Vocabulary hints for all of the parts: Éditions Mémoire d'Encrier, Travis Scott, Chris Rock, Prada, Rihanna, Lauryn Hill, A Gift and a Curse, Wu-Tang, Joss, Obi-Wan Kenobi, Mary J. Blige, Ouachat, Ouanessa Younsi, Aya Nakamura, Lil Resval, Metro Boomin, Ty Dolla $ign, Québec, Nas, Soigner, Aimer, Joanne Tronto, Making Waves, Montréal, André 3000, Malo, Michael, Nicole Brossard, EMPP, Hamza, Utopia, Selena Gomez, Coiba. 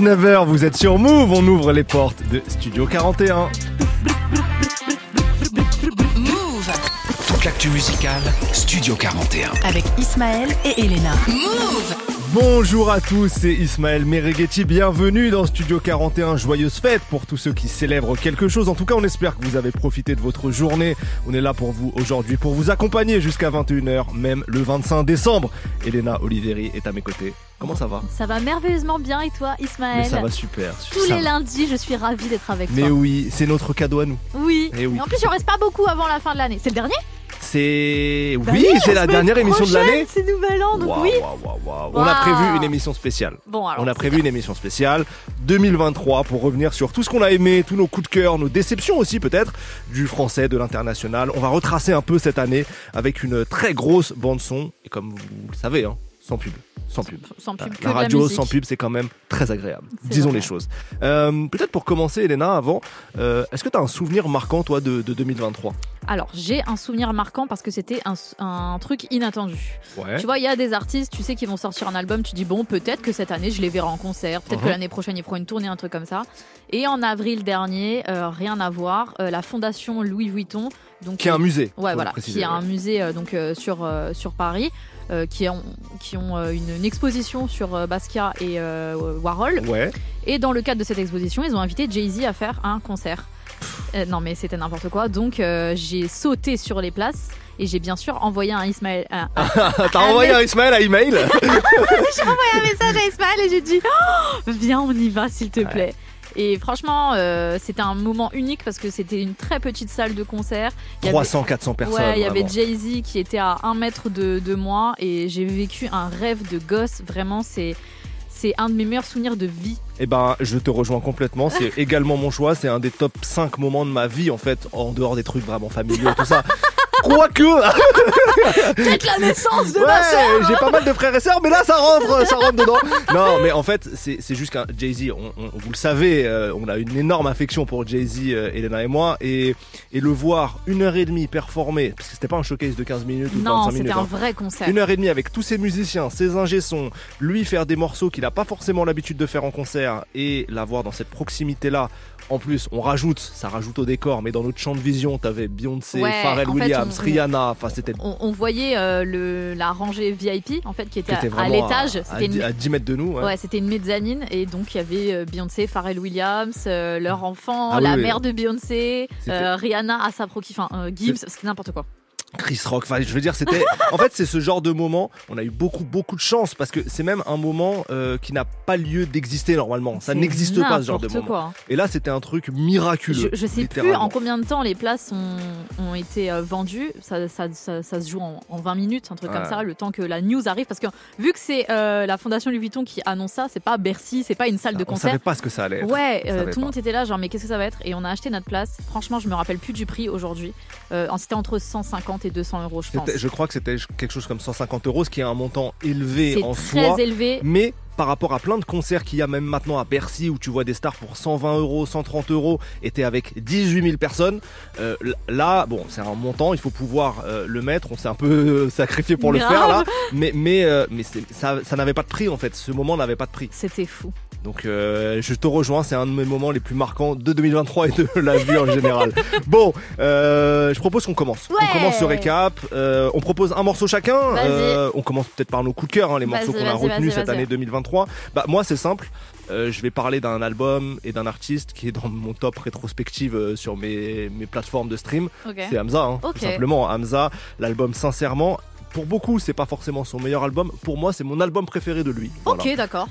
19h, vous êtes sur Move, on ouvre les portes de Studio 41. Move. Toute l'actu musicale, Studio 41. Avec Ismaël et Elena. Move. Bonjour à tous, c'est Ismaël Méraguetti, bienvenue dans Studio 41, joyeuse fête pour tous ceux qui célèbrent quelque chose. En tout cas, on espère que vous avez profité de votre journée. On est là pour vous aujourd'hui, pour vous accompagner jusqu'à 21h, même le 25 décembre. Elena Oliveri est à mes côtés. Comment ça va ? Ça va merveilleusement bien, et toi Ismaël ? Mais ça va super. Tous les lundis, je suis ravie d'être avec toi. Mais oui, c'est notre cadeau à nous. Oui, et oui. Et en plus, il en reste pas beaucoup avant la fin de l'année. C'est le dernier ? C'est... Bah oui, c'est la dernière émission de l'année. C'est Nouvel An, donc wow, oui. Wow. On a prévu une émission spéciale. Bon, alors, on a prévu une émission spéciale 2023 pour revenir sur tout ce qu'on a aimé, tous nos coups de cœur, nos déceptions aussi peut-être, du français, de l'international. On va retracer un peu cette année avec une très grosse bande-son. Et comme vous le savez, hein, sans pub. Sans pub, la radio, la sans pub, c'est quand même très agréable. C'est disons vrai. Les choses. Peut-être pour commencer, Elena, avant, est-ce que tu as un souvenir marquant, toi, de 2023 ? Alors, j'ai un souvenir marquant parce que c'était un truc inattendu. Ouais. Tu vois, il y a des artistes, tu sais, qui vont sortir un album, tu dis, bon, peut-être que cette année, je les verrai en concert, peut-être que l'année prochaine, ils feront une tournée, un truc comme ça. Et en avril dernier, rien à voir, la fondation Louis Vuitton. Donc, qui est un musée. Ouais, voilà, qui est un musée sur Paris. Qui ont une exposition sur Basquiat et Warhol. Ouais. Et dans le cadre de cette exposition, ils ont invité Jay-Z à faire un concert. Non mais c'était n'importe quoi. Donc j'ai sauté sur les places et j'ai bien sûr envoyé un Ismaël. T'as envoyé un Ismaël à email. J'ai envoyé un message à Ismaël et j'ai dit viens, on y va s'il te plaît. Et franchement, c'était un moment unique parce que c'était une très petite salle de concert. 300-400 personnes. Ouais, il y avait Jay-Z qui était à 1 mètre de moi et j'ai vécu un rêve de gosse. Vraiment, c'est un de mes meilleurs souvenirs de vie. Eh ben, je te rejoins complètement. C'est également mon choix. C'est un des top 5 moments de ma vie, en fait, en dehors des trucs vraiment familiaux, tout ça. Quoique peut-être la naissance de ma sœur. J'ai pas mal de frères et sœurs, mais là ça rentre dedans. Non, mais en fait, c'est juste qu'un Jay-Z, on vous le savez, on a une énorme affection pour Jay-Z, Elena et moi, et le voir 1h30 performer, parce que c'était pas un showcase de 15 minutes ou 25 minutes. Non, c'était un vrai concert. 1h30 avec tous ses musiciens, ses ingé-sons, lui faire des morceaux qu'il a pas forcément l'habitude de faire en concert, et l'avoir dans cette proximité-là. En plus, ça rajoute au décor, mais dans notre champ de vision, t'avais Beyoncé, Pharrell Williams, Rihanna, enfin c'était... On voyait la rangée VIP, en fait, qui était à l'étage. À 10 mètres de nous. Ouais, c'était une mezzanine, et donc il y avait Beyoncé, Pharrell Williams, leur enfant, mère de Beyoncé, Rihanna, Gibbs, c'était n'importe quoi. Chris Rock, enfin je veux dire c'était... En fait c'est ce genre de moment, on a eu beaucoup de chance parce que c'est même un moment qui n'a pas lieu d'exister normalement, ça n'existe pas ce genre de moment. Et là c'était un truc miraculeux. Je sais plus en combien de temps les places ont été vendues, ça se joue en 20 minutes, un truc comme ça, le temps que la news arrive, parce que vu que c'est la fondation Louis Vuitton qui annonce ça, c'est pas Bercy, c'est pas une salle de concert. On savait pas ce que ça allait être. Ouais, tout le monde était là genre mais qu'est-ce que ça va être, et on a acheté notre place, franchement je me rappelle plus du prix aujourd'hui, c'était entre 150 et 200 euros, je pense. Je crois que c'était quelque chose comme 150 euros, ce qui est un montant élevé, c'est en soi. C'est très élevé. Mais par rapport à plein de concerts qu'il y a même maintenant à Bercy où tu vois des stars pour 120 euros, 130 euros, et t'es avec 18 000 personnes, là bon c'est un montant, il faut pouvoir le mettre, on s'est un peu sacrifié pour le faire là, mais ça n'avait pas de prix en fait, ce moment n'avait pas de prix, c'était fou. Donc je te rejoins, c'est un de mes moments les plus marquants de 2023 et de la vie en général. Bon, je propose qu'on commence. Ouais. On commence ce récap, on propose un morceau chacun. On commence peut-être par nos coups de cœur, hein, les morceaux qu'on a retenus cette année 2023. Bah moi c'est simple. Je vais parler d'un album et d'un artiste qui est dans mon top rétrospective sur mes plateformes de stream. Okay. C'est Hamza, hein, tout simplement. Hamza, l'album Sincèrement. Pour beaucoup, c'est pas forcément son meilleur album. Pour moi, c'est mon album préféré de lui. Ok, voilà. D'accord.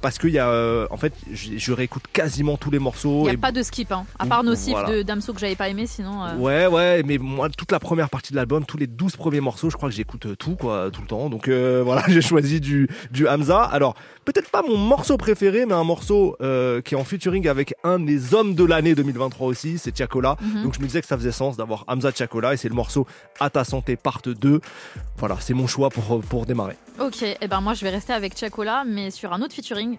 Parce que en fait, je réécoute quasiment tous les morceaux. Il y a pas de skip, hein. À part Nocif de Damso que j'avais pas aimé, sinon. Ouais, mais moi, toute la première partie de l'album, tous les 12 premiers morceaux, je crois que j'écoute tout, quoi, tout le temps. Donc voilà, j'ai choisi du Hamza. Alors, peut-être pas mon morceau préféré, mais un morceau qui est en featuring avec un des hommes de l'année 2023 aussi, c'est Tiakola. Mm-hmm. Donc je me disais que ça faisait sens d'avoir Hamza Tiakola, et c'est le morceau À ta santé part 2. Voilà, c'est mon choix pour démarrer. Ok, et ben moi je vais rester avec Tiakola, mais sur un autre featuring.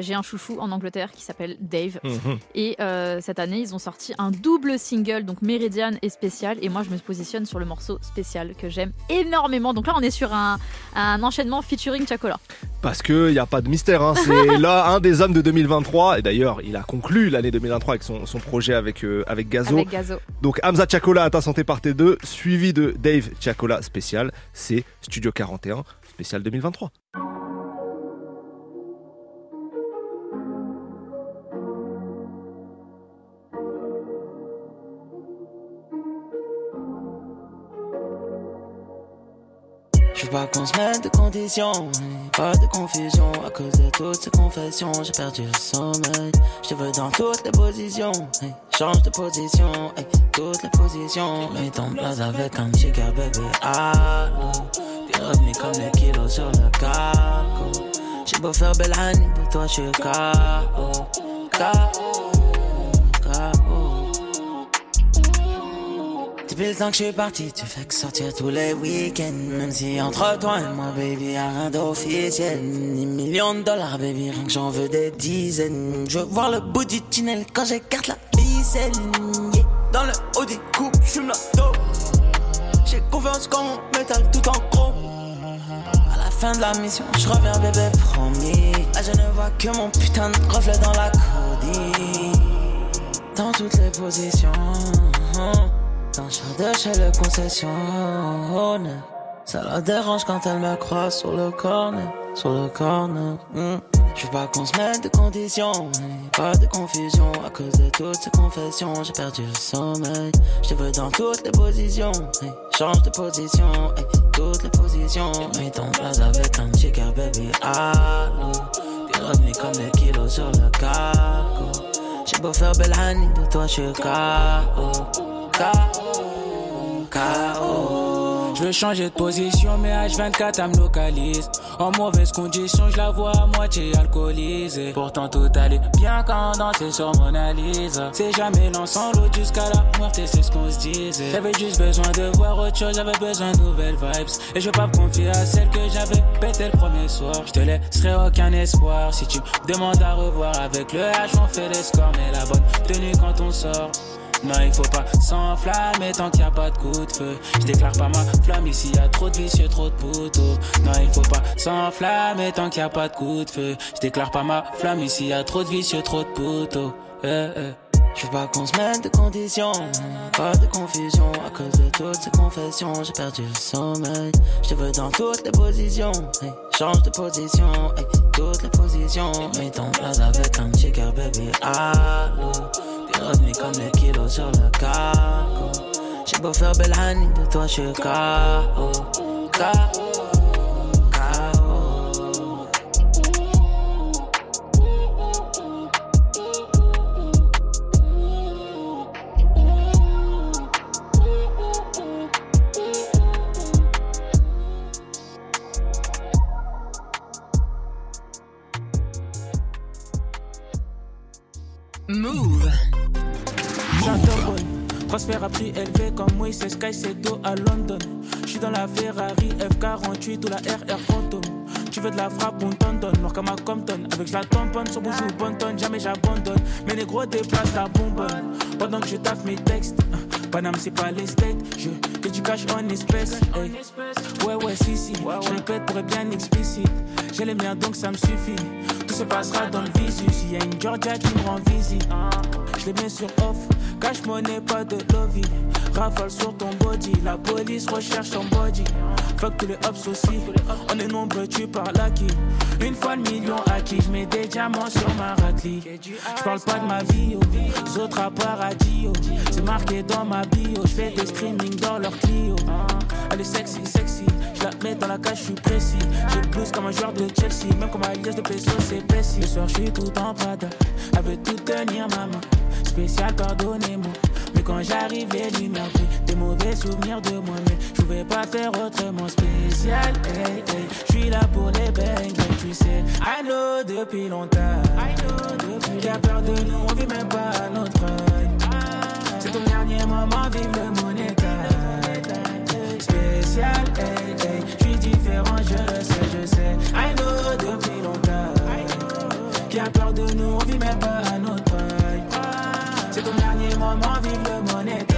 J'ai un chouchou en Angleterre qui s'appelle Dave. Mm-hmm. Et cette année, ils ont sorti un double single, donc Meridian et Spécial. Et moi, je me positionne sur le morceau Spécial que j'aime énormément. Donc là, on est sur un enchaînement featuring Tiakola. Parce qu'il n'y a pas de mystère, hein. C'est là un des hommes de 2023. Et d'ailleurs, il a conclu l'année 2023 avec son projet avec Gazo. Avec Gazo. Donc Hamza Tiakola à ta santé par T2, suivi de Dave Tiakola spécial. C'est Studio 41 spécial 2023. Je veux pas qu'on se mette de conditions, pas de confusion. À cause de toutes ces confessions, j'ai perdu le sommeil. Je te veux dans toutes les positions, hey, change de position, hey, toutes les positions. Mets ton place avec un chica bébé allô. T'es revenu comme les kilos sur le cargo. J'ai beau faire belle année, de toi je suis KO, KO, KO. Depuis le temps que je suis parti, tu fais que sortir tous les week-ends. Même si entre toi et moi, baby, y'a rien d'officiel. 10 millions de dollars, baby, rien que j'en veux des dizaines. Je veux voir le bout du tunnel quand j'écarte la ficelle. Yeah. Dans le haut des coupes, j'fume la dope. J'ai confiance quand mon métal tout en gros. À la fin de la mission, j'reviens, bébé, promis. Là, je ne vois que mon putain de reflet dans la codie. Dans toutes les positions. Dans le char de chez le concessionnaire. Ça la dérange quand elle me croise sur le corner, sur le corner. Je veux pas qu'on se mette de conditions, pas de confusion. À cause de toutes ces confessions, j'ai perdu le sommeil. Je te veux dans toutes les positions, hey, change de position, hey, toutes les positions. Mets ton place avec un petit cœur, baby, allô. T'es revenu comme les kilos sur le cargo. J'ai beau faire belle année, de toi je suis KO. K.O. K.O. Je veux changer de position, mais H24 elle me localise. En mauvaise condition, je la vois à moitié alcoolisée. Pourtant tout allait bien quand on dansait sur mon analyse. C'est jamais l'ensemble jusqu'à la mort et c'est ce qu'on se disait. J'avais juste besoin de voir autre chose, j'avais besoin de nouvelles vibes. Et je veux pas me confier à celle que j'avais pété le premier soir. Je te laisserai aucun espoir si tu me demandes à revoir. Avec le H on fait les scores, mais la bonne tenue quand on sort. Non, il faut pas s'enflammer tant qu'il y a pas de coup de feu. Je déclare pas ma flamme, ici y a trop de vicieux, trop de poteaux. Non, il faut pas s'enflammer tant qu'il y a pas de coup de feu. Je déclare pas ma flamme, ici y a trop de vicieux, trop de poteaux. Je veux pas qu'on se mette de conditions, pas de confusion. À cause de toutes ces confessions, j'ai perdu le sommeil. Je te veux dans toutes les positions, hey, change de position, hey, toutes les positions. Mets ton place avec un petit cœur, baby, allô. T'es revenu comme les kilos sur le cargo. J'ai beau faire belle année, de toi je suis KO, KO. Move. Transfert à prix élevé comme moi, c'est Sky, c'est Do à London. J'suis dans la Ferrari F48 ou la RR Phantom. Tu veux de la frappe, on t'en donne. Noir comme à Compton, avec la tamponne, sur bouche ou bonne. Jamais j'abandonne, mais les gros déplacent la bonbonne. Pendant que je taffe mes textes, Paname c'est pas les states. Je que du cash en espèces, hey. Ouais ouais si si, je répète pour être bien explicite. J'ai les miens donc ça me suffit. Tout se passera dans le visu. S'il y a une Georgia qui me rend visite, je les mets sur off. Cash money, pas de lovey. Rafale sur ton body. La police recherche ton body. Fuck tous les hops aussi. On est nombreux, tu parles à qui? Une fois le million acquis, je mets des diamants sur ma raclie. Je parle pas de ma vie, oh. Les autres à paradis, oh. C'est marqué dans ma bio. Je fais des streamings dans leur Clio. Elle est sexy, sexy. Je la mets dans la cage, je suis précis. J'ai plus comme un joueur de Chelsea. Même quand ma liesse de peso c'est précis. Le soir je suis tout en Prada. Elle veut tout tenir ma main. Spécial, pardonnez-moi. Mais quand j'arrive, les lumières brillent. Des mauvais souvenirs de moi, mais je pouvais pas faire autrement. Spécial, hey, hey. Je suis là pour les bangs, tu sais. I know depuis longtemps. I know depuis. Qui a peur de nous, on vit même pas à notre rôle. C'est ton dernier moment, vive le monétaire. Spécial, hey, hey. Je suis différent, je le sais, je sais. I know depuis longtemps. I know. Qui a peur de nous, on vit même pas à notre rôle. C'est ton dernier moment, vive le monétaire.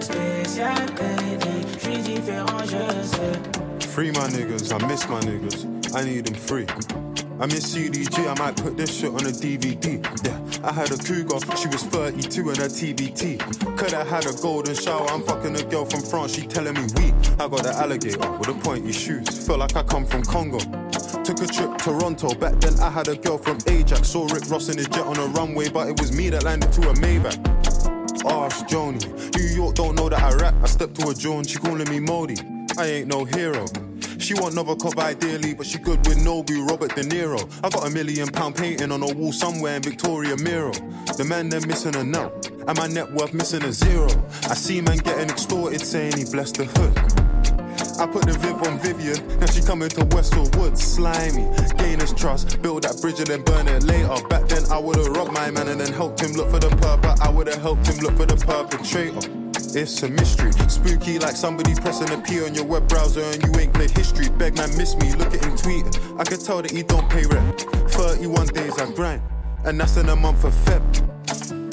Spécial, hey, hey. Je suis différent, je sais. Free my niggas, I miss my niggas. I need them free. I'm in CDG, I might put this shit on a DVD. Yeah, I had a cougar, she was 32 in her TBT. Could I had a golden shower, I'm fucking a girl from France, she telling me we. I got an alligator with a pointy shoes, feel like I come from Congo. Took a trip to Toronto, back then I had a girl from Ajax. Saw Rick Ross in his jet on a runway, but it was me that landed to a Maybach. Arse Joni, New York don't know that I rap. I stepped to a Joan, she calling me Modi. I ain't no hero. She want Novikov ideally, but she good with Nobu, Robert De Niro. I got £1 million painting on a wall somewhere in Victoria Miro. The man they're missing a nut, and my net worth missing a zero. I see man getting extorted, saying he blessed the hood. I put the Viv on Vivian, now she coming to Westwood Woods. Slimy, gain his trust, build that bridge and then burn it later. Back then I would've robbed my man and then helped him look for the purpose. I would've helped him look for the perpetrator. It's a mystery, spooky like somebody pressing a P on your web browser and you ain't played history. Beg man miss me, look at him tweeting. I can tell that he don't pay rent. 31 days I grind, and that's in a month of Feb.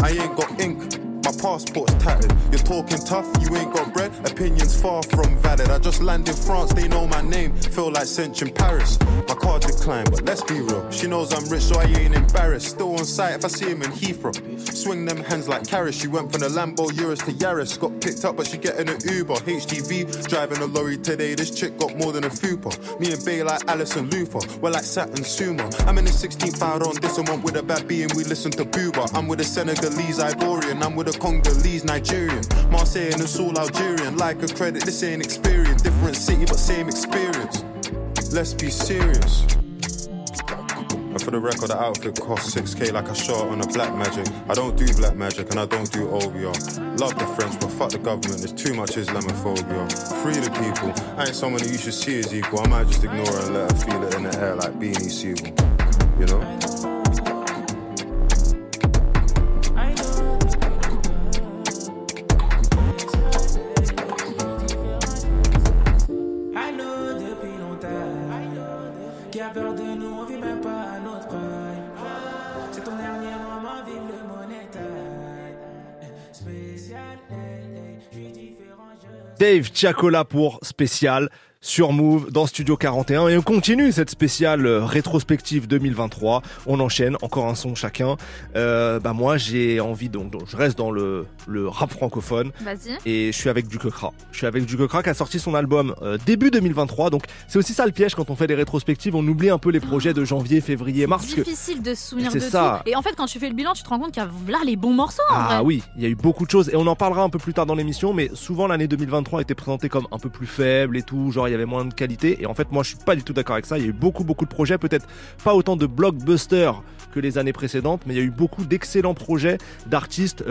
I ain't got ink, my passport's tattered. You're talking tough, you ain't got bread. Opinions far from valid. I just landed France, they know my name. Feel like cinch in Paris. My car declined, but let's be real. She knows I'm rich, so I ain't embarrassed. Still on site if I see him in Heathrow. Swing them hands like carrots. She went from the Lambo Urus to Yaris. Got picked up, but she getting an Uber. HGV driving a lorry today. This chick got more than a fupa. Me and Bay like Alice and Luther. We're like Saturn Sumer. I'm in the 16th hour on this and one with a bad B and we listen to Booba. I'm with a Senegalese Ivorian. I'm with a Congolese Nigerian. Marseille and it's all Algerian. Like a credit, this ain't experience. Different city, but same experience. Let's be serious. And for the record, the outfit cost 6K like I shot on a Black Magic. I don't do Black Magic and I don't do OVR. Love the French, but fuck the government. There's too much Islamophobia. Free the people. I ain't someone that you should see as equal. I might just ignore her and let her feel it in the air like Beanie Siegel. You know? Dave Tiakola pour spécial sur Move dans Studio 41 et on continue cette spéciale rétrospective 2023. On enchaîne encore un son chacun. Moi j'ai envie donc je reste dans le rap francophone. Vas-y. Et je suis avec Ducokra. Je suis avec Ducokra qui a sorti son album début 2023. Donc c'est aussi ça le piège quand on fait des rétrospectives, on oublie un peu les projets de janvier, février, mars. C'est difficile de se souvenir de ça. Tout. Et en fait quand tu fais le bilan, tu te rends compte qu'il y a là les bons morceaux. Ah oui, il y a eu beaucoup de choses et on en parlera un peu plus tard dans l'émission. Mais souvent l'année 2023 était présenté comme un peu plus faible et tout, genre il y avait moins de qualité et en fait moi je suis pas du tout d'accord avec ça. Il y a eu beaucoup de projets, peut-être pas autant de blockbusters que les années précédentes, mais il y a eu beaucoup d'excellents projets d'artistes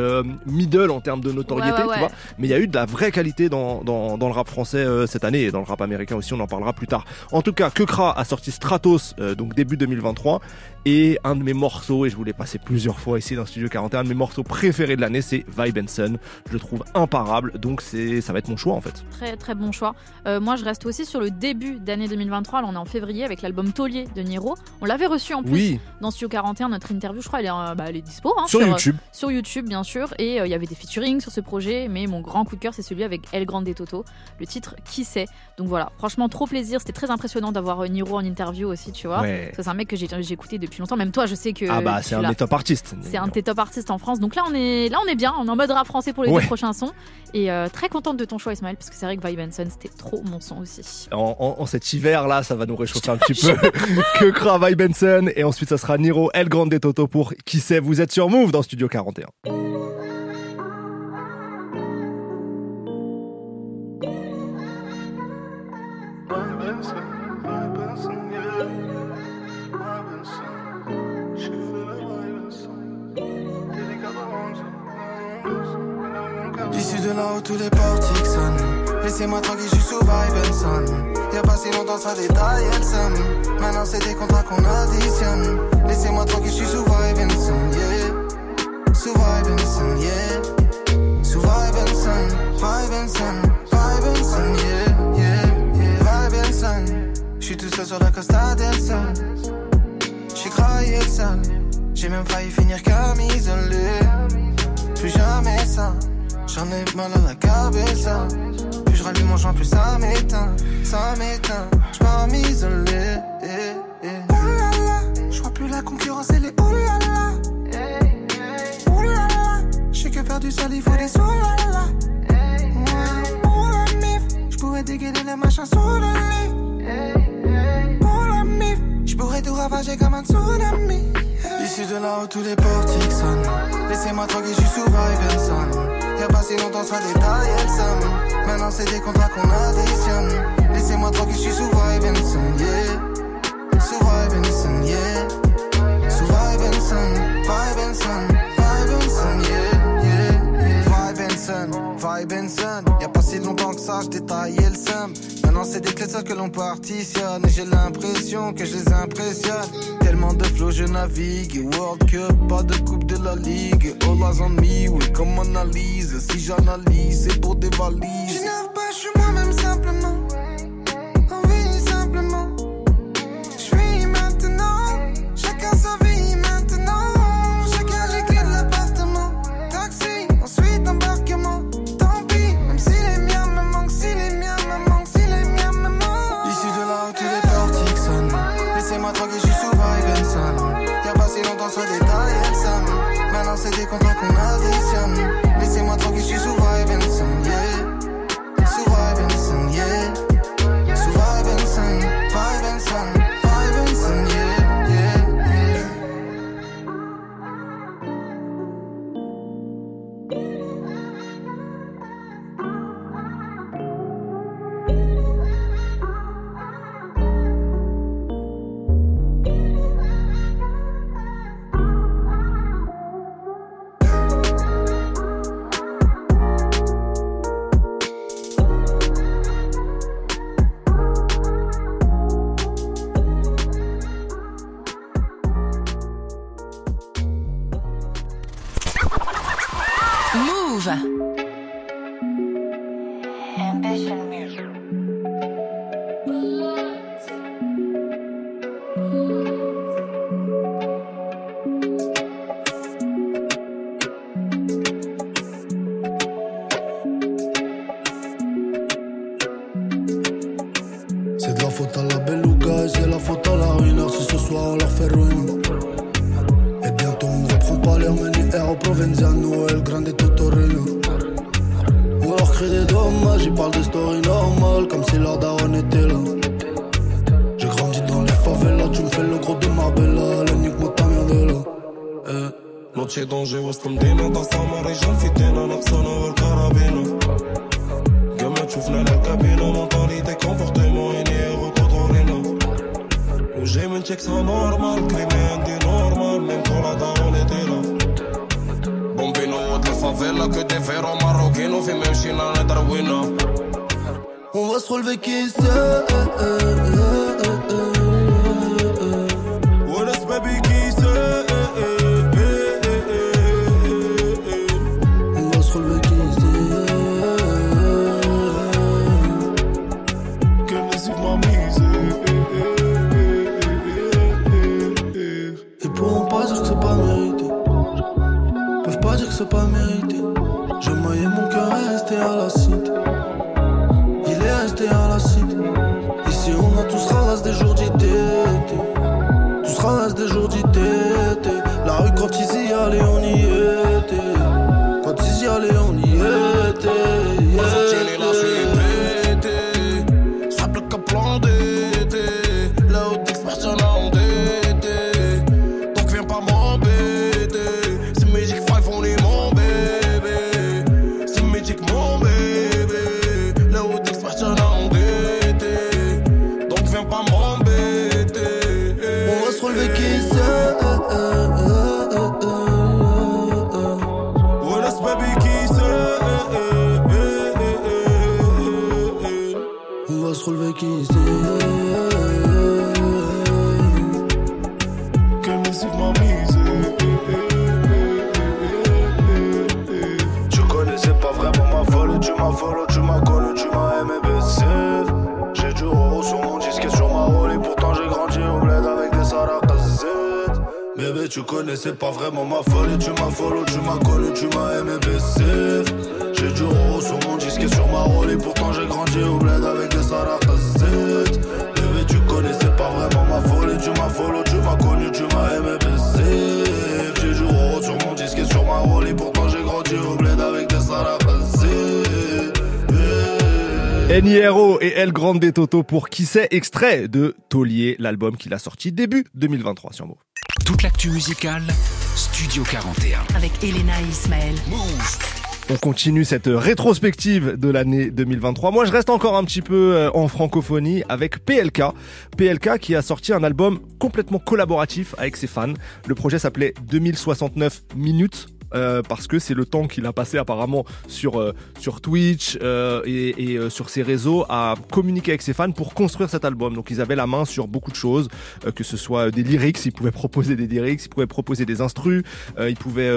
middle en termes de notoriété, ouais. Tu vois, mais il y a eu de la vraie qualité dans le rap français cette année et dans le rap américain aussi, on en parlera plus tard. En tout cas, Kukra a sorti Stratos donc début 2023 et un de mes morceaux, et je vous l'ai passé plusieurs fois ici dans Studio 41, un de mes morceaux préférés de l'année c'est Vibe and Sun, je le trouve imparable, donc ça va être mon choix en fait. Très très bon choix. Moi je reste aussi sur le début d'année 2023, là on est en février avec l'album Taulier de Niro, on l'avait reçu en plus dans Studio 41, notre interview je crois elle est dispo hein, sur YouTube. Sur YouTube bien sûr, et il y avait des featuring sur ce projet, mais mon grand coup de cœur c'est celui avec El Grande et Toto, le titre Qui sait. Donc voilà, franchement trop plaisir, c'était très impressionnant d'avoir Niro en interview aussi, tu vois, ouais. C'est un mec que j'ai écouté depuis longtemps, même toi je sais que c'est un des top artistes. C'est un des top artistes en France, donc là on est bien, on est en mode rap français pour les deux prochains sons et très contente de ton choix Ismaël, parce que c'est vrai que Vibe and Sun c'était trop mon son aussi. En cet hiver là ça va nous réchauffer un petit peu. Que cra Vibe and Sun et ensuite ça sera Niro, El Grande et Toto pour Qui sait. Vous êtes sur Move dans Studio 41. Issu de là où tous les portiques sonnent. Laissez-moi tranquille, je suis sous Vibe and Sun. Y'a pas si longtemps, ça détaille, elle sonne. Maintenant, c'est des contrats qu'on additionne. Laissez-moi tranquille, je suis sous Vibe and Sun, yeah. Sous Vibe and Sun, yeah. Sous Vibe and Sun, Vibe and Sun, Vibe and Sun, yeah, yeah, yeah. Vibe and Sun. J'suis tout seul sur la Costa del Sol. J'suis graillé le sol. J'ai même failli finir comme isolé. Plus jamais ça. J'en ai mal à la cabeza. Plus je rallume mon champ, plus ça m'éteint. Ça m'éteint. J'pars m'isoler. eh, eh. Oh là là, je crois plus la concurrence, elle est oh là là. Hey, hey. Oh là là, je sais que faire du sale, il faut des sous là là. Hey, hey. Pour la mif, je pourrais dégainer les machins sous le lit. Hey, hey. Pour la mif, je pourrais tout ravager comme un tsunami. Hey. Ici de là où tous les portiques sonnent. Laissez-moi tranquille, je suis sous vibe and son. Y'a pas si longtemps, ça détaille, elle somme. Maintenant, c'est des contrats qu'on additionne. Laissez-moi tranquille, je suis sous vibe and son, yeah. Sous vibe and son, yeah. Sous vibe and son, vibe and son, vibe and son, yeah, yeah, yeah. Vibe and son, vibe and son. Y'a pas si longtemps que ça, je détaille, elle somme. Maintenant, c'est des clés seules que l'on partitionne. Et j'ai l'impression que je les impressionne. Tellement de flow, je navigue. World Cup, pas de coupe de la ligue. All eyes on me, oui, comme analyse. Si j'analyse, c'est pour des valises. Je n'arrive pas, je suis moi-même simplement. On vit simplement. Je vis maintenant. Chacun sa vie maintenant. Chacun les clés de l'appartement. Taxi, ensuite embarquement. Tant pis, même si les miens me manquent. Si les miens me manquent. Si les miens me manquent. Ici de là où tous les portiques sonnent. Laissez-moi tranquille. Soit détail, elle somme. Maintenant, c'est des contrats qu'on additionne. Laissez-moi tranquille, je suis sous vibe and son, yeah. Sous vibe and son, yeah. Sous vibe and son, vibe and son, vibe and son, yeah, yeah, yeah. volé, tu m'as follow, tu m'as connu, tu m'as aimé baisser. J'ai joué au rôle sur mon disque et sur ma rôle. Et pourtant j'ai grandi au bled avec des salades Niro et El Grande des Toto pour Qui c'est, extrait de Taulier, l'album qu'il a sorti début 2023 sur Move. Toute l'actu musicale, Studio 41. Avec Elena et Ismaël. Move. On continue cette rétrospective de l'année 2023. Moi, je reste encore un petit peu en francophonie avec PLK. PLK qui a sorti un album complètement collaboratif avec ses fans. Le projet s'appelait 2069 minutes. Parce que c'est le temps qu'il a passé apparemment sur Twitch et sur ses réseaux à communiquer avec ses fans pour construire cet album. Donc ils avaient la main sur beaucoup de choses, que ce soit des lyrics, ils pouvaient proposer des lyrics, ils pouvaient proposer des instrus, ils pouvaient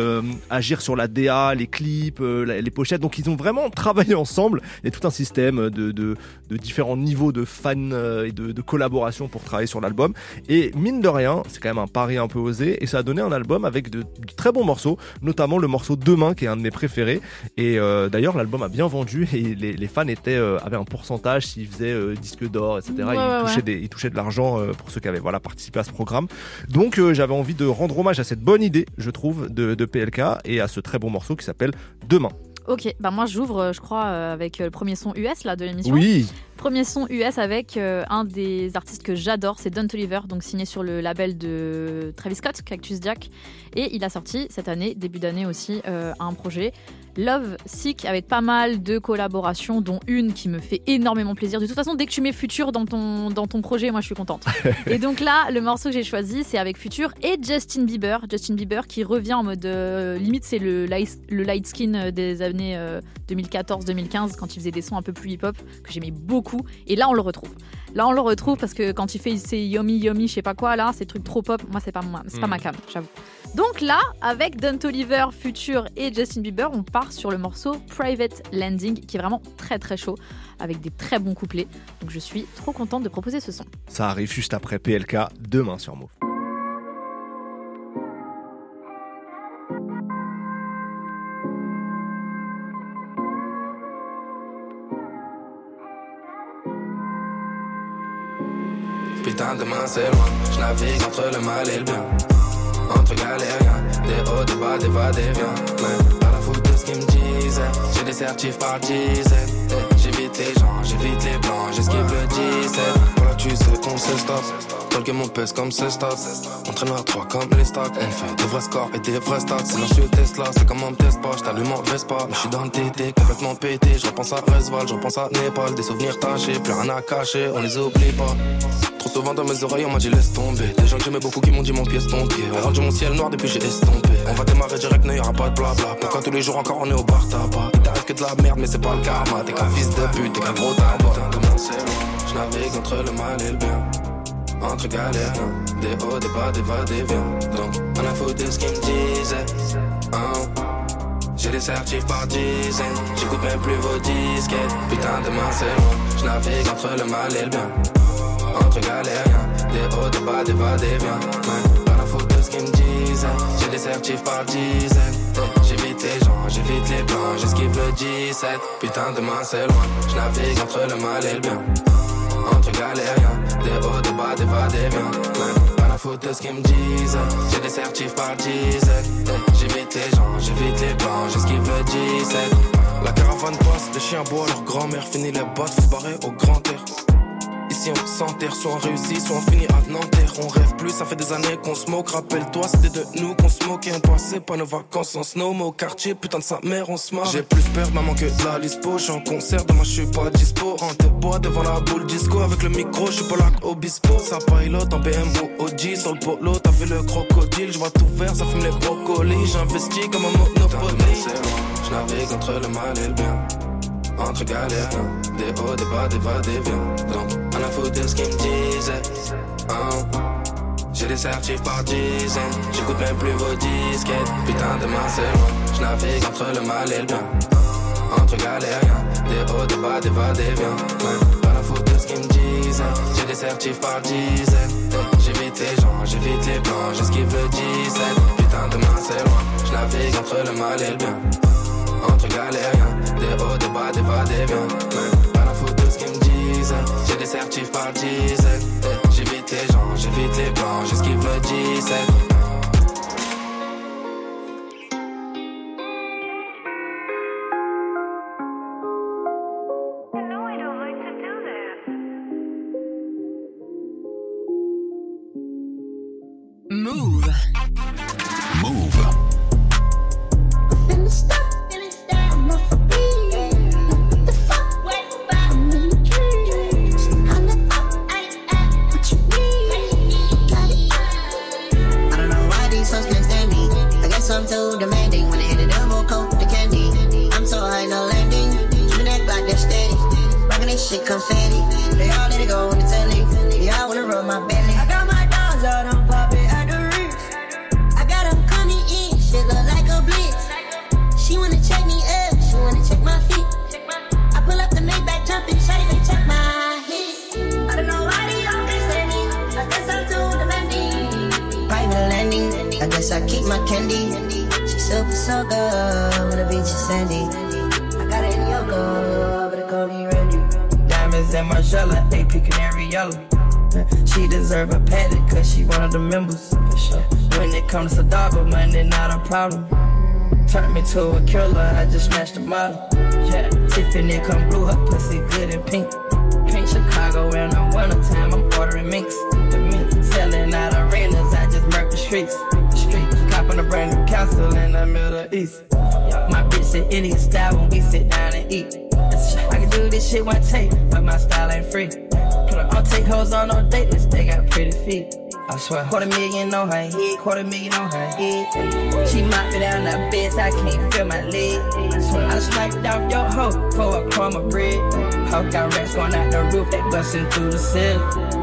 agir sur la DA, les clips, les pochettes. Donc ils ont vraiment travaillé ensemble. Il y a tout un système de différents niveaux de fans et de collaboration pour travailler sur l'album. Et mine de rien, c'est quand même un pari un peu osé et ça a donné un album avec de très bons morceaux, notamment le morceau Demain qui est un de mes préférés et d'ailleurs l'album a bien vendu et les fans avaient un pourcentage s'ils faisaient disque d'or, etc. Ouais, ils touchaient de l'argent pour ceux qui avaient participé à ce programme. Donc j'avais envie de rendre hommage à cette bonne idée, je trouve, de PLK et à ce très bon morceau qui s'appelle Demain. Ok, bah moi j'ouvre, je crois, avec le premier son US là de l'émission. Oui. Premier son US avec un des artistes que j'adore, c'est Don Toliver, donc signé sur le label de Travis Scott, Cactus Jack, et il a sorti cette année, début d'année aussi, un projet Love Sick avec pas mal de collaborations, dont une qui me fait énormément plaisir. De toute façon, dès que tu mets Future dans ton projet, moi je suis contente. Et donc là, le morceau que j'ai choisi, c'est avec Future et Justin Bieber qui revient en mode limite c'est le light skin des années 2014-2015 quand il faisait des sons un peu plus hip-hop que j'aimais beaucoup. Et là, on le retrouve. Parce que quand il fait ses yummy je sais pas quoi là, ces trucs trop pop, moi c'est pas ma cam, j'avoue. Donc là, avec Don Toliver, Future et Justin Bieber, on part sur le morceau Private Landing qui est vraiment très très chaud avec des très bons couplets. Donc je suis trop contente de proposer ce son. Ça arrive juste après PLK, Demain sur Move. Putain, demain c'est loin, je navigue entre le mal et le bien. Entre galériens, des hauts, des bas, des va, des viens. Mais pas la faute de ce qu'ils me disent. J'ai des certifs par dizaines. J'évite les gens, j'évite les blancs, j'esquive le 17. Voilà, tu sais qu'on se stop. Tolke mon pèse comme ce stop. On traîne à 3 comme les stocks. On fait des vrais scores et des vrais stats. C'est je suis Tesla, c'est comme un test pas. J't'allume en Vespa. Je suis dans le TT, complètement pété. Je repense à Resval, je repense à Népal. Des souvenirs tachés, plus rien à cacher, on les oublie pas. Trop souvent dans mes oreilles on m'a dit laisse tomber. Des gens que j'aimais beaucoup qui m'ont dit mon pied est tombé. On rendu mon ciel noir depuis j'ai estompé. On va démarrer direct, non y'aura pas de blabla. Pourquoi tous les jours encore on est au bar tabac. Il t'arrive que de la merde mais c'est pas le karma. T'es qu'un fils de pute, t'es qu'un gros tabac. Putain demain c'est loin, je navigue entre le mal et le bien. Entre galères, des hauts, des bas, des va, des viens. Donc on a foutu ce qu'ils me disaient J'ai des certifs par dizaines. J'écoute même plus vos disquettes. Putain demain c'est loin, je navigue entre le mal et le bien. Entre galériens, des hauts, des bas, des va, des viens. Pas la faute de ce qu'ils me disent. J'ai des certifs par dizaines. J'évite les gens, j'évite les blancs, j'esquive le 17. Putain demain c'est loin, je navigue entre le mal et le bien. Entre galériens, des hauts, des bas, des va, des viens. Pas la faute de ce qu'ils me disent. J'ai des certifs par dizaines. J'évite les gens, j'évite les blancs, j'esquive le 17. La caravane passe, les chiens boivent leur grand-mère. Fini les bosses, faut se barrer au grand air. Ici on s'enterre, soit on réussit, soit on finit à Nanterre. On rêve plus, ça fait des années qu'on se moque. Rappelle-toi, c'était de nous qu'on se moquait. On passait pas nos vacances en snow, mais au quartier, putain de sa mère, on se marre. J'ai plus peur de maman que de la lispo. J'suis en concert, demain j'suis pas dispo. En tes bois devant la boule disco. Avec le micro, j'suis pas là qu'Obispo. Ça pilote en BMW OG. Sur le polo, t'as vu le crocodile. J'vois tout vert, ça fume les brocolis. J'investis comme un monopoly. J'navigue entre le mal et le bien. Entre galères, des hauts, des bas, des va, des viens. Donc, on a foutu ce qu'ils me disaient. J'ai des certifs par dizaines. J'écoute même plus vos disquettes. Putain, demain c'est loin. Je navigue entre le mal et le bien. Entre galériens, des hauts, des bas, des va, des viens. Pas la faute de ce qu'ils me disaient. J'ai des certifs par dizaines. J'évite les gens, j'évite les blancs, j'esquive le 17. Putain, demain c'est loin. Je navigue entre le mal et le bien. Entre galériens, des hauts, des bas, des va, des viens. Pas la faute de ce qu'ils me disent. J'ai des certifs par dizaines. J'évite les gens, j'évite she said. To a killer, I just snatched a model. Yeah, Tiffany come blue, her pussy good and pink. Pink Chicago, and I'm winter time, I'm ordering minks. The mink selling out arenas, I just murk the streets. The streets, copping a brand new castle in the Middle East. My bitch said Indian style when we sit down and eat. I can do this shit one take, but my style ain't free. I'll take hoes on no date, list, they got pretty feet. I swear, $250,000 on her head, $250,000 on her head. She mopped it down her bed, I can't feel my leg. I sniped off your hoe for a crumb of bread. Hoe got rats going out the roof, they bustin' through the ceiling.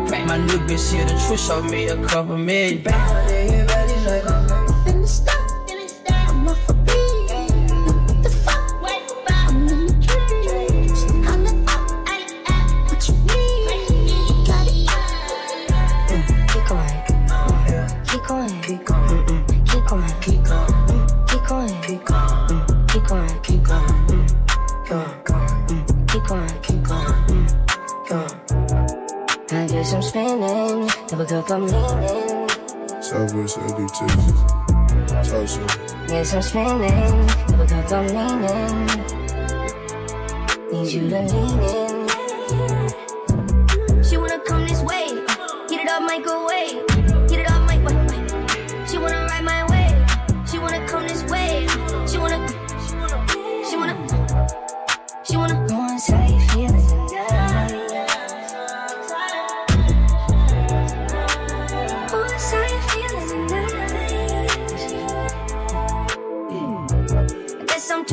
Crack my new bitch here, the truth showed me a couple million. I'm leaning. Southwest LA Texas. Yes, I'm spinning. Double cup, I'm leaning. Need you to lean in. She wanna come this way. Get it up, microwave. Get it up, microwave. She wanna ride my way. She wanna come this way. She wanna. She wanna. She wanna. Once how you feeling? I'm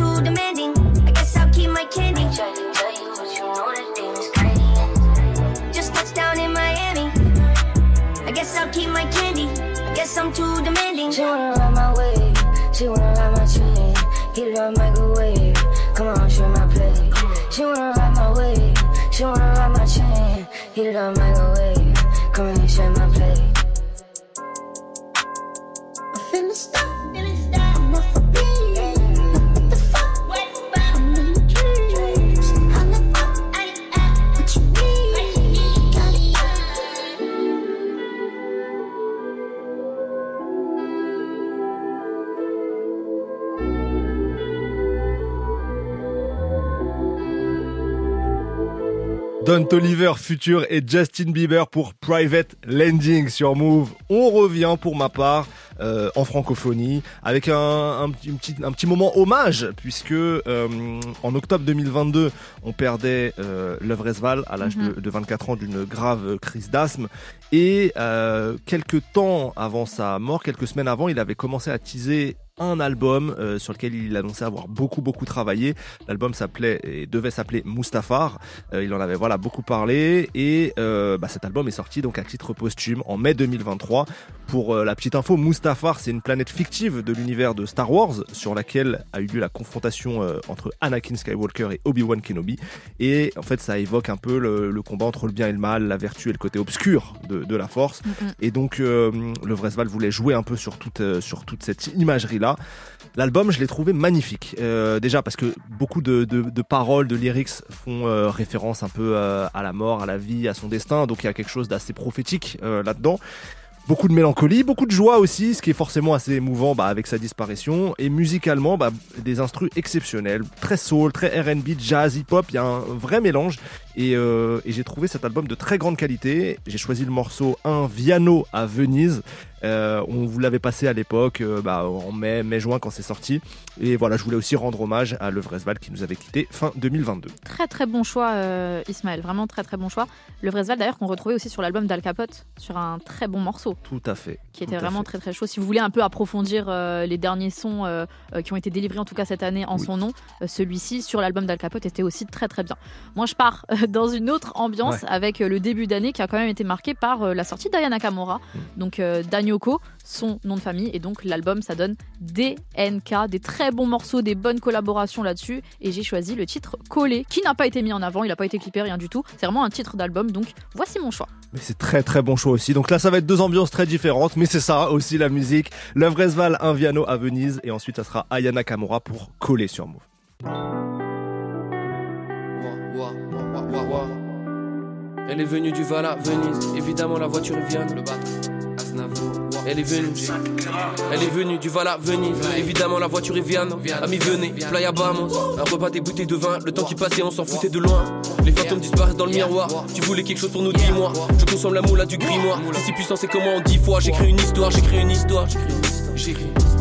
too demanding. She wanna ride my way, she wanna ride my train. Heat it up, microwave. Come on, share my plate. She wanna ride my way, she wanna ride my train. Heat it up, microwave. Come on, share my plate. I feel the stuff. Don Toliver, Future et Justin Bieber pour Private Landing sur Move. On revient pour ma part en francophonie avec un petit moment hommage puisque en octobre 2022 on perdait Lil Resval à l'âge de 24 ans d'une grave crise d'asthme et quelques temps avant sa mort, quelques semaines avant, il avait commencé à teaser un album sur lequel il annonçait avoir beaucoup travaillé. L'album s'appelait et devait s'appeler Mustafar. Il en avait beaucoup parlé et cet album est sorti donc à titre posthume en mai 2023. Pour la petite info, Mustafar c'est une planète fictive de l'univers de Star Wars sur laquelle a eu lieu la confrontation entre Anakin Skywalker et Obi-Wan Kenobi. Et en fait ça évoque un peu le combat entre le bien et le mal, la vertu et le côté obscur de la force. Et donc Lil Resval voulait jouer un peu sur toute cette imagerie là. L'album, je l'ai trouvé magnifique. Déjà parce que beaucoup de paroles, de lyrics font référence un peu à la mort, à la vie, à son destin. Donc il y a quelque chose d'assez prophétique là-dedans. Beaucoup de mélancolie, beaucoup de joie aussi, ce qui est forcément assez émouvant avec sa disparition. Et musicalement, des instrus exceptionnels, très soul, très R&B, jazz, hip-hop, il y a un vrai mélange. Et j'ai trouvé cet album de très grande qualité. J'ai choisi le morceau Un Viano à Venise. On vous l'avait passé à l'époque, en mai-juin quand c'est sorti. Et voilà, je voulais aussi rendre hommage à Lil Resval qui nous avait quitté fin 2022. Très très bon choix, Ismaël, vraiment très très bon choix. Lil Resval d'ailleurs qu'on retrouvait aussi sur l'album d'Al Capote, sur un très bon morceau. Tout à fait. Qui était vraiment très très chaud. Si vous voulez un peu approfondir les derniers sons qui ont été délivrés en tout cas cette année en son nom, celui-ci sur l'album d'Al Capote était aussi très très bien. Moi je pars dans une autre ambiance avec le début d'année qui a quand même été marqué par la sortie d'Aya Nakamura, donc Danyoko, son nom de famille, et donc l'album ça donne DNK, des très bons morceaux, des bonnes collaborations là-dessus, et j'ai choisi le titre Collé, qui n'a pas été mis en avant, il n'a pas été clippé, rien du tout, c'est vraiment un titre d'album, donc voici mon choix. Mais c'est très très bon choix aussi, donc là ça va être deux ambiances très différentes, mais c'est ça aussi la musique, Lil Resval, Un Viano à Venise, et ensuite ça sera Aya Nakamura pour Collé sur Move. Elle est venue du Val à Venise, évidemment la voiture vient de le battre. Elle est venue du Val à Venise, évidemment la voiture est Vienne. Amis venez, playa Bamos, un repas des bouteilles de vin. Le temps qui passait on s'en foutait de loin. Les fantômes disparaissent dans le miroir. Tu voulais quelque chose pour nous, dis-moi. Je consomme la moula du grimoire. Si puissant c'est comment en 10 fois. J'écris une histoire.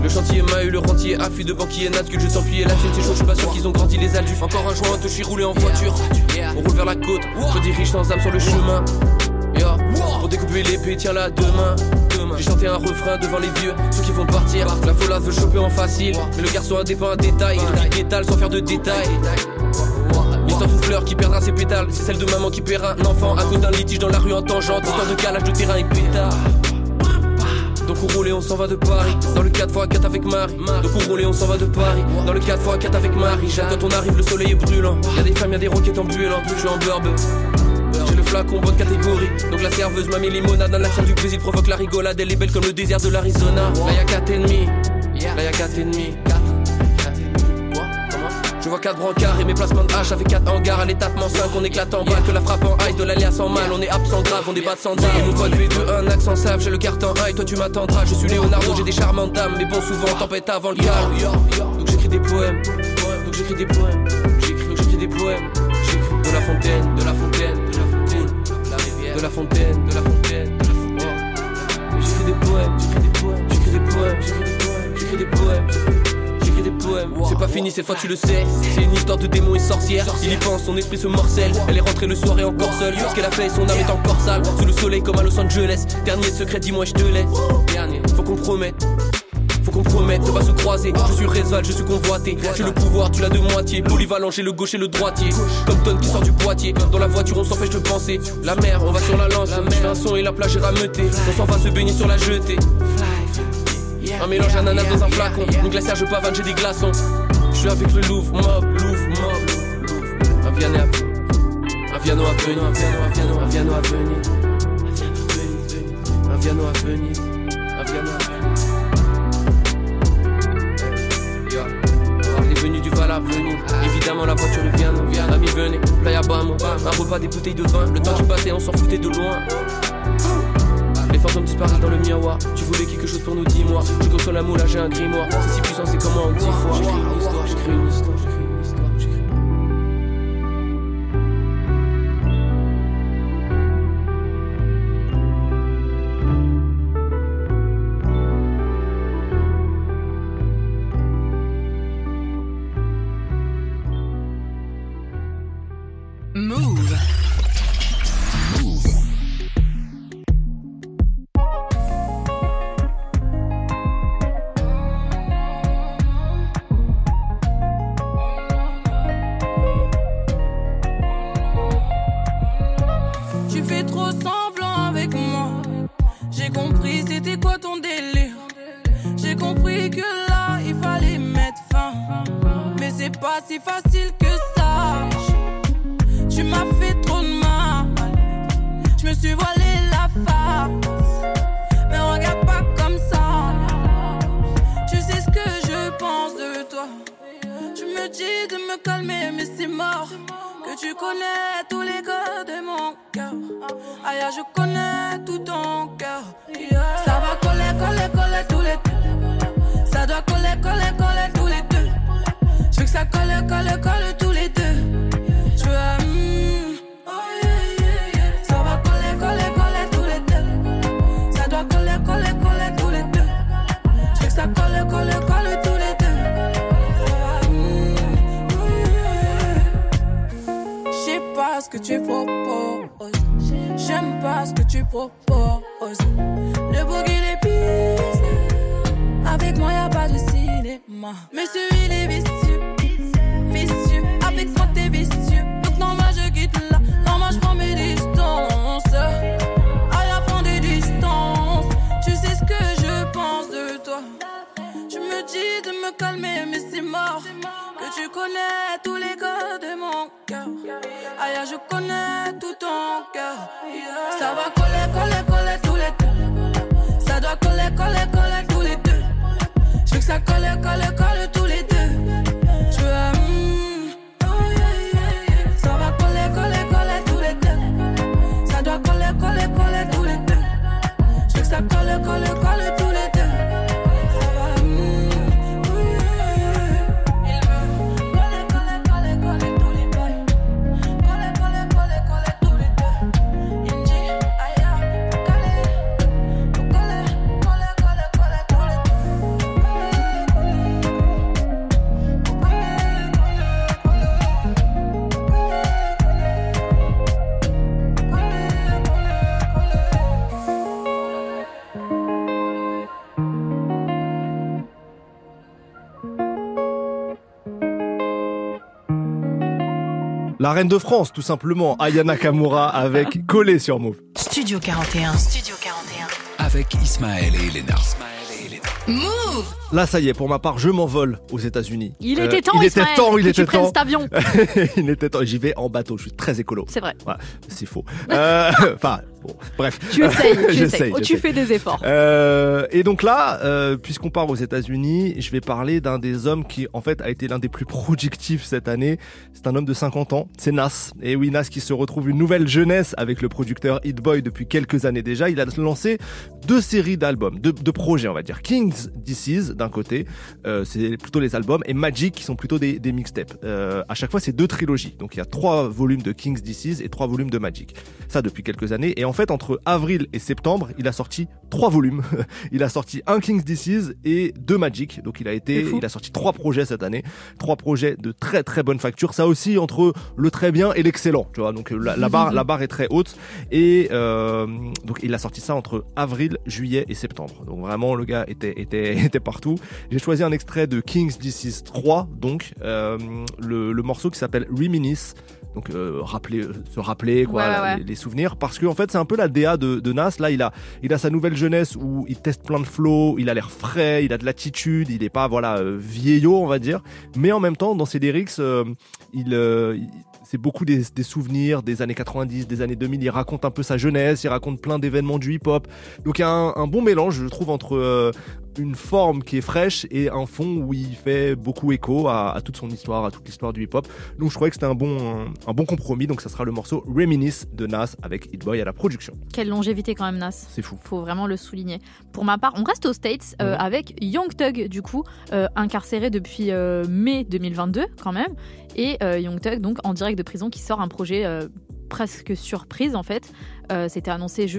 Le chantier m'a eu, le rentier affût de banquier Nat que je sens plier la tienne, c'est chaud, je suis pas sûr qu'ils ont grandi les adultes. Encore un joint, je suis roulé en voiture. On roule vers la côte, je dirige sans âme sur le chemin. Pour découper l'épée, tiens la demain. J'ai chanté un refrain devant les vieux, ceux qui vont partir. La folasse veut choper en facile, mais le garçon a dépeint un détail. Il détale sans faire de détails. L'histoire d'une fleur qui perdra ses pétales, c'est celle de maman qui perd un enfant à cause d'un litige dans la rue en tangente. Histoire de calage de terrain et pétard. Donc on roule et on s'en va de Paris, dans le 4x4 avec Marie. Donc on roule et on s'en va de Paris, dans le 4x4 avec Marie. Quand on arrive le soleil est brûlant, y'a des femmes, y'a des roquettes en brûlant. Je suis en burbe. J'ai le flacon, bonne catégorie. Donc la serveuse m'a mis limonade. Un accent du plaisir provoque la rigolade. Elle est belle comme le désert de l'Arizona. Là y'a 4 ennemis. Je vois 4 brancards et mes placements de hache avec 4 hangars. À l'étapement 5, on éclate en balle. Que la frappe en high, de l'aléa sans mal. On est absent grave, on débat sans dame. Mon pote lui veut un accent save. J'ai le carton high, toi tu m'attendras. Je suis Leonardo, j'ai des charmantes dames. Mais bon, souvent, tempête avant le calme. Donc j'écris des poèmes. J'écris de la fontaine, J'écris des poèmes. C'est pas fini, cette fois tu le sais. C'est une histoire de démons et sorcières. Il y pense, son esprit se morcelle. Elle est rentrée le soir et encore seule. Ce qu'elle a fait, son âme est encore sale. Sous le soleil comme à Los Angeles. Dernier secret, dis-moi, je te laisse. Faut qu'on promette, on va se croiser. Je suis Resval, je suis convoité. J'ai le pouvoir, tu l'as de moitié. Polyvalent, j'ai le gauche et le droitier. Comme Tonne qui sort du boîtier. Dans la voiture, on s'empêche de penser. La mer, on va sur la lance. Un son et la plage est rameutée. On s'en va se baigner sur la jetée. Un mélange ananas dans un flacon. Une glacière, je pavane, j'ai des glaçons. Je suis avec le Louvre, mob. Un Viano à Venise. Venue du Val à Venise, évidemment la voiture est Vienne. Amis venez, playa Bamo, un repas des bouteilles de vin. Le temps qui passait, on s'en foutait de loin. Les fantômes disparaissent dans le miroir. Tu voulais quelque chose pour nous, dis-moi. Je consomme la moula, j'ai un grimoire. C'est si puissant, c'est comment en 10 fois. J'écris une histoire. Je connais tout ton cœur. coller, coller tous les deux. Ça doit coller, coller, coller tous les deux. Je veux que ça colle, colle, colle tous les deux. Je veux un oh yeah, yeah, yeah. Ça va coller, coller, coller tous les deux. Ça doit coller, coller, coller tous les deux. Je veux que ça colle, colle, colle tous les deux. Ça va oh yeah, yeah. Je sais pas ce que tu proposes. J'aime pas ce que tu proposes. Le boogie les pistes. Avec moi y'a pas de cinéma. Monsieur il est vicieux, vicieux. Avec moi t'es vicieux. Donc normal je quitte là. Normal je prends mes distances. À la prendre des distances. Tu sais ce que je pense de toi. Tu me dis de me calmer mais c'est mort. Que tu connais tous les codes de mon cœur. Aya je connais tout ton cœur. Ça va coller, coller, coller tous les deux. Ça doit coller, coller, coller tous les deux. Je veux que ça colle, colle, colle tous les deux. Je veux un oh yeah, yeah, yeah. Ça va coller, coller, coller tous les deux. Ça doit coller, coller, coller tous les deux. Je veux que ça colle, colle, colle tous les deux. La reine de France, tout simplement, Aya Nakamura avec Collé sur Move. Studio 41. Studio 41. Avec Ismaël et Elena. Move. Là, ça y est, pour ma part, je m'envole aux États-Unis. Il était temps, Ismaël, que tu prennes cet avion. Il était temps, j'y vais en bateau, je suis très écolo. C'est vrai. Ouais, c'est faux. Enfin, bon, bref. Tu essayes, tu fais des efforts. Et donc là, puisqu'on part aux États-Unis, je vais parler d'un des hommes qui, en fait, a été l'un des plus productifs cette année. C'est un homme de 50 ans, c'est Nas. Et oui, Nas qui se retrouve une nouvelle jeunesse avec le producteur Hit Boy depuis quelques années déjà. Il a lancé 2 séries d'albums, de projets, on va dire. Kings Disease, d'un côté, c'est plutôt les albums, et Magic, qui sont plutôt des mixtapes. À chaque fois, c'est 2 trilogies. Donc, il y a 3 volumes de Kings Disease et 3 volumes de Magic. Ça, depuis quelques années. Et en fait, entre avril et septembre, il a sorti 3 volumes. Il a sorti un Kings Disease et 2 Magic. Donc, il a sorti 3 projets cette année. 3 projets de très, très bonne facture. Ça aussi, entre le très bien et l'excellent. Tu vois, donc, la barre est très haute. Et, donc, il a sorti ça entre avril, juillet et septembre. Donc, vraiment, le gars était partout. J'ai choisi un extrait de Kings Disease 3, donc le morceau qui s'appelle Reminisce, donc se rappeler quoi, les souvenirs, parce que en fait c'est un peu la DA de Nas. Là il a sa nouvelle jeunesse où il teste plein de flows, il a l'air frais, il a de l'attitude, il est pas vieillot on va dire, mais en même temps dans ses lyrics c'est beaucoup des souvenirs des années 90, des années 2000. Il raconte un peu sa jeunesse, il raconte plein d'événements du hip-hop. Donc il y a un bon mélange, je trouve, entre une forme qui est fraîche et un fond où il fait beaucoup écho à toute son histoire, à toute l'histoire du hip-hop. Donc je trouvais que c'était un bon compromis. Donc ça sera le morceau Reminisce de Nas avec Hit Boy à la production. Quelle longévité quand même, Nas. C'est fou. Faut vraiment le souligner. Pour ma part, on reste aux States avec Young Thug, du coup, incarcéré depuis mai 2022 quand même. Et Young Thug, donc en direct de prison, qui sort un projet presque surprise en fait. C'était annoncé, je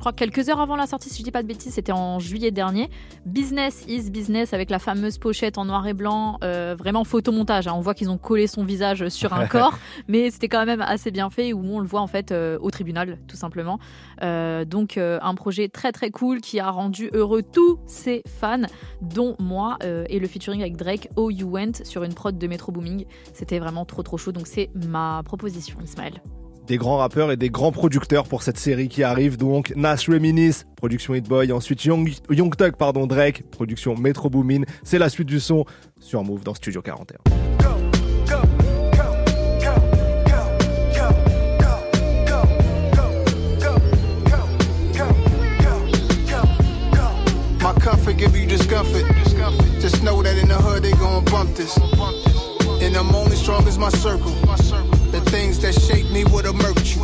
crois, quelques heures avant la sortie, si je dis pas de bêtises, c'était en juillet dernier. Business is Business, avec la fameuse pochette en noir et blanc, vraiment photomontage. Hein. On voit qu'ils ont collé son visage sur un corps, mais c'était quand même assez bien fait, où on le voit en fait au tribunal, tout simplement. Donc un projet très très cool qui a rendu heureux tous ses fans, dont moi, et le featuring avec Drake, Oh You Went, sur une prod de Metro Booming. C'était vraiment trop trop chaud, donc c'est ma proposition, Ismaël. Des grands rappeurs et des grands producteurs pour cette série qui arrive, donc Nas Reminisce, production Hit Boy, ensuite Young Thug, Drake, production Metro Boomin. C'est la suite du son sur Move dans Studio 41. My comfort give you discomfort. Just know that in the hood they gon' bump this. And I'm only strong as my circle. The things that shaped me would emerge.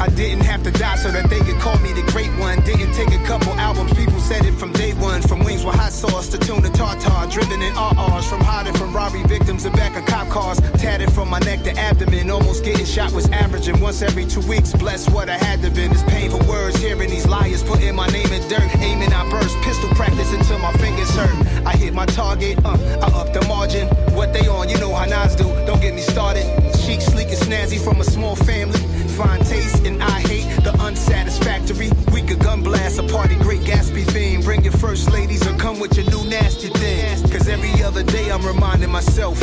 I didn't have to die so that they could call me the great one. Didn't take a couple albums, people said it from day one. From wings with hot sauce to tuna tartar, driven in RRs. From hiding from robbery victims and back of cop cars. Tatted from my neck to abdomen, almost getting shot was averaging once every 2 weeks. Bless what I had to been. It's painful words hearing these liars putting my name in dirt. Aiming, I burst, pistol practice until my fingers hurt. I hit my target, I up the margin. What they on, you know how Nas do, don't get me started. Chic, sleek, and snazzy from a small family. Fine taste, and I hate the unsatisfactory. We could gun blast a party, great Gatsby theme. Bring your first ladies or come with your new nasty thing. Cause every other day I'm reminding myself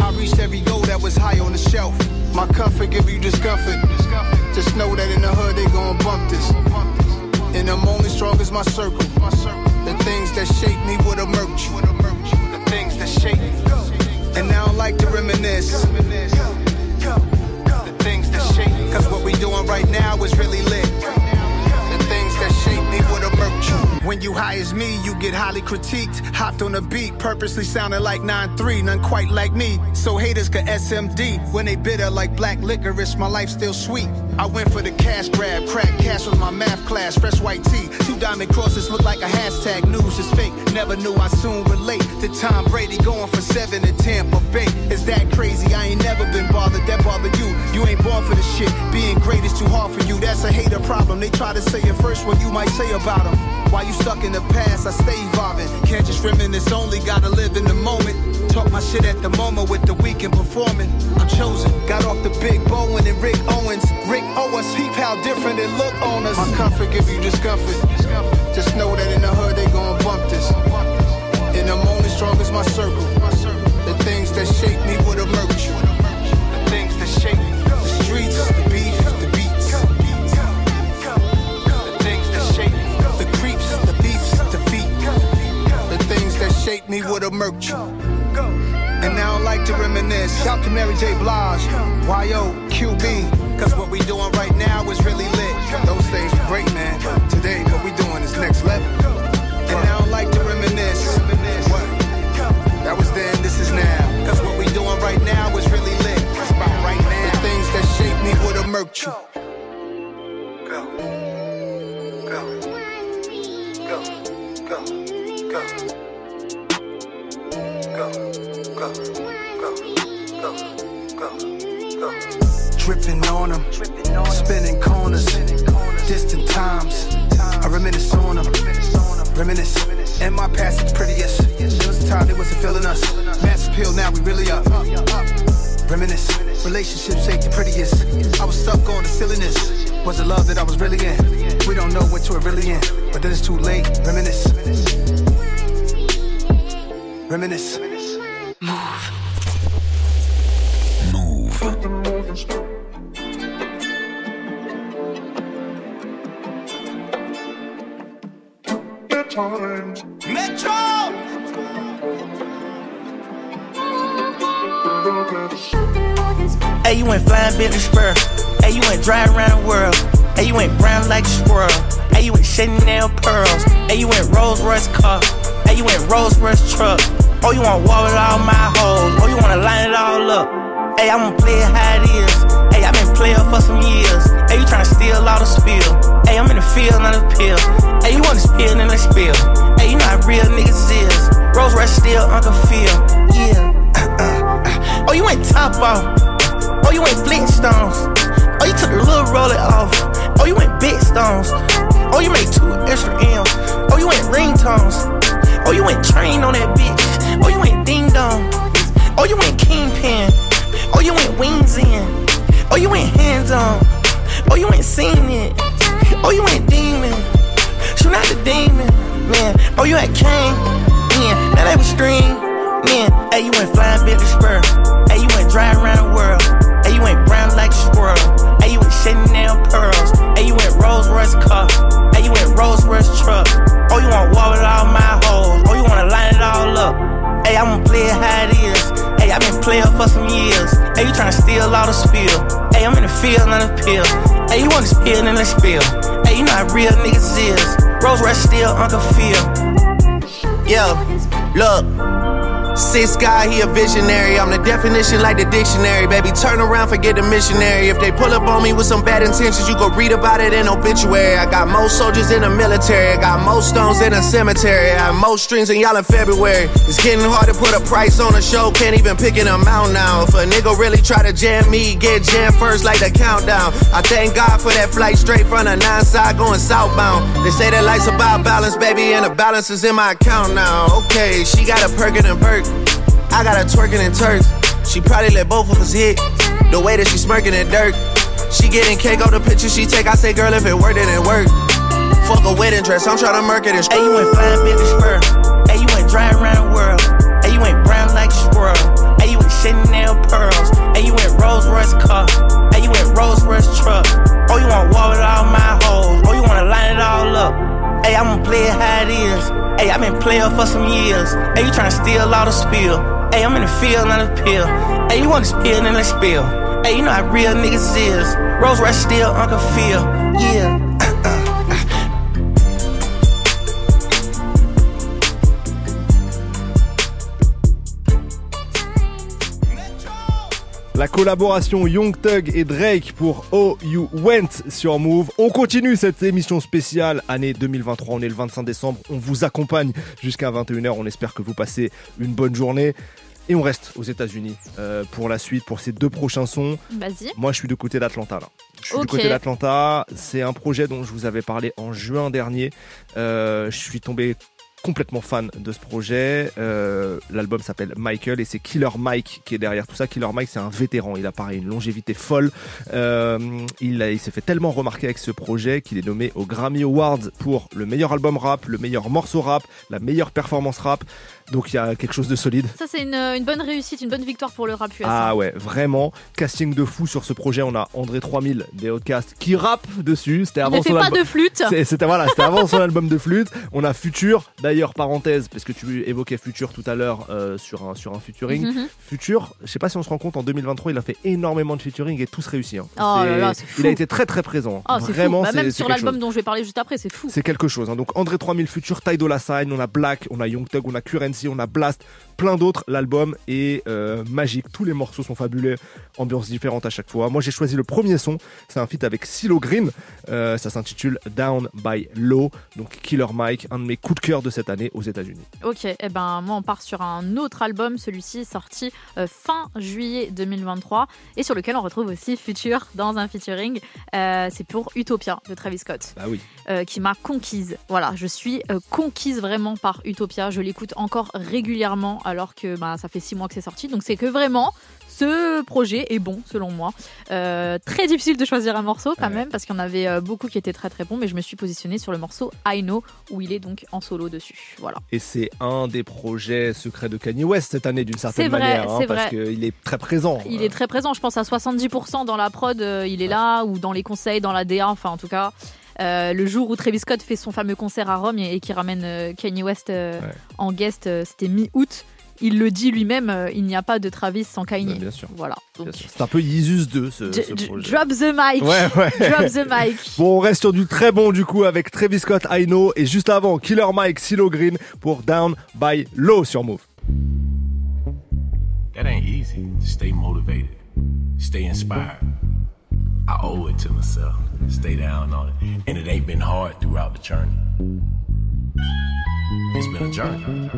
I reached every goal that was high on the shelf. My comfort give you discomfort. Just know that in the hood they gon' bump this. And I'm only strong as my circle. The things that shape me would emerge. The things that shape me. And I don't like to reminisce. The things that shape me. Cause what we doing right now is really lit. The things that shape me would emerge. When you high as me, you get highly critiqued. Hopped on a beat, purposely sounding like 9-3. None quite like me, so haters could SMD. When they bitter like black licorice, my life still sweet. I went for the cash grab, crack cash was my math class, fresh white tea, two diamond crosses look like a hashtag, news is fake, never knew I soon relate to Tom Brady going for 7 in Tampa Bay. It's that crazy, I ain't never been bothered, that bother you, you ain't born for this shit, being great is too hard for you, that's a hater problem, they try to say it first what you might say about them, while you stuck in the past, I stay evolving, can't just reminisce only, gotta live in the moment, talk my shit at the moment with the weekend performing, I'm chosen, got off the big Bowen and Rick Owens, Rick owe us, heap how different it look on us. My comfort give you discomfort. Just know that in the hood they gon' bump this. And I'm only strong as my circle. The things that shake me would emerge. The things that shake me. The streets, the beef, the beats. The things that shake me. The creeps, the beefs, the feet. The things that shake me would emerge. And I don't like to reminisce. Shout to Mary J. Blige, YO, QB. Cause what we doing right now is really lit. Those things were great, man. Today, what we doing is next level. And I don't like to reminisce. What? That was then, this is now. Cause what we doing right now is really lit. It's about right now. The things that shape me would have murked you. Go. Go. Go. Go. Go. Go. Go. Go. Go. Go. Go. Go. Dripping on them, spinning corners, distant times, I reminisce on them, reminisce, and my past is prettiest, there was a time they wasn't feeling us, mass appeal now we really up, reminisce, relationships ain't the prettiest, I was stuck on the silliness, was the love that I was really in, we don't know what you were really in, but then it's too late, reminisce, move. Metro! Hey, you went flying business spur. Hey, you went dry around the world. Hey, you went brown like a squirrel. Hey, you went Chanel pearls. Hey, you went Rolls Royce car. Hey, you went Rolls Royce truck. Oh, you wanna wall with all my hoes. Oh, you wanna line it all up. Hey, I'm gonna play it how it is. Hey, I've been playing for some years. Hey, you tryna steal all the spill. Hey, I'm in the field, not a pill. Hey, you wanna spill, then I spill. Hey, you know how real niggas is. Rolls Royce still Uncle Phil. Yeah. Oh, you ain't top off. Oh, you ain't Flintstones. Oh, you took the little roller off. Oh, you ain't big stones. Oh, you made 2 extra M's. Oh, you ain't ringtones. Oh, you ain't trained on that bitch. Oh, you ain't ding dong. Oh, you ain't kingpin. Oh, you ain't wings in. Oh, you ain't hands on. Oh, you ain't seen it. Oh, you ain't demon, shoot out the demon, man. Oh, you ain't king, man. Now they was stream, man. Hey, you went flying business spur. Hey, you went dry around the world. Hey, you went brown like a squirrel. Hey, you went Chanel pearls. Hey, you went Rolls Royce car. Hey, you went Rolls Royce truck. Oh, you wanna wall with all my hoes. Oh, you wanna line it all up. Hey, I'ma play it how it is. Hey, I've been playing for some years. Hey, you tryna steal all the spill. Hey, I'm in the field, not a pill. Hey, you wanna spill, then I spill. Hey, you know how real niggas is. Rolls Royce still Uncle Phil. Yeah, look, Six guy, he a visionary. I'm the definition like the dictionary. Baby, turn around, forget the missionary. If they pull up on me with some bad intentions, you gon' read about it in obituary. I got more soldiers in the military. I got more stones in the cemetery. I have more strings than y'all in February. It's getting hard to put a price on a show. Can't even pick an amount now. If a nigga really try to jam me, get jammed first like the countdown. I thank God for that flight straight from the 9 side going southbound. They say that life's about balance, baby, and the balance is in my account now. Okay, she got a perkin' and burk. I got a twerkin' and turks. She probably let both of us hit the way that she smirkin' and dirt. She getting cake on the picture she take. I say, girl, if it worked, it didn't work. Fuck a wedding dress, I'm tryna murk it and hey, you ain't flying bitch spur. Hey, you ain't dry around the world. Hey, you ain't brown like a squirrel. Hey, you ain't Chanel pearls. Hey, you ain't Rolls Royce car. Hey, you ain't Rolls Royce truck. Oh, you wanna walk with all my hoes. Oh, you wanna line it all up. Hey, I'ma play it how it is. Hey, I been playin' for some years. Hey, you tryna steal all the spill. Hey, I'm in the field, not a pill. Hey, you wanna spill, then let's spill. Hey, you know how real niggas is. Rolls Royce still Uncle Phil. Yeah. La collaboration Young Thug et Drake pour Oh You Went sur Move. On continue cette émission spéciale année 2023, on est le 25 décembre, on vous accompagne jusqu'à 21h, on espère que vous passez une bonne journée. Et on reste aux États-Unis pour la suite, pour ces deux prochains sons. Vas-y. Moi, je suis du côté d'Atlanta, là. Je suis du côté d'Atlanta, c'est un projet dont je vous avais parlé en juin dernier. Je suis tombé complètement fan de ce projet. L'album s'appelle Michael et c'est Killer Mike qui est derrière tout ça. Killer Mike, c'est un vétéran. Il a pareil une longévité folle. Il s'est fait tellement remarquer avec ce projet qu'il est nommé aux Grammy Awards pour le meilleur album rap, le meilleur morceau rap, la meilleure performance rap. Donc il y a quelque chose de solide. Ça c'est une bonne réussite, une bonne victoire pour le rap US. Ah ouais, vraiment. Casting de fou sur ce projet. On a André 3000 des Outcasts qui rappe dessus. C'était avant son album de flûte. C'était avant son album de flûte. On a Future. D'ailleurs, parenthèse, parce que tu évoquais Future tout à l'heure sur un featuring. Mm-hmm. Future, je sais pas si on se rend compte, en 2023, il a fait énormément de featuring et tous réussis. Hein. Oh là là, c'est fou. Il a été très très présent. Oh, vraiment, c'est fou. Bah, même sur l'album dont je vais parler juste après, c'est fou. C'est quelque chose. Hein. Donc André 3000, Future, Ty Dolla $ign, on a Black, on a Young Thug, on a Currency. On a Blast, plein d'autres, l'album est magique, tous les morceaux sont fabuleux, ambiance différente à chaque fois. Moi j'ai choisi le premier son, c'est un feat avec CeeLo Green, ça s'intitule Down by Low, donc Killer Mike, un de mes coups de cœur de cette année aux États-Unis. Ok, et ben moi on part sur un autre album, celui-ci sorti fin juillet 2023 et sur lequel on retrouve aussi Future dans un featuring, c'est pour Utopia de Travis Scott, bah oui. Qui m'a conquise, voilà, je suis conquise vraiment par Utopia, je l'écoute encore régulièrement alors que bah, ça fait 6 mois que c'est sorti, donc c'est que vraiment ce projet est bon selon moi. Très difficile de choisir un morceau quand même parce qu'il y en avait beaucoup qui étaient très très bons, mais je me suis positionnée sur le morceau I Know où il est donc en solo dessus, voilà. Et c'est un des projets secrets de Kanye West cette année d'une certaine manière, hein, parce qu'il est très présent. Il est très présent, je pense à 70% dans la prod, il est là, ou dans les conseils, dans la DA, enfin en tout cas... le jour où Travis Scott fait son fameux concert à Rome et qui ramène Kanye West en guest, c'était mi-août. Il le dit lui-même, il n'y a pas de Travis sans Kanye. Bien sûr. Voilà. Donc. Bien sûr. C'est un peu Yeezus 2 ce projet. Drop the mic. Ouais. Drop the mic. Bon, on reste sur du très bon du coup avec Travis Scott, I Know, et juste avant Killer Mike, CeeLo Green pour Down by Low sur Move. That ain't easy. Stay motivated. Stay inspired. I owe it to myself, stay down on it, and it ain't been hard throughout the journey. It's been a journey.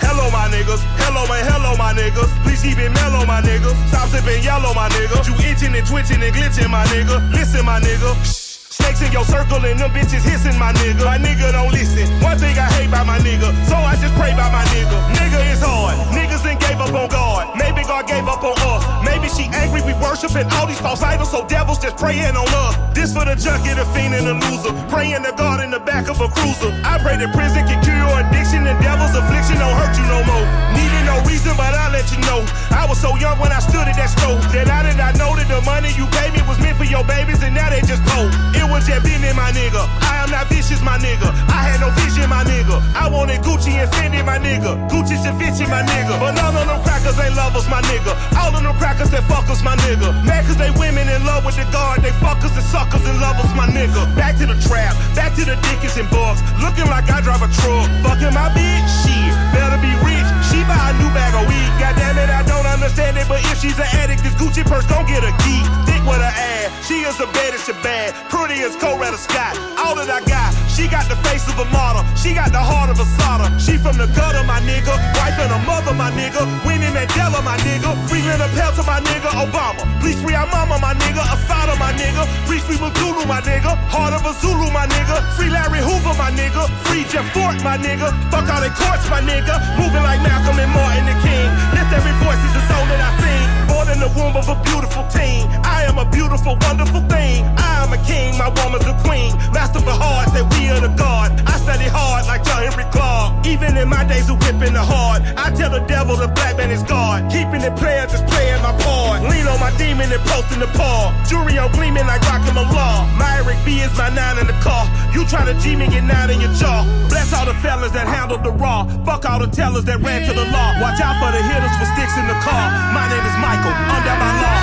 Hello, my niggas. Hello and hello, my niggas. Please keep it mellow, my niggas. Stop sipping yellow, my niggas. You itching and twitching and glitching, my nigga. Listen, my nigga. Snakes in your circle and them bitches hissing, my nigga. My nigga don't listen. One thing I hate by my nigga, so I just pray by my nigga. Nigga is hard. Niggas done gave up on God. Maybe God gave up on us. Maybe she angry we worshiping all these false idols, so devils just praying on us. This for the junkie, the fiend, and the loser. Praying to God in the back of a cruiser. I pray that prison can cure your addiction and devil's affliction don't hurt you no more. Needed no reason, but I'll let you know. I was so young when I stood at that stove that I did not know that the money you gave me was meant for your babies, and now they just broke. It was Jet Bentley, my nigga. I am not vicious, my nigga. I had no vision, my nigga. I wanted Gucci and Fendi, my nigga. Gucci and Vinci, my nigga. But none of them crackers ain't lovers, my nigga. All of them crackers that fuckers, my nigga. Mad cause they women in love with the guard. They fuckers and suckers and lovers, my nigga. Back to the trap, back to the Dickens and Bucks. Looking like I drive a truck. Fucking my bitch, shit. Better be rich. She buy a new bag of weed. Goddamn it, I don't understand it. But if she's an addict, this Gucci purse gon' get a geek. Thick with her ass. She is the baddest and bad. Pretty as Coretta Scott. All that I got. She got the face of a model. She got the heart of a solder. She from the gutter, my nigga. Wife and a mother, my nigga. Winnie Mandela, my nigga. Free Leonard Peltier, my nigga. Obama. Please free our mama, my nigga. Asada, my nigga. Free Sweet Mutulu, my nigga. Heart of a Zulu, my nigga. Free Larry Hoover, my nigga. Free Jeff Fort, my nigga. Fuck all the courts, my nigga. Moving like Malcolm and Martin the King. Lift every voice is the soul that I sing. Born in the womb of a beautiful teen. I am a beautiful, wonderful thing. I am a king, my woman's a queen. Master of the hearts that we of the guard. I study hard like John Henry Clark. Even in my days of whipping the hard, I tell the devil the black man is God. Keeping it players is playing my part. Lean on my demon and posting the paw. Jewelry on gleaming like rockin' the law. Myrick B is my nine in the car. You try to G me, get nine in your jaw. Bless all the fellas that handled the raw. Fuck all the tellers that ran to the law. Watch out for the hitters with sticks in the car. My name is Michael, under my law.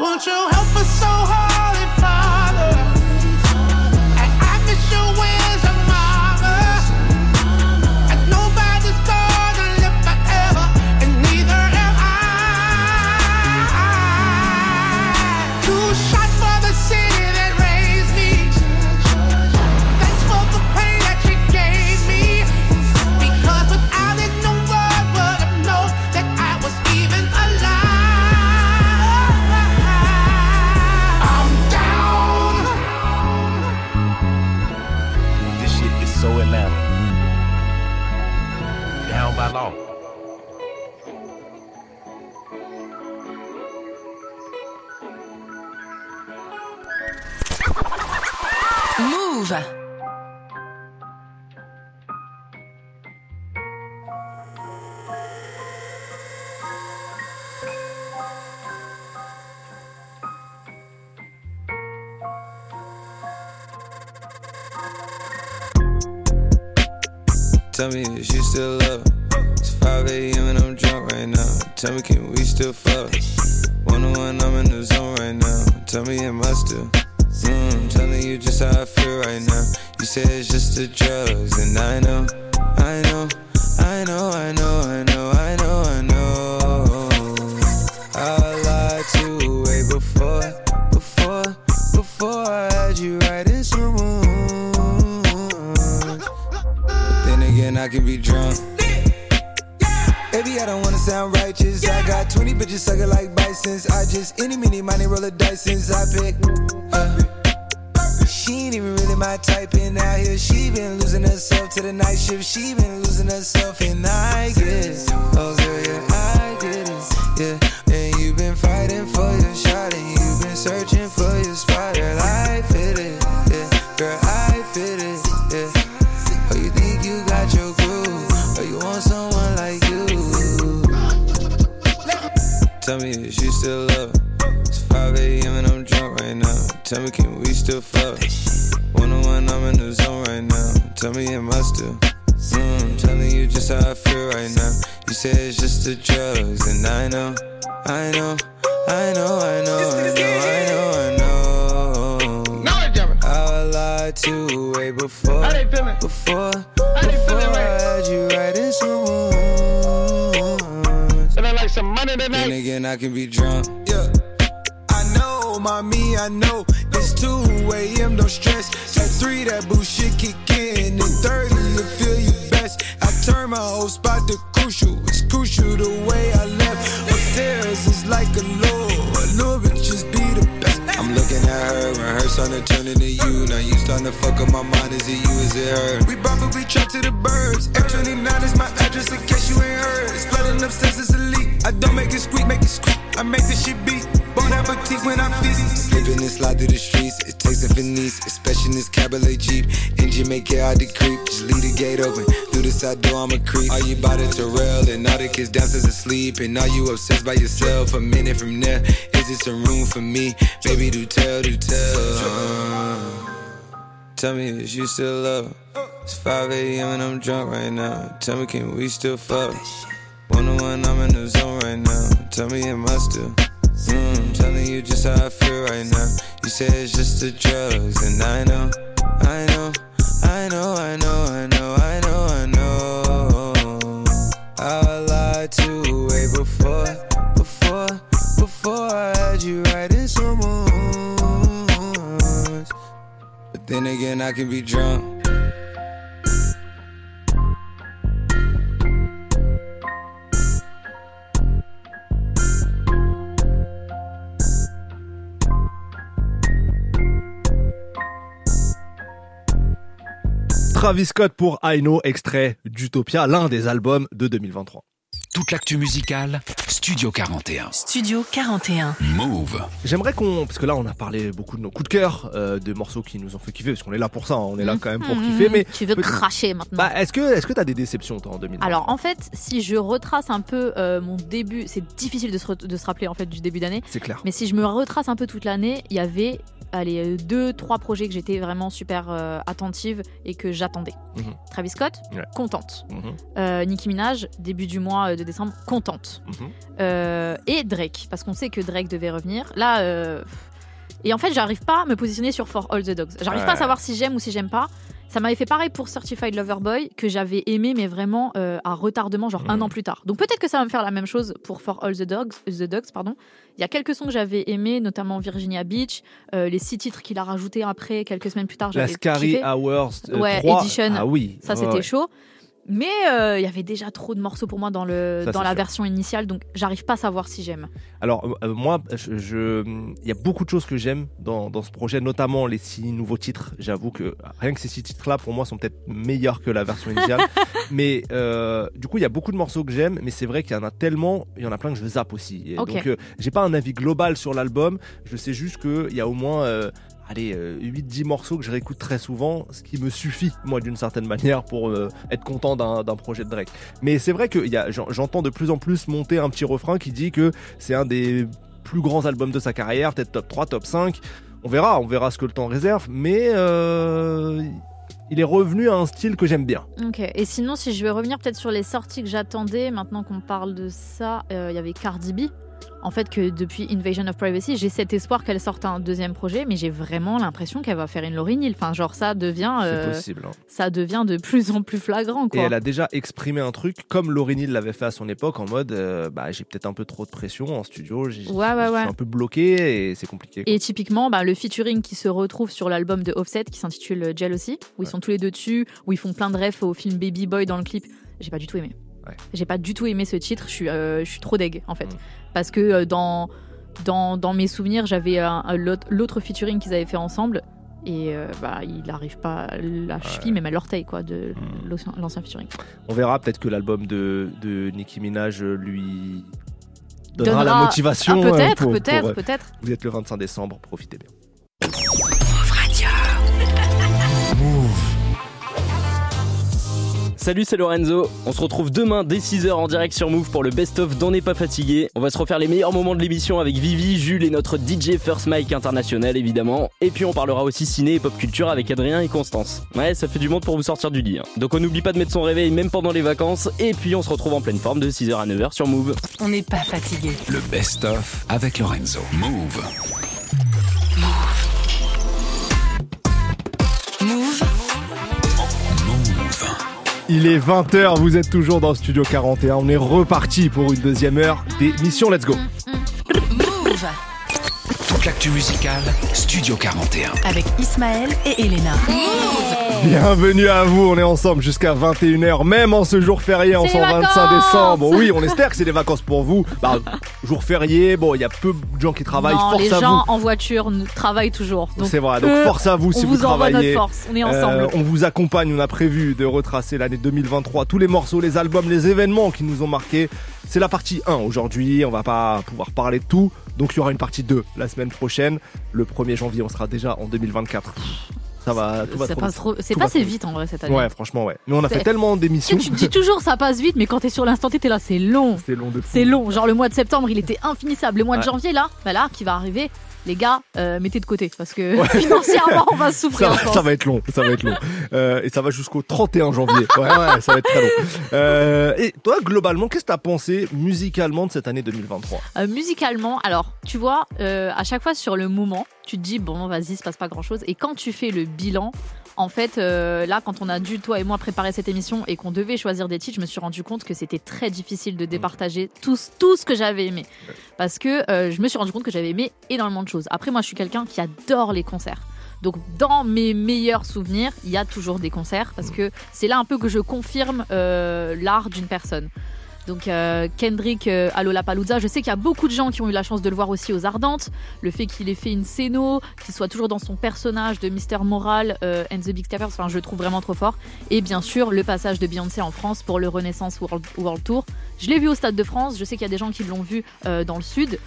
Won't you help us so hard and Father? Where's your mama? And nobody's gonna live forever, and neither am I. Two shots for the city that raised me. Thanks for the pain that you gave me. Because without it, no one would have known that I was even alive. I'm down. This shit is so Atlanta. Down by law. Move. Tell me, is you still love? It's 5 a.m. and I'm drunk right now. Tell me, can we still fuck? One-on-one, I'm in the zone right now. Tell me, am I still? Telling you just how I feel right now. You said it's just the drugs, and I know, I know, I know, I know, I know, I know, I know. I lied to you way before I had you right in some room. But then again, I can be drunk. Baby, I don't wanna sound righteous. I got 20 bitches sucking like bisons. I just any mini money roll of dice since I pick up. She ain't even really my type in out here. She been losing herself to the night shift. She been losing herself and I get it. Oh girl, yeah, I get it. Yeah, and you been fighting for your shot and you been searching for your spot. Girl, I fit it. Yeah, girl, I fit it. Yeah. Oh, you think you got your groove? Or you want someone like you? Tell me, is you still love it? It's 5 a.m. and I'm drunk right now. Tell me, can we still fuck? One-on-one, I'm in the zone right now. Tell me, am I still? Telling you just how I feel right now. You said it's just the drugs, and I know, I know, I know, I know, I know, I know, I know. I lied to you way before I had you right in some room. Feeling like some money tonight. Then again, I can be drunk. Yeah. Mommy, I know it's 2 a.m., don't stress. At 3, that bullshit kick in. And 30, you feel you best. I turn my whole spot to crucial. It's crucial the way I left. Upstairs is like a lure. A lure bitches be the best. I'm looking at her when her son is turning to you. Now you starting to fuck up my mind. Is it you, is it her? We probably trap to the birds. F29 is my address in case you ain't heard. It's flooding upstairs, it's elite. I don't make it squeak, make it squeak. I make this shit beat. Bon appetit. busy when I'm busy. Slipping and slide through the streets, it takes a finesse, especially in this cabaret Jeep. Engine make it hard to creep, just leave the gate open. Through the side door, I'm a creep. All you bought is Terrell, and all the kids downstairs asleep. And all you obsessed by yourself, a minute from there, is it some room for me? Baby, do tell, do tell. Tell me, is you still love? It's 5 a.m. and I'm drunk right now. Tell me, can we still fuck? One-on-one, I'm in the zone right now. Tell me, am I still? Telling you just how I feel right now. You say it's just the drugs. And I know, I know, I know, I know, I know, I know, I know I lied to you way before I had you writing so much. But then again, I can be drunk. Travis Scott pour I Know, extrait d'Utopia, l'un des albums de 2023. Toute l'actu musicale, Studio 41. Studio 41. Move. J'aimerais qu'on... Parce que là, on a parlé beaucoup de nos coups de cœur, de morceaux qui nous ont fait kiffer, parce qu'on est là pour ça, hein, on est là quand même pour kiffer. Mais tu veux cracher maintenant. Bah, est-ce que t'as des déceptions, toi, en 2023 ? Alors, en fait, si je retrace un peu mon début... C'est difficile de se rappeler, en fait, du début d'année. C'est clair. Mais si je me retrace un peu toute l'année, il y avait... Allez, 2-3 projets que j'étais vraiment super attentive et que j'attendais. Mm-hmm. Travis Scott, ouais. Contente. Mm-hmm. Nicki Minaj, début du mois de décembre, contente. Mm-hmm. Et Drake, parce qu'on sait que Drake devait revenir. Là, et en fait, j'arrive pas à me positionner sur For All The Dogs. J'arrive pas à savoir si j'aime ou si j'aime pas. Ça m'avait fait pareil pour Certified Lover Boy, que j'avais aimé, mais vraiment à retardement, genre un an plus tard. Donc peut-être que ça va me faire la même chose pour For All The Dogs. Il y a quelques sons que j'avais aimés, notamment Virginia Beach, les 6 titres qu'il a rajoutés après, quelques semaines plus tard. La Scary Hours 3 Edition, ah oui. Ça c'était chaud. Mais il y avait déjà trop de morceaux pour moi dans la version initiale, donc j'arrive pas à savoir si j'aime. Alors moi, il y a beaucoup de choses que j'aime dans ce projet, notamment les 6 nouveaux titres. J'avoue que rien que ces 6 titres-là, pour moi, sont peut-être meilleurs que la version initiale. Mais du coup, il y a beaucoup de morceaux que j'aime, mais c'est vrai qu'il y en a tellement, il y en a plein que je zappe aussi. Et okay. Donc j'ai pas un avis global sur l'album, je sais juste qu'il y a au moins... 8-10 morceaux que je réécoute très souvent, ce qui me suffit, moi, d'une certaine manière, pour être content d'un projet de Drake. Mais c'est vrai que j'entends de plus en plus monter un petit refrain qui dit que c'est un des plus grands albums de sa carrière, peut-être top 3, top 5. On verra ce que le temps réserve, mais... Il est revenu à un style que j'aime bien. Ok. Et sinon, si je vais revenir peut-être sur les sorties que j'attendais, maintenant qu'on parle de ça, il y avait Cardi B. En fait, que depuis Invasion of Privacy, j'ai cet espoir qu'elle sorte un deuxième projet, mais j'ai vraiment l'impression qu'elle va faire une Lauryn Hill. Enfin, genre, ça devient... c'est possible. Hein. Ça devient de plus en plus flagrant, quoi. Et elle a déjà exprimé un truc, comme Lauryn Hill l'avait fait à son époque, en mode, j'ai peut-être un peu trop de pression en studio, je suis un peu bloqué et c'est compliqué, quoi. Et typiquement, le featuring qui se retrouve sur l'album de Offset, qui s'intitule Jealousy, où ils sont tous les deux dessus, où ils font plein de refs au film Baby Boy dans le clip, j'ai pas du tout aimé. Ouais. J'ai pas du tout aimé ce titre, je suis trop deg en fait. Parce que dans mes souvenirs, j'avais l'autre featuring qu'ils avaient fait ensemble et il arrive pas à la cheville, même à l'orteil quoi, de l'ancien featuring. On verra, peut-être que l'album de Nicki Minaj lui donnera la motivation. Ah, peut-être. Vous êtes le 25 décembre, profitez bien. Salut, c'est Lorenzo. On se retrouve demain dès 6h en direct sur Move pour le best-of d'On n'est pas fatigué. On va se refaire les meilleurs moments de l'émission avec Vivi, Jules et notre DJ First Mike International, évidemment. Et puis on parlera aussi ciné et pop culture avec Adrien et Constance. Ouais, ça fait du monde pour vous sortir du lit. Hein. Donc on n'oublie pas de mettre son réveil même pendant les vacances. Et puis on se retrouve en pleine forme de 6h à 9h sur Move. On n'est pas fatigué. Le best-of avec Lorenzo. Move. Il est 20h, vous êtes toujours dans Studio 41. On est reparti pour une deuxième heure d'émission. Let's go. Move. Toute l'actu musicale, Studio 41. Avec Ismaël et Elena. Move. Bienvenue à vous, on est ensemble jusqu'à 21h, même en ce jour férié, en 25 décembre. Oui, on espère que c'est des vacances pour vous. Jour férié, il y a peu de gens qui travaillent, force à vous. Les gens en voiture travaillent toujours. Donc c'est vrai, donc force à vous si vous travaillez. On vous envoie notre force, on est ensemble. On vous accompagne, on a prévu de retracer l'année 2023, tous les morceaux, les albums, les événements qui nous ont marqués. C'est la partie 1 aujourd'hui, on va pas pouvoir parler de tout. Donc il y aura une partie 2 la semaine prochaine. Le 1er janvier, on sera déjà en 2024. Ça va, tout va ça trop passe vite. Trop, c'est tout passé vite en vrai cette année. Ouais, franchement, ouais. Mais on a fait tellement d'émissions. Tu dis toujours ça passe vite, mais quand t'es sur l'instant T, t'es là, c'est long. C'est long de fou. C'est long. Genre le mois de septembre, il était infinissable. Le mois de janvier, là, bah là, qui va arriver. Les gars, mettez de côté parce que financièrement on va souffrir. Ça va être long, ça va être long. Et ça va jusqu'au 31 janvier. Ouais, ça va être très long. Et toi, globalement, qu'est-ce que t'as pensé musicalement de cette année 2023 ? Musicalement, alors, tu vois, à chaque fois sur le moment, tu te dis, bon, vas-y, il se passe pas grand-chose. Et quand tu fais le bilan, en fait, là, quand on a dû, toi et moi, préparer cette émission et qu'on devait choisir des titres, je me suis rendu compte que c'était très difficile de départager tout ce que j'avais aimé. Parce que je me suis rendu compte que j'avais aimé énormément de choses. Après, moi, je suis quelqu'un qui adore les concerts. Donc, dans mes meilleurs souvenirs, il y a toujours des concerts parce que c'est là un peu que je confirme l'art d'une personne. Donc Kendrick à Lollapalooza, je sais qu'il y a beaucoup de gens qui ont eu la chance de le voir aussi aux Ardentes. Le fait qu'il ait fait une scéno, qu'il soit toujours dans son personnage de Mr Moral and the Big Steppers, enfin je le trouve vraiment trop fort. Et bien sûr le passage de Beyoncé en France pour le Renaissance World Tour. Je l'ai vu au Stade de France, je sais qu'il y a des gens qui l'ont vu dans le sud,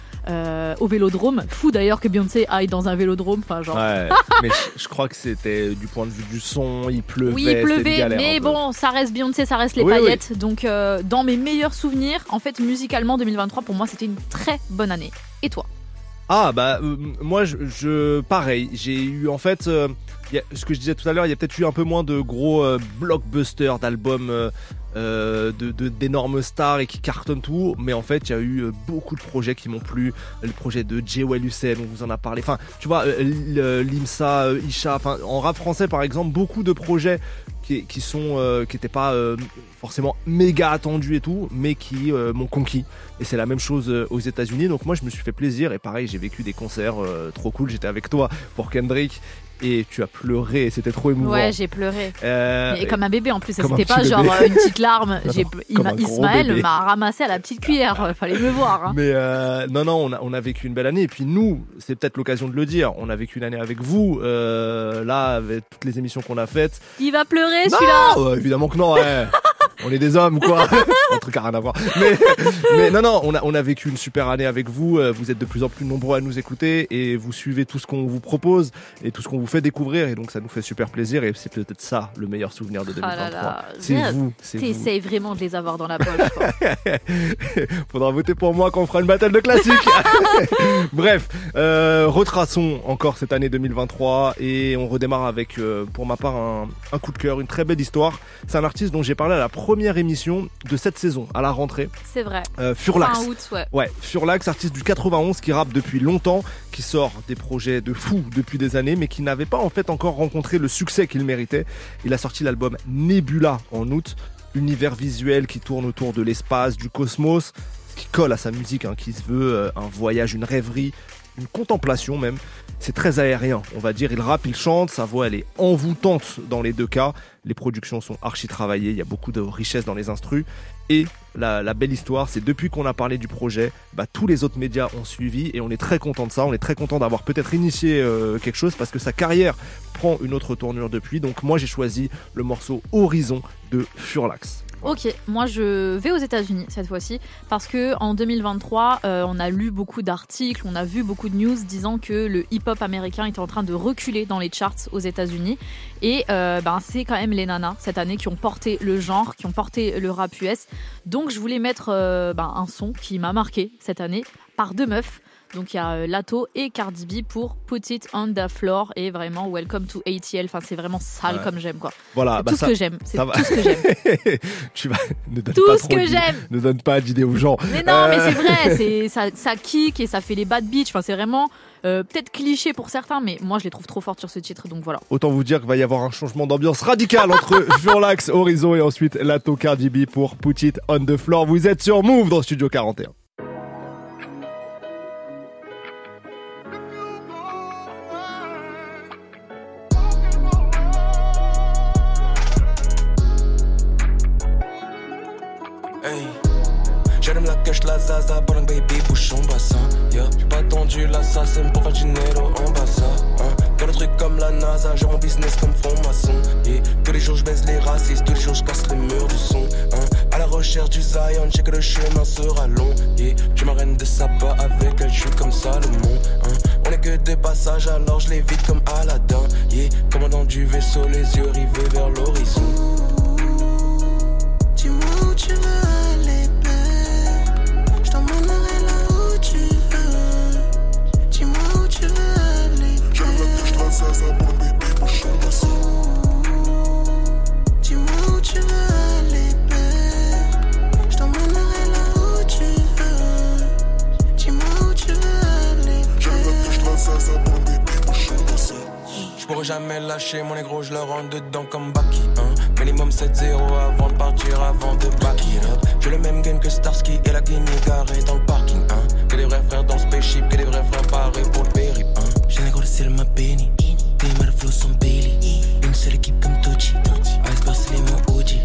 au Vélodrome. Fou d'ailleurs que Beyoncé aille dans un Vélodrome, enfin genre. Ouais, mais je crois que c'était du point de vue du son, il pleuvait. Oui, il pleuvait, galère, mais bon, ça reste Beyoncé, ça reste les paillettes. Oui. Donc dans mes meilleurs souvenirs, en fait, musicalement 2023 pour moi c'était une très bonne année. Et toi ? Ah bah moi je pareil, j'ai eu en fait ce que je disais tout à l'heure, il y a peut-être eu un peu moins de gros blockbusters d'albums d'énormes stars et qui cartonnent tout, mais en fait il y a eu beaucoup de projets qui m'ont plu. Le projet de Jewel Hussein, on vous en a parlé, enfin tu vois, Limsa, Isha, enfin en rap français par exemple, beaucoup de projets qui étaient pas forcément méga attendus et tout, mais qui m'ont conquis. Et c'est la même chose aux États-Unis. Donc moi je me suis fait plaisir et pareil, j'ai vécu des concerts trop cool. J'étais avec toi pour Kendrick et tu as pleuré, c'était trop émouvant. Ouais, j'ai pleuré. Et comme un bébé en plus, ça c'était pas bébé. Genre une petite larme. Ismaël m'a ramassé à la petite cuillère, fallait me voir. Hein. Mais non, on a vécu une belle année. Et puis nous, c'est peut-être l'occasion de le dire, on a vécu une année avec vous, là, avec toutes les émissions qu'on a faites. Il va pleurer celui-là. Évidemment que non, ouais. On est des hommes quoi, un truc à rien à voir. Mais non, on a vécu une super année avec vous. Vous êtes de plus en plus nombreux à nous écouter et vous suivez tout ce qu'on vous propose et tout ce qu'on vous fait découvrir et donc ça nous fait super plaisir et c'est peut-être ça le meilleur souvenir de 2023. C'est vous. T'essayes vraiment de les avoir dans la poche. Faudra voter pour moi quand on fera une battle de classique. Bref, retraçons encore cette année 2023 et on redémarre avec, pour ma part, un coup de cœur, une très belle histoire. C'est un artiste dont j'ai parlé à la première émission de cette saison à la rentrée. C'est vrai. Furlax. Fin août, ouais. Furlax, artiste du 91 qui rappe depuis longtemps, qui sort des projets de fou depuis des années, mais qui n'avait pas en fait encore rencontré le succès qu'il méritait. Il a sorti l'album Nebula en août, univers visuel qui tourne autour de l'espace, du cosmos, qui colle à sa musique, hein, qui se veut un voyage, une rêverie, une contemplation même. C'est très aérien, on va dire. Il rappe, il chante, sa voix elle est envoûtante dans les deux cas. Les productions sont archi travaillées, il y a beaucoup de richesse dans les instrus. Et la belle histoire, c'est depuis qu'on a parlé du projet, tous les autres médias ont suivi et on est très content de ça. On est très content d'avoir peut-être initié quelque chose parce que sa carrière prend une autre tournure depuis. Donc moi j'ai choisi le morceau Horizon de Furlax. Ok, moi je vais aux États-Unis cette fois-ci parce que en 2023, on a lu beaucoup d'articles, on a vu beaucoup de news disant que le hip-hop américain était en train de reculer dans les charts aux États-Unis et c'est quand même les nanas cette année qui ont porté le genre, qui ont porté le rap US. Donc je voulais mettre un son qui m'a marqué cette année par deux meufs. Donc il y a Lato et Cardi B pour Put It On The Floor et vraiment Welcome to ATL. Enfin c'est vraiment sale comme j'aime quoi. Voilà, c'est tout ce que j'aime. C'est tout ce que j'aime. Ne donne pas d'idées aux gens. Mais non, mais c'est vrai. Ça kick et ça fait les bad bitch. Enfin c'est vraiment peut-être cliché pour certains, mais moi je les trouve trop fortes sur ce titre. Donc voilà. Autant vous dire qu'il va y avoir un changement d'ambiance radical entre Furlax, Horizon et ensuite Lato, Cardi B pour Put It On The Floor. Vous êtes sur Move dans Studio 41. La zaza, ballon baby, bouchon bassin. Yeah. J'ai pas tendu l'assassin pour faire dinero en bassa. Car le truc comme la NASA, genre en business comme franc-maçon. Yeah. Tous les jours je baise les racistes, tous les jours je casse les murs du son. À la recherche recherche du Zion, check le chemin sera long. Et tu ma reine de Saba, avec elle je suis comme Salomon, hein. On est que des passages, alors je les vide comme Aladdin. Yeah, commandant du vaisseau, les yeux rivés vers l'horizon. Ooh, dis-moi où tu veux aller, belle. Je t'emmènerai là où tu veux. Dis-moi où tu veux aller, belle. J'aimerais que je trace à mon bébé, mon chien d'assaut. Dis-moi où tu veux aller, belle. Je t'emmènerai là où tu veux. Dis-moi où tu veux. Je pourrais jamais lâcher mon négro, je le rentre dedans comme Baki, hein. Minimum 7-0 avant de partir, avant de back it up. J'ai le même gun que Starsky et la Guinée garée dans le parking, hein. Que des vrais frères dans le spaceship, que des vrais frères parés pour le périph', hein. J'ai négro le ciel m'a béni, des marflots sont Bailey. Une seule équipe comme Tochi, Iceberg c'est les mots OG.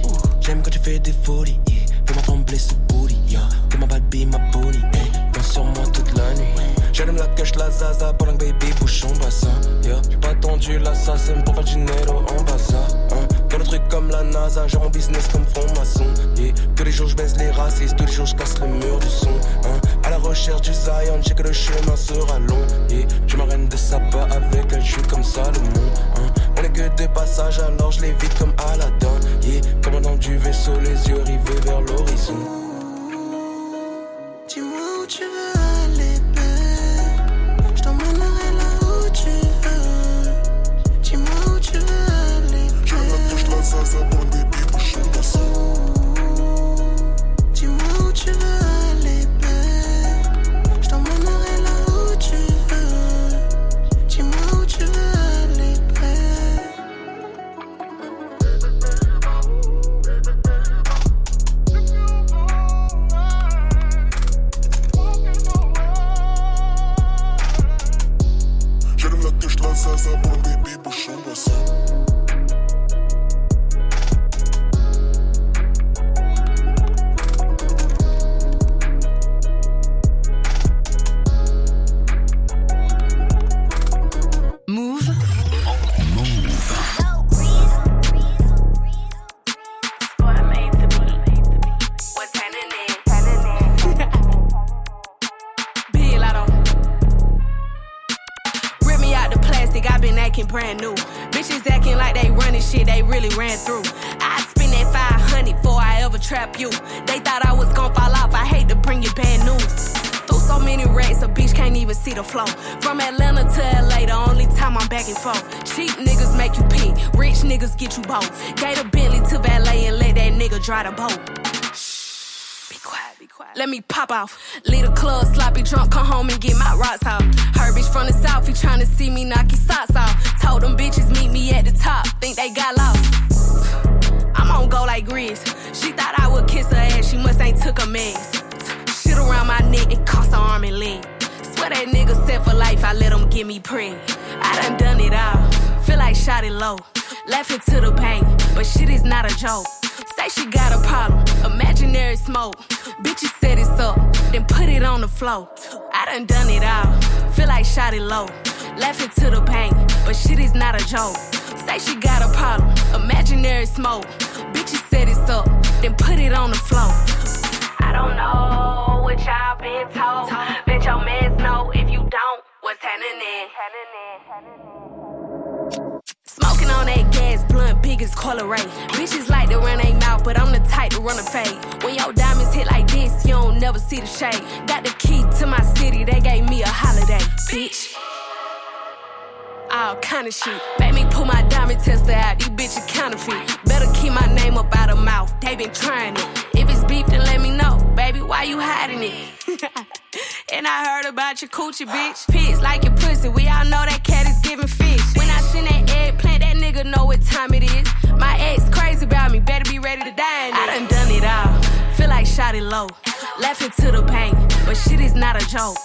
J'aime quand tu fais des folies, fais-moi trembler ce booty, yeah. Que ma bad be ma bonnie, hey. Danse sur moi toute la nuit. J'allume la cache, la zaza, pour un baby, bouchon, bassin. Yeah, j'ai pas tendu l'assassin pour faire du Niro en bazar. Hein, que le truc comme la NASA, genre en business comme franc-maçon. Yeah, tous les jours j'baisse les racistes, tous les jours j'casse le mur du son. Hein, à la recherche du Zion, j'ai que le chemin sera long. Yeah, je ma reine de Saba, avec elle je suis comme Salomon. Hein, on est que des passages, alors je les vide comme Aladdin. Yeah, commandant du vaisseau, les yeux rivés vers l'horizon. Dis-moi où tu veux. Dis-moi où tu veux aller, belle. Je t'emmènerai là où tu veux. Dis-moi où tu veux aller, belle. J'allume la touche, la zaza pour le baby, bouchon, bassin. From Atlanta to LA, the only time I'm back and forth. Cheap niggas make you pee, rich niggas get you both. Gave a Bentley to valet and let that nigga drive the boat. Shh, be quiet, be quiet. Let me pop off. Leave the club sloppy drunk, come home and get my rocks off. Her bitch from the south, he tryna see me knock his socks off. Told them bitches meet me at the top, think they got lost. I'm on go like Grizz. She thought I would kiss her ass, she must ain't took a mess. Shit around my neck, it cost her arm and leg. What that nigga said for life, I let him get me preg. I done it all, feel like shot it low. Laughing to the bank, but shit is not a joke. Say she got a problem, imaginary smoke. Bitch, you set it up, then put it on the floor. I done it all, feel like shot it low. Laughing to the bank, but shit is not a joke. Say she got a problem, imaginary smoke. Bitch, you set it up, then put it on the floor. I don't know what y'all been told. Bet your mans know if you don't, what's happening? Smoking on that gas blunt, big as Colorado. Bitches like to run they mouth, but I'm the type to run a fade. When your diamonds hit like this, you don't never see the shade. Got the key to my city, they gave me a holiday, bitch. All kind of shit. Make me pull my diamond tester out, these bitches counterfeit. Better keep my name up out of mouth, they been trying it. If it's beef, then let me know, baby, why you hiding it? And I heard about your coochie, bitch. Pigs like your pussy, we all know that cat is giving fish. When I send that eggplant, that nigga know what time it is. My ex crazy about me, better be ready to die in it. I done it all, feel like shot it low. Laughing to the bank, but shit is not a joke.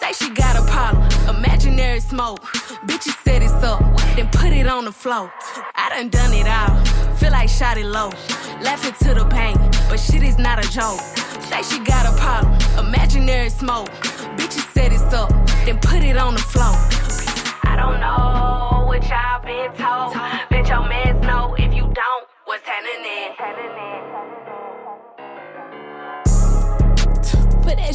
Say she got a problem, imaginary smoke. Bitch, you set it up, then put it on the floor. I done it all, feel like shot it low. Laughing to the bank, but shit is not a joke. Say she got a problem, imaginary smoke. Bitch, you set it up, then put it on the floor. I don't know what y'all been told. Bet your mans know if you don't, what's happening?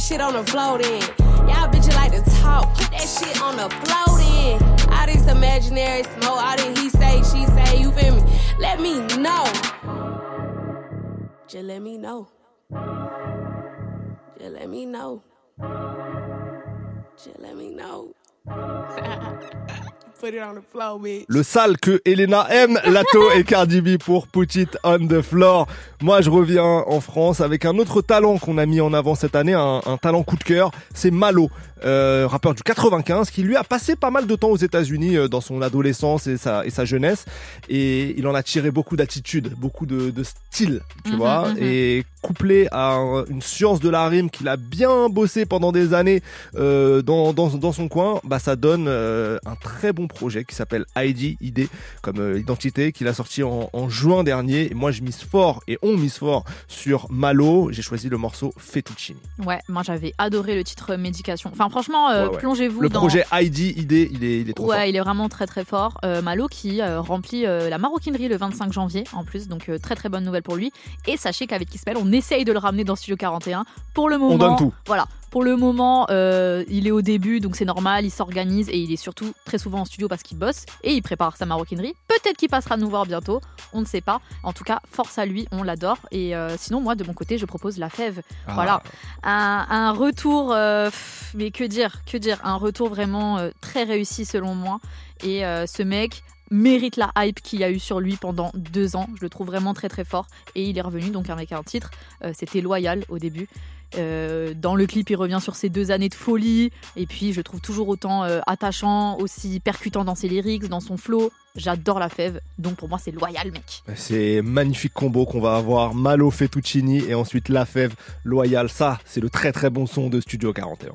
that shit on the float in. Y'all bitches like to talk, keep that shit on the float in. All this imaginary smoke, all this he say, she say, you feel me? Let me know. Just let me know. Just let me know. Just let me know. Le sale que Elena aime, Lato et Cardi B pour Put It On The Floor. Moi, je reviens en France avec un autre talent qu'on a mis en avant cette année, un talent coup de cœur, c'est Malo, rappeur du 95, qui lui a passé pas mal de temps aux États-Unis dans son adolescence et sa jeunesse, et il en a tiré beaucoup d'attitudes, beaucoup de style, tu vois, et couplé à une science de la rime qu'il a bien bossé pendant des années dans son coin, bah ça donne un très bon projet qui s'appelle ID comme identité, qu'il a sorti en juin dernier. Et moi je mise fort et on mise fort sur Malo. J'ai choisi le morceau Fettuccine. Ouais, moi j'avais adoré le titre Médication. Enfin franchement, plongez-vous dans le projet ID, il est trop fort. Ouais, il est vraiment très très fort. Malo qui remplit la maroquinerie le 25 janvier en plus, donc très très bonne nouvelle pour lui. Et sachez qu'avec Ismaël, on essaye de le ramener dans Studio 41. Pour le moment, on donne tout. Voilà. Pour le moment, il est au début, donc c'est normal, il s'organise et il est surtout très souvent en studio parce qu'il bosse et il prépare sa maroquinerie. Peut-être qu'il passera nous voir bientôt, on ne sait pas. En tout cas, force à lui, on l'adore. Et sinon, moi, de mon côté, je propose La Fève. Ah. Voilà, un retour, mais que dire, un retour vraiment très réussi selon moi. Et ce mec mérite la hype qu'il y a eu sur lui pendant 2 ans. Je le trouve vraiment très très fort et il est revenu donc avec un titre, c'était Loyal au début. Dans le clip il revient sur ses 2 années de folie et puis je trouve toujours autant attachant, aussi percutant dans ses lyrics, dans son flow. J'adore La Fève, donc pour moi c'est Loyal, mec. C'est magnifique combo qu'on va avoir, Malo, Fettuccini et ensuite La Fève, Loyal. Ça c'est le très très bon son de Studio 41.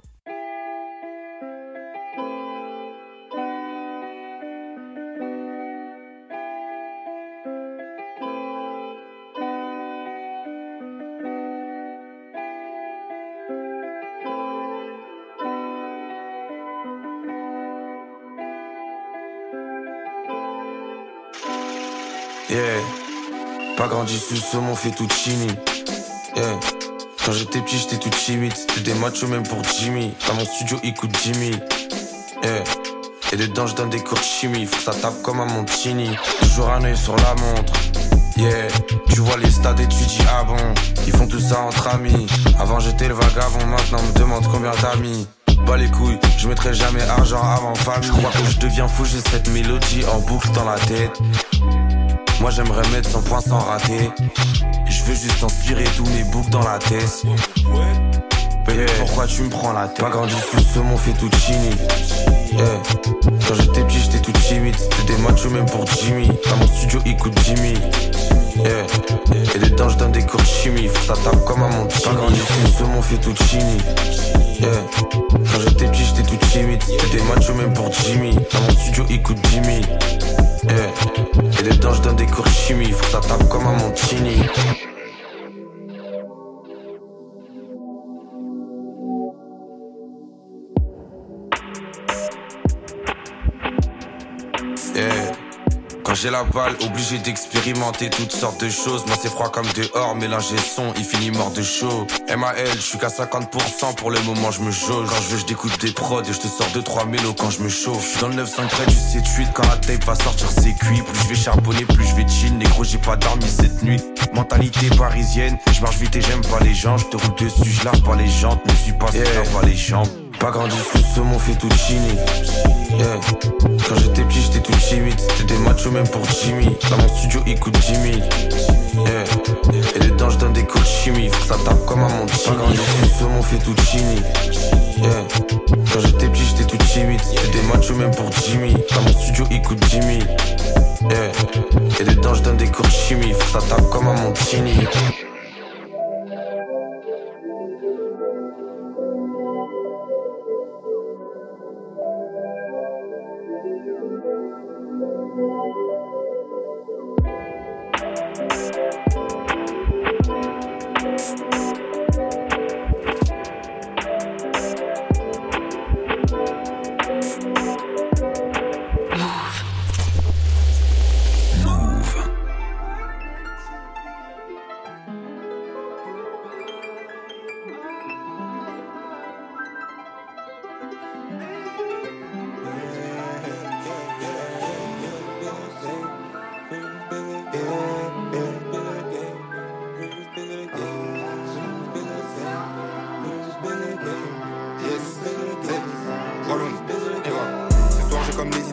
Pas grandi sous le saumon fettuccini. Yeah. Quand j'étais petit, j'étais tout timide. C'était des machos même pour Jimmy. Dans mon studio, il coûte Jimmy. Yeah. Et dedans, je donne des cours de chimie. Faut que ça tape comme à Montini. Toujours un œil sur la montre. Yeah. Tu vois les stades et tu dis ah bon. Ils font tout ça entre amis. Avant, j'étais le vagabond. Maintenant, on me demande combien t'as mis. Bas les couilles, je mettrai jamais argent avant famille. Je crois que je deviens fou. J'ai cette mélodie en boucle dans la tête. Moi j'aimerais mettre 100 points sans rater. Je veux juste inspirer tous mes boucs dans la tête. Yeah. Pourquoi tu me prends la tête? Pas grandi sous le saumon fettuccini. Yeah. Quand j'étais petit j'étais tout timide. C'était des machos même pour Jimmy. Dans mon studio il coûte Jimmy. Yeah. Et dedans je donne des cours de chimie. Faut que ça tape comme à Montini. Pas grandi sous le saumon fettuccini. Yeah. Quand j'étais petit j'étais tout timide. C'était des machos même pour Jimmy. Dans mon studio il coûte Jimmy. Yeah. Et dedans je donne des cours de chimie. Faut que ça tape comme à Montini. Yeah. Quand j'ai la balle, obligé d'expérimenter toutes sortes de choses. Moi c'est froid comme dehors, mélanger son, il finit mort de chaud. M.A.L, je suis qu'à 50%, pour le moment je me jauge. Quand je veux je découpe des prods et je te sors 2-3 mélos quand je me chauffe. J'suis dans le 9-5 près du 7-8, quand la tape va sortir c'est cuit. Plus je vais charbonner, plus je vais chill, négro j'ai pas dormi cette nuit. Mentalité parisienne, je marche vite et j'aime pas les gens. Je te roule dessus, je lave pas les jantes, ne suis pas yeah. Sur pas les jambes. Pas grandi sous ce mon fettuccini. Yeah. Quand j'étais petit j'étais tout timide. C'était des machos même pour Jimmy. Dans mon studio il coûte Jimmy. Yeah. Et dedans je donne des cours de chimie. Faut que ça tape comme à Montini. Pas grandi sous ce mon fettuccini. Yeah. Quand j'étais petit j'étais tout timide. C'était des machos même pour Jimmy. Dans mon studio il coûte Jimmy. Yeah. Et dedans je donne des cours de chimie. Faut que ça tape comme à Montini.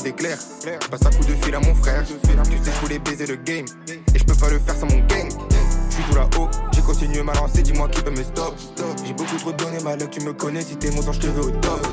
c'était clair. Je passe un coup de fil à mon frère. Tu sais, je voulais baiser le game. Et je peux pas le faire sans mon gang. Je suis tout là-haut, j'ai continué ma lancée. Dis-moi qui peut me stop. J'ai beaucoup trop donné, ma luck, tu me connais. Si t'es mon sang, je te veux au top.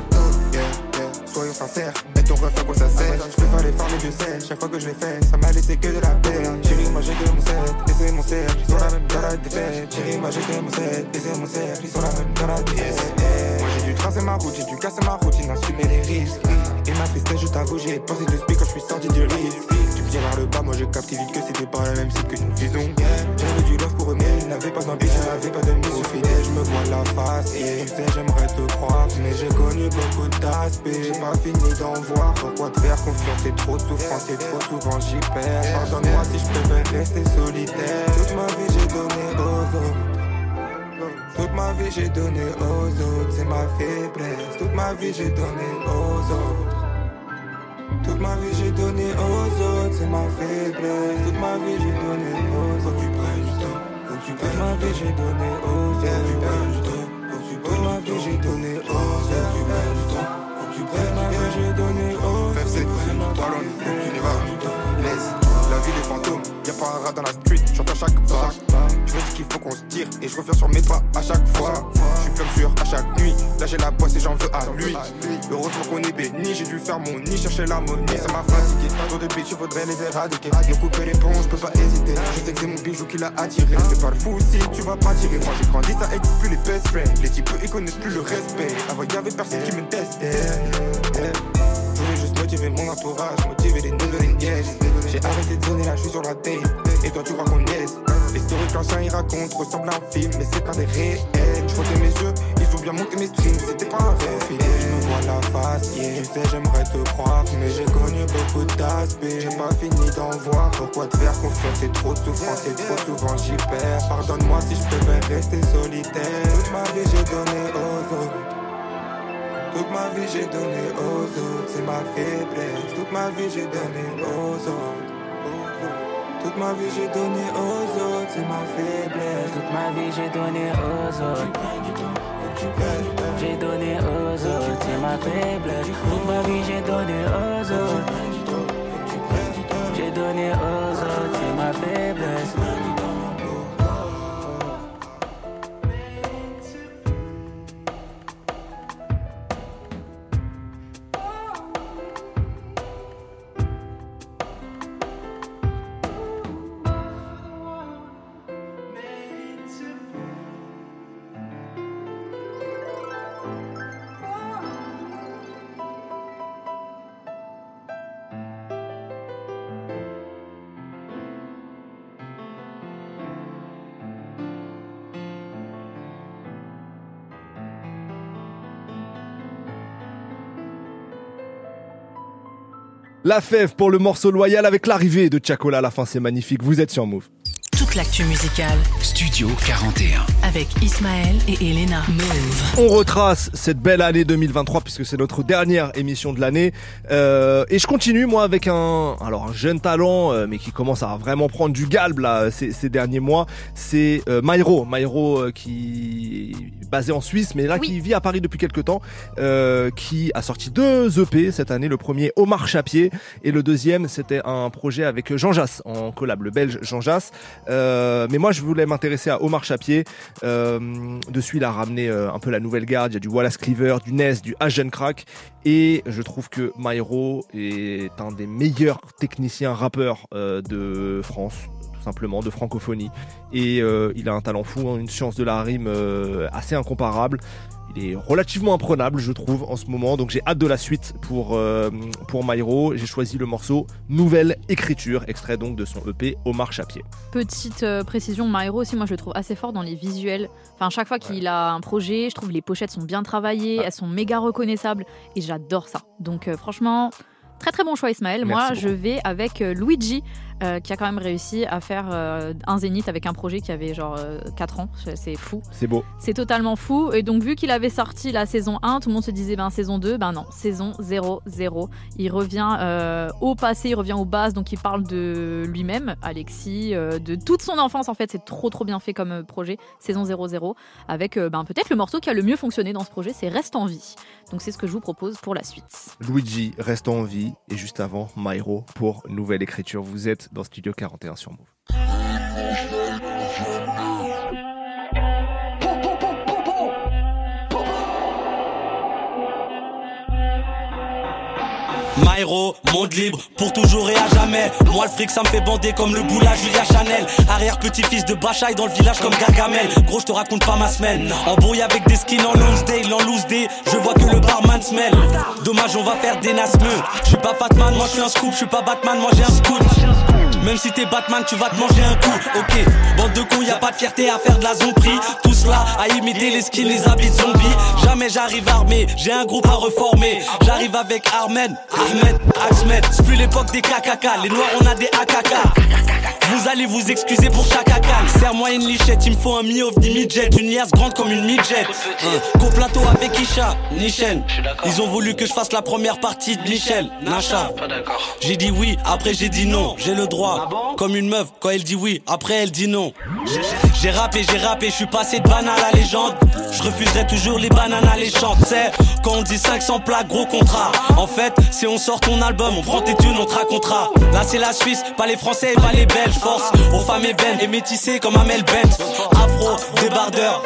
Soyons sincères, et ton ref à quoi ça sert. Je peux faire les femmes et Dieu sait, chaque fois que je les fais, ça m'a laissé que de la peine. Chérie, moi j'ai que mon set, et c'est mon cerf, ils sont la même dans la défaite. Chérie, moi j'ai que mon set, et c'est mon cerf, ils sont la même dans la défaite. Moi j'ai dû tracer ma route, j'ai dû casser ma routine, assumer les risques. Et ma tristesse, je t'avoue, j'ai pensé de speak quand je suis sorti du risque. Tu me tiens vers le bas, moi je capte vite que c'était pas la même site que nous visons. J'avais du love pour eux, mais ils n'avaient pas d'ambition, je n'avais pas de mise au filet. Je me vois la face, et tu sais, j'aimerais te croire, mais j'ai connu beaucoup d'aspects. J'ai pas fini d'en voir, pourquoi te faire confiance, c'est trop de souffrance et trop souvent j'y perds. Pardonne-moi si je préfère rester solitaire. Toute ma vie j'ai donné aux autres. Toute ma vie j'ai donné aux autres, c'est ma faiblesse. Toute ma vie j'ai donné aux autres. Toute ma vie j'ai donné aux autres, c'est ma faiblesse. Toute ma vie j'ai donné aux autres. Quand tu perds du temps, quand tu perds ma vie j'ai donné aux autres. Quand tu perds du temps, quand tu perds ma vie j'ai donné aux autres. Tu perds du temps. Faire ses coups, ballon, tu n'y vas plus. Laisse la vie des fantômes, y'a pas un rat dans la street, j'entends chaque pas. Je me dis qu'il faut qu'on se tire et je reviens sur mes pas à chaque fois. Je suis comme sûr à chaque nuit, là j'ai la boisse et j'en veux à lui. Le retour qu'on est béni, j'ai dû faire mon nid, chercher l'harmonie, ça m'a fatigué. Tant de bitches, faudrait les éradiquer. Nous couper les ponts, je peux pas hésiter. Je sais que c'est mon bijou qui l'a attiré. C'est pas le fou si tu vas pas tirer. Moi j'ai grandi, ça existe plus les best friends. Les types ils connaissent plus le respect. Avant y'avait personne qui me testait. Je voulais juste motiver mon entourage, motiver les nouvelles guests. J'ai arrêté de donner la chute sur la tête, et toi tu crois qu'on niaise. L'histoire que l'ancien il raconte ressemble à un film, mais c'est pas des réels. Je frottais mes yeux, ils ont bien monté mes streams, c'était pas un rêve. Je me vois la face, tu sais j'aimerais te croire, mais j'ai connu beaucoup d'aspects. J'ai pas fini d'en voir, pourquoi te faire confiance, c'est trop de souffrance et trop souvent j'y perds. Pardonne-moi si je préfère rester solitaire. Toute ma vie j'ai donné aux autres. Toute ma vie j'ai donné aux autres, c'est ma faiblesse. Toute ma vie j'ai donné aux autres. Toute ma vie j'ai donné aux autres, c'est ma faiblesse. Toute ma vie j'ai donné aux autres. J'ai donné aux autres, c'est ma faiblesse. Toute ma vie j'ai donné aux autres. J'ai donné aux autres, c'est ma faiblesse. La fève pour le morceau loyal avec l'arrivée de Tiakola à la fin, c'est magnifique, vous êtes sur Move. Toute l'actu musicale, Studio 41, avec Ismaël et Elena. Move. On retrace cette belle année 2023 puisque c'est notre dernière émission de l'année. Et je continue moi avec un jeune talent mais qui commence à vraiment prendre du galbe là ces derniers mois. C'est Myro. Myro qui est basé en Suisse mais là oui, qui vit à Paris depuis quelques temps. Qui a sorti 2 EP cette année. Le premier Omar Chapier et le deuxième c'était un projet avec Jean Jass en collab, le belge Jean Jass. Mais moi je voulais m'intéresser à Omar Chapier. Dessus il a ramené un peu la nouvelle garde, il y a du Wallace Cleaver, du Ness, du Asian Crack et je trouve que Myro est un des meilleurs techniciens rappeurs de France, tout simplement, de francophonie et il a un talent fou, hein, une science de la rime assez incomparable. Il est relativement imprenable, je trouve, en ce moment. Donc, j'ai hâte de la suite pour Myro. J'ai choisi le morceau Nouvelle Écriture, extrait donc de son EP Omar Chapier. Petite précision, Myro aussi, moi, je le trouve assez fort dans les visuels. Enfin, chaque fois qu'il a un projet, je trouve les pochettes sont bien travaillées, elles sont méga reconnaissables et j'adore ça. Donc, franchement, très très bon choix, Ismaël. Merci moi, beaucoup. Je vais avec Luigi. qui a quand même réussi à faire un zénith avec un projet qui avait genre 4 ans. C'est fou. C'est beau. C'est totalement fou. Et donc, vu qu'il avait sorti la saison 1, tout le monde se disait saison 2, non, saison 0-0. Il revient au passé, il revient aux bases, donc il parle de lui-même, Alexis, de toute son enfance en fait. C'est trop bien fait comme projet, saison 0-0, avec peut-être le morceau qui a le mieux fonctionné dans ce projet, c'est Reste en vie. Donc c'est ce que je vous propose pour la suite. Luigi, Reste en vie, et juste avant, Myro pour Nouvelle Écriture. Vous êtes dans Studio 41 sur Move. Myro, monde libre, pour toujours et à jamais. Moi le fric ça me fait bander comme le boula Julia Chanel. Arrière petit-fils de Bachaï dans le village comme Gargamel. Gros je te raconte pas ma semaine. Embrouille avec des skins en loose day, en loose day. Je vois que le barman se mêle. Dommage on va faire des nasmeux. Je suis pas Batman, moi je suis un scoop. Je suis pas Batman, moi j'ai un scoop. Même si t'es Batman, tu vas te manger un coup, ok. Bande de cons, y'a pas de fierté à faire de la zombie. Tout cela à imiter les skins, les habits de zombies. Jamais j'arrive armé, j'ai un groupe à reformer. J'arrive avec Ahmed, Axmed. C'est plus l'époque des KKK, les noirs on a des AKK. Vous allez vous excuser pour chaque akal. Serre-moi une lichette, il me faut un mi-off, des midgets. Une liasse grande comme une midget. Gros plateau avec Isha, Nichen. Ils ont voulu que je fasse la première partie de Michel, Nacha. J'ai dit oui, après j'ai dit non, j'ai le droit. Ah bon? Comme une meuf, quand elle dit oui, après elle dit non. J'ai rappé, je suis passé de banane à légende. Je refuserai toujours les bananes à l'échante. C'est quand on dit 500 plaques, gros contrat. En fait, si on sort ton album, on prend tes thunes, on te racontera. Là c'est la Suisse, pas les Français et pas les Belges. Force aux femmes et belles et métissées comme Amel Bent. Afro, débardeur,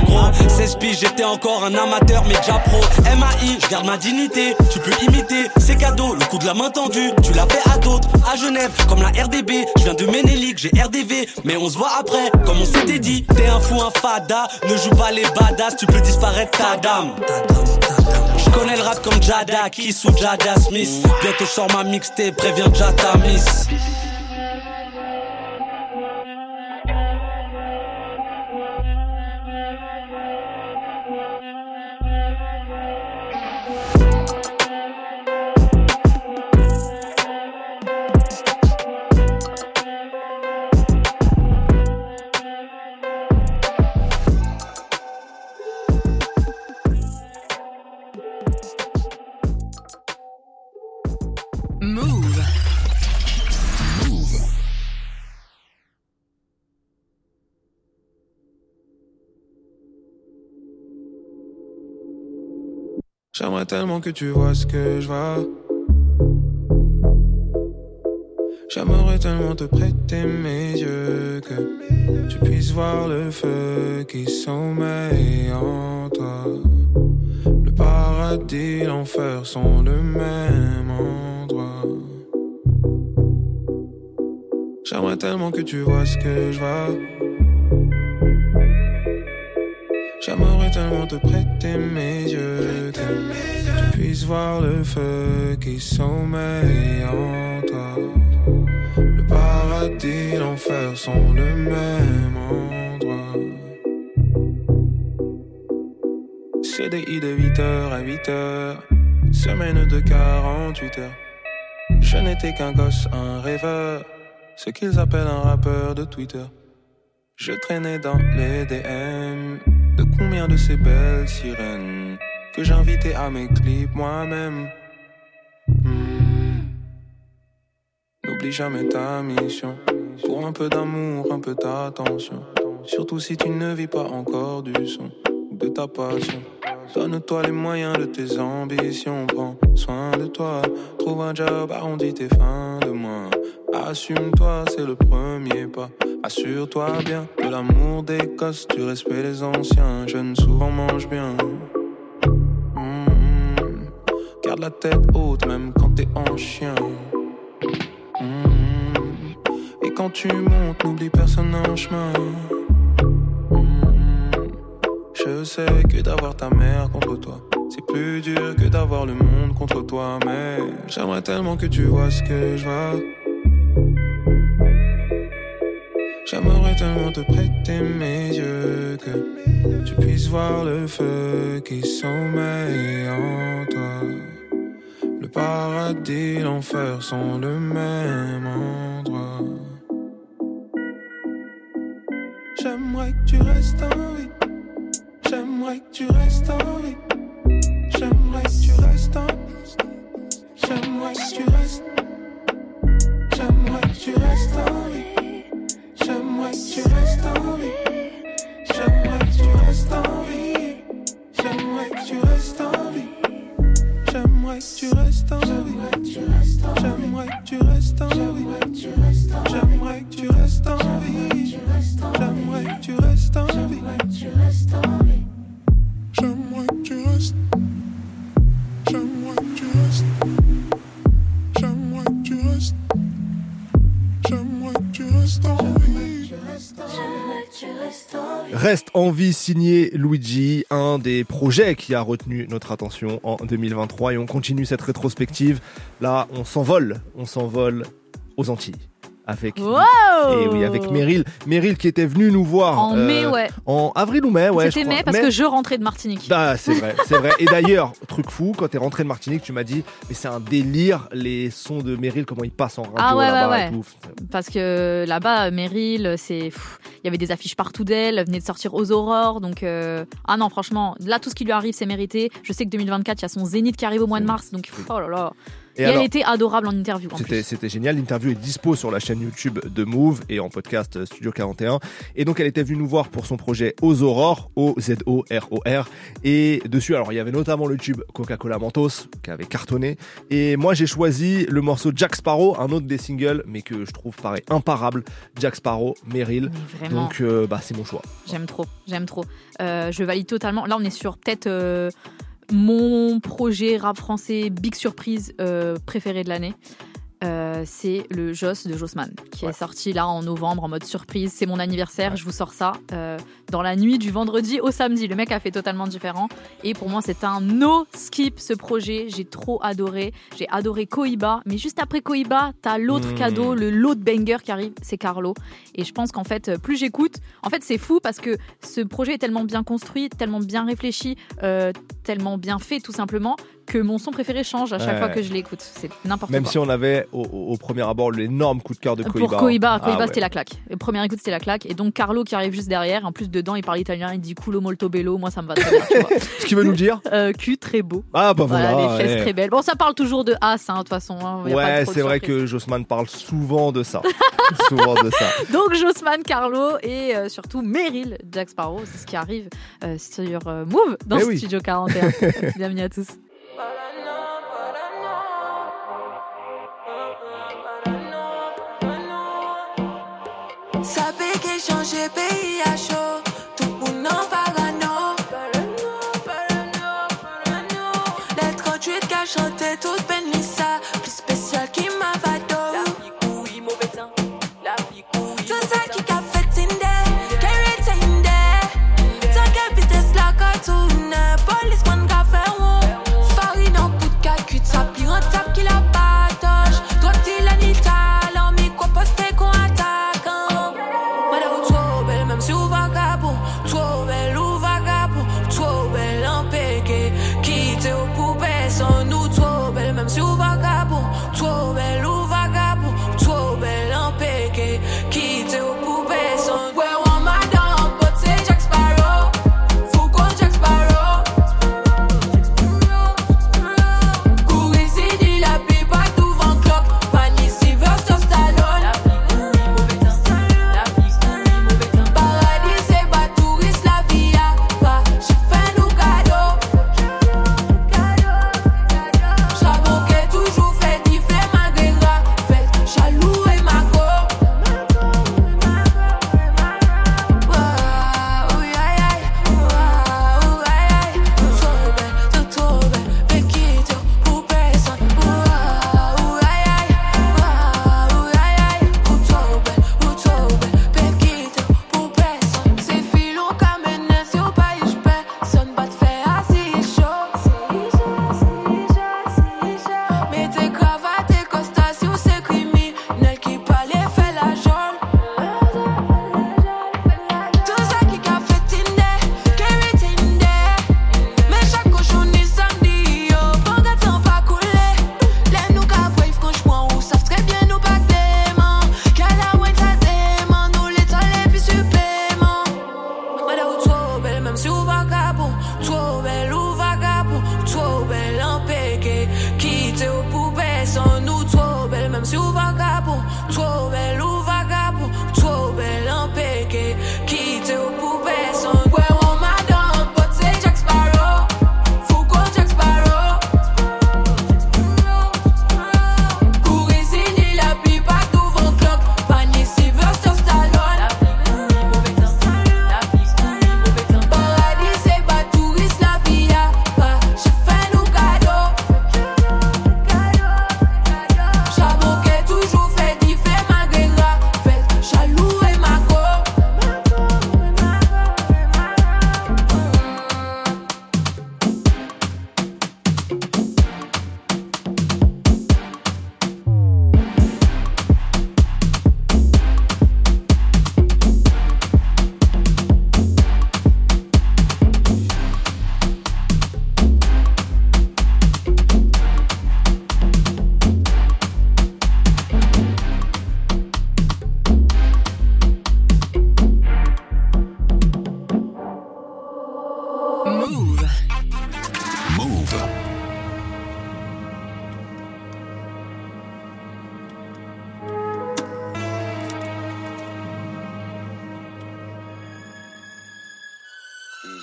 agro. 16 piges, j'étais encore un amateur mais déjà pro. MAI, je garde ma dignité. Tu peux imiter, c'est cadeau. Le coup de la main tendue, tu l'as fait à d'autres. À Genève, comme la RDB, je viens de Ménélique, j'ai RDV. Mais on se voit après, comme on s'était dit. T'es un fou, un fada, ne joue pas les badass. Tu peux disparaître ta dame. Je connais le rap comme Jada Kiss ou Jada Smith. Bientôt je sors ma mixtape, préviens Jada Miss. J'aimerais tellement que tu vois ce que je vois. J'aimerais tellement te prêter mes yeux, que tu puisses voir le feu qui sommeille en toi. Le paradis, l'enfer sont le même endroit. J'aimerais tellement que tu vois ce que je vois. J'aimerais tellement te prêter mes yeux, que tu puisses voir le feu qui sommeille en toi. Le paradis, l'enfer sont le même endroit. CDI de 8h à 8h, semaine de 48h. Je n'étais qu'un gosse, un rêveur, ce qu'ils appellent un rappeur de Twitter. Je traînais dans les DM de combien de ces belles sirènes que j'invitais à mes clips moi-même. N'oublie jamais ta mission. Pour un peu d'amour, un peu d'attention, surtout si tu ne vis pas encore du son ou de ta passion. Donne-toi les moyens de tes ambitions. Prends soin de toi. Trouve un job, arrondis tes fins de mois. Assume-toi, c'est le premier pas. Assure-toi bien de l'amour des cosses, du respect des anciens. Jeunes souvent mangent bien. Garde la tête haute même quand t'es en chien. Et quand tu montes, n'oublie personne en chemin. Je sais que d'avoir ta mère contre toi, c'est plus dur que d'avoir le monde contre toi. Mais j'aimerais tellement que tu vois ce que je vois. J'aimerais tellement te prêter mes yeux, que tu puisses voir le feu qui sommeille en toi. Le paradis, l'enfer sont le même endroit. J'aimerais que tu restes en vie. J'aimerais que tu restes en vie. J'aimerais que tu restes en vie. J'aimerais que tu restes. J'aimerais que tu restes en vie. J'aimerais que tu restes en vie. J'aimerais que tu restes en vie. J'aimerais que tu restes en vie. J'aimerais que tu restes en vie. J'aimerais que tu restes en vie. J'aimerais que tu restes en vie. J'aimerais que tu restes en vie. J'aimerais que tu restes. J'aimerais que tu restes. J'aimerais que tu restes. J'aimerais que tu restes en vie. Reste en vie, signé Luigi, un des projets qui a retenu notre attention en 2023. Et on continue cette rétrospective. Là, on s'envole aux Antilles. Avec, wow et oui, avec Meryl qui était venue nous voir en mai, ouais. En avril ou mai, ouais. C'était je crois. Mai parce que je rentrais de Martinique. Ah, c'est vrai. Et d'ailleurs, truc fou, quand t'es rentré de Martinique, tu m'as dit, mais c'est un délire les sons de Meryl, comment ils passent en radio là-bas. Et tout. Parce que là-bas, Meryl, c'est, il y avait des affiches partout d'elle, elle venait de sortir aux aurores, donc ah non, franchement, là tout ce qui lui arrive, c'est mérité. Je sais que 2024, il y a son Zénith qui arrive au mois de mars, donc oh là là. Et alors, elle était adorable en interview. C'était génial. L'interview est dispo sur la chaîne YouTube de Move et en podcast Studio 41. Et donc, elle était venue nous voir pour son projet Aux Aurores, O-Z-O-R-O-R. Et dessus, alors, il y avait notamment le tube Coca-Cola Mentos qui avait cartonné. Et moi, j'ai choisi le morceau Jack Sparrow, un autre des singles, mais que je trouve pareil imparable. Jack Sparrow, Meryl. Donc, c'est mon choix. J'aime trop. Je valide totalement. Là, on est sur peut-être... Mon projet rap français, big surprise préféré de l'année, c'est le Joss de Josman qui est sorti là en novembre en mode surprise. C'est mon anniversaire, je vous sors ça dans la nuit du vendredi au samedi. Le mec a fait totalement différent et pour moi c'est un no skip ce projet. J'ai trop adoré. J'ai adoré Coiba, mais juste après Coiba, t'as l'autre cadeau, l'autre banger qui arrive, c'est Carlo. Et je pense qu'en fait, plus j'écoute, en fait c'est fou parce que ce projet est tellement bien construit, tellement bien réfléchi, tellement bien fait tout simplement, que mon son préféré change à chaque fois que je l'écoute. C'est n'importe quoi. Même si on avait au premier abord l'énorme coup de cœur de Coiba. Pour Coiba, c'était la claque. Le premier écoute, c'était la claque. Et donc Carlo qui arrive juste derrière. En plus, dedans, il parle italien. Il dit culo molto bello. Moi, ça me va très bien. Ce qu'il veut nous dire cul très beau. Ah, bah voilà. Les fesses très belles. Bon, ça parle toujours de as, de toute façon. Hein, ouais, c'est vrai que Josman parle souvent de ça. Donc Josman, Carlo et surtout Meryl, Jack Sparrow. C'est ce qui arrive sur Move dans Studio 41. Bienvenue à tous. Sabe que changé pays à chaud, tout pour non parano. La 38 qu'a chanté toute Benissa, plus spécial qui m'a vado. Tout ça qui qu'a fait Tinder, carré Tinder. Tant qu'à vitesse la cartoon, police one qu'a fait un. Farine en bout de calcul, ça pire en tape qui la patoche. Doit-il en Italie, mais quoi poster qu'on attaque? Madame Trouble,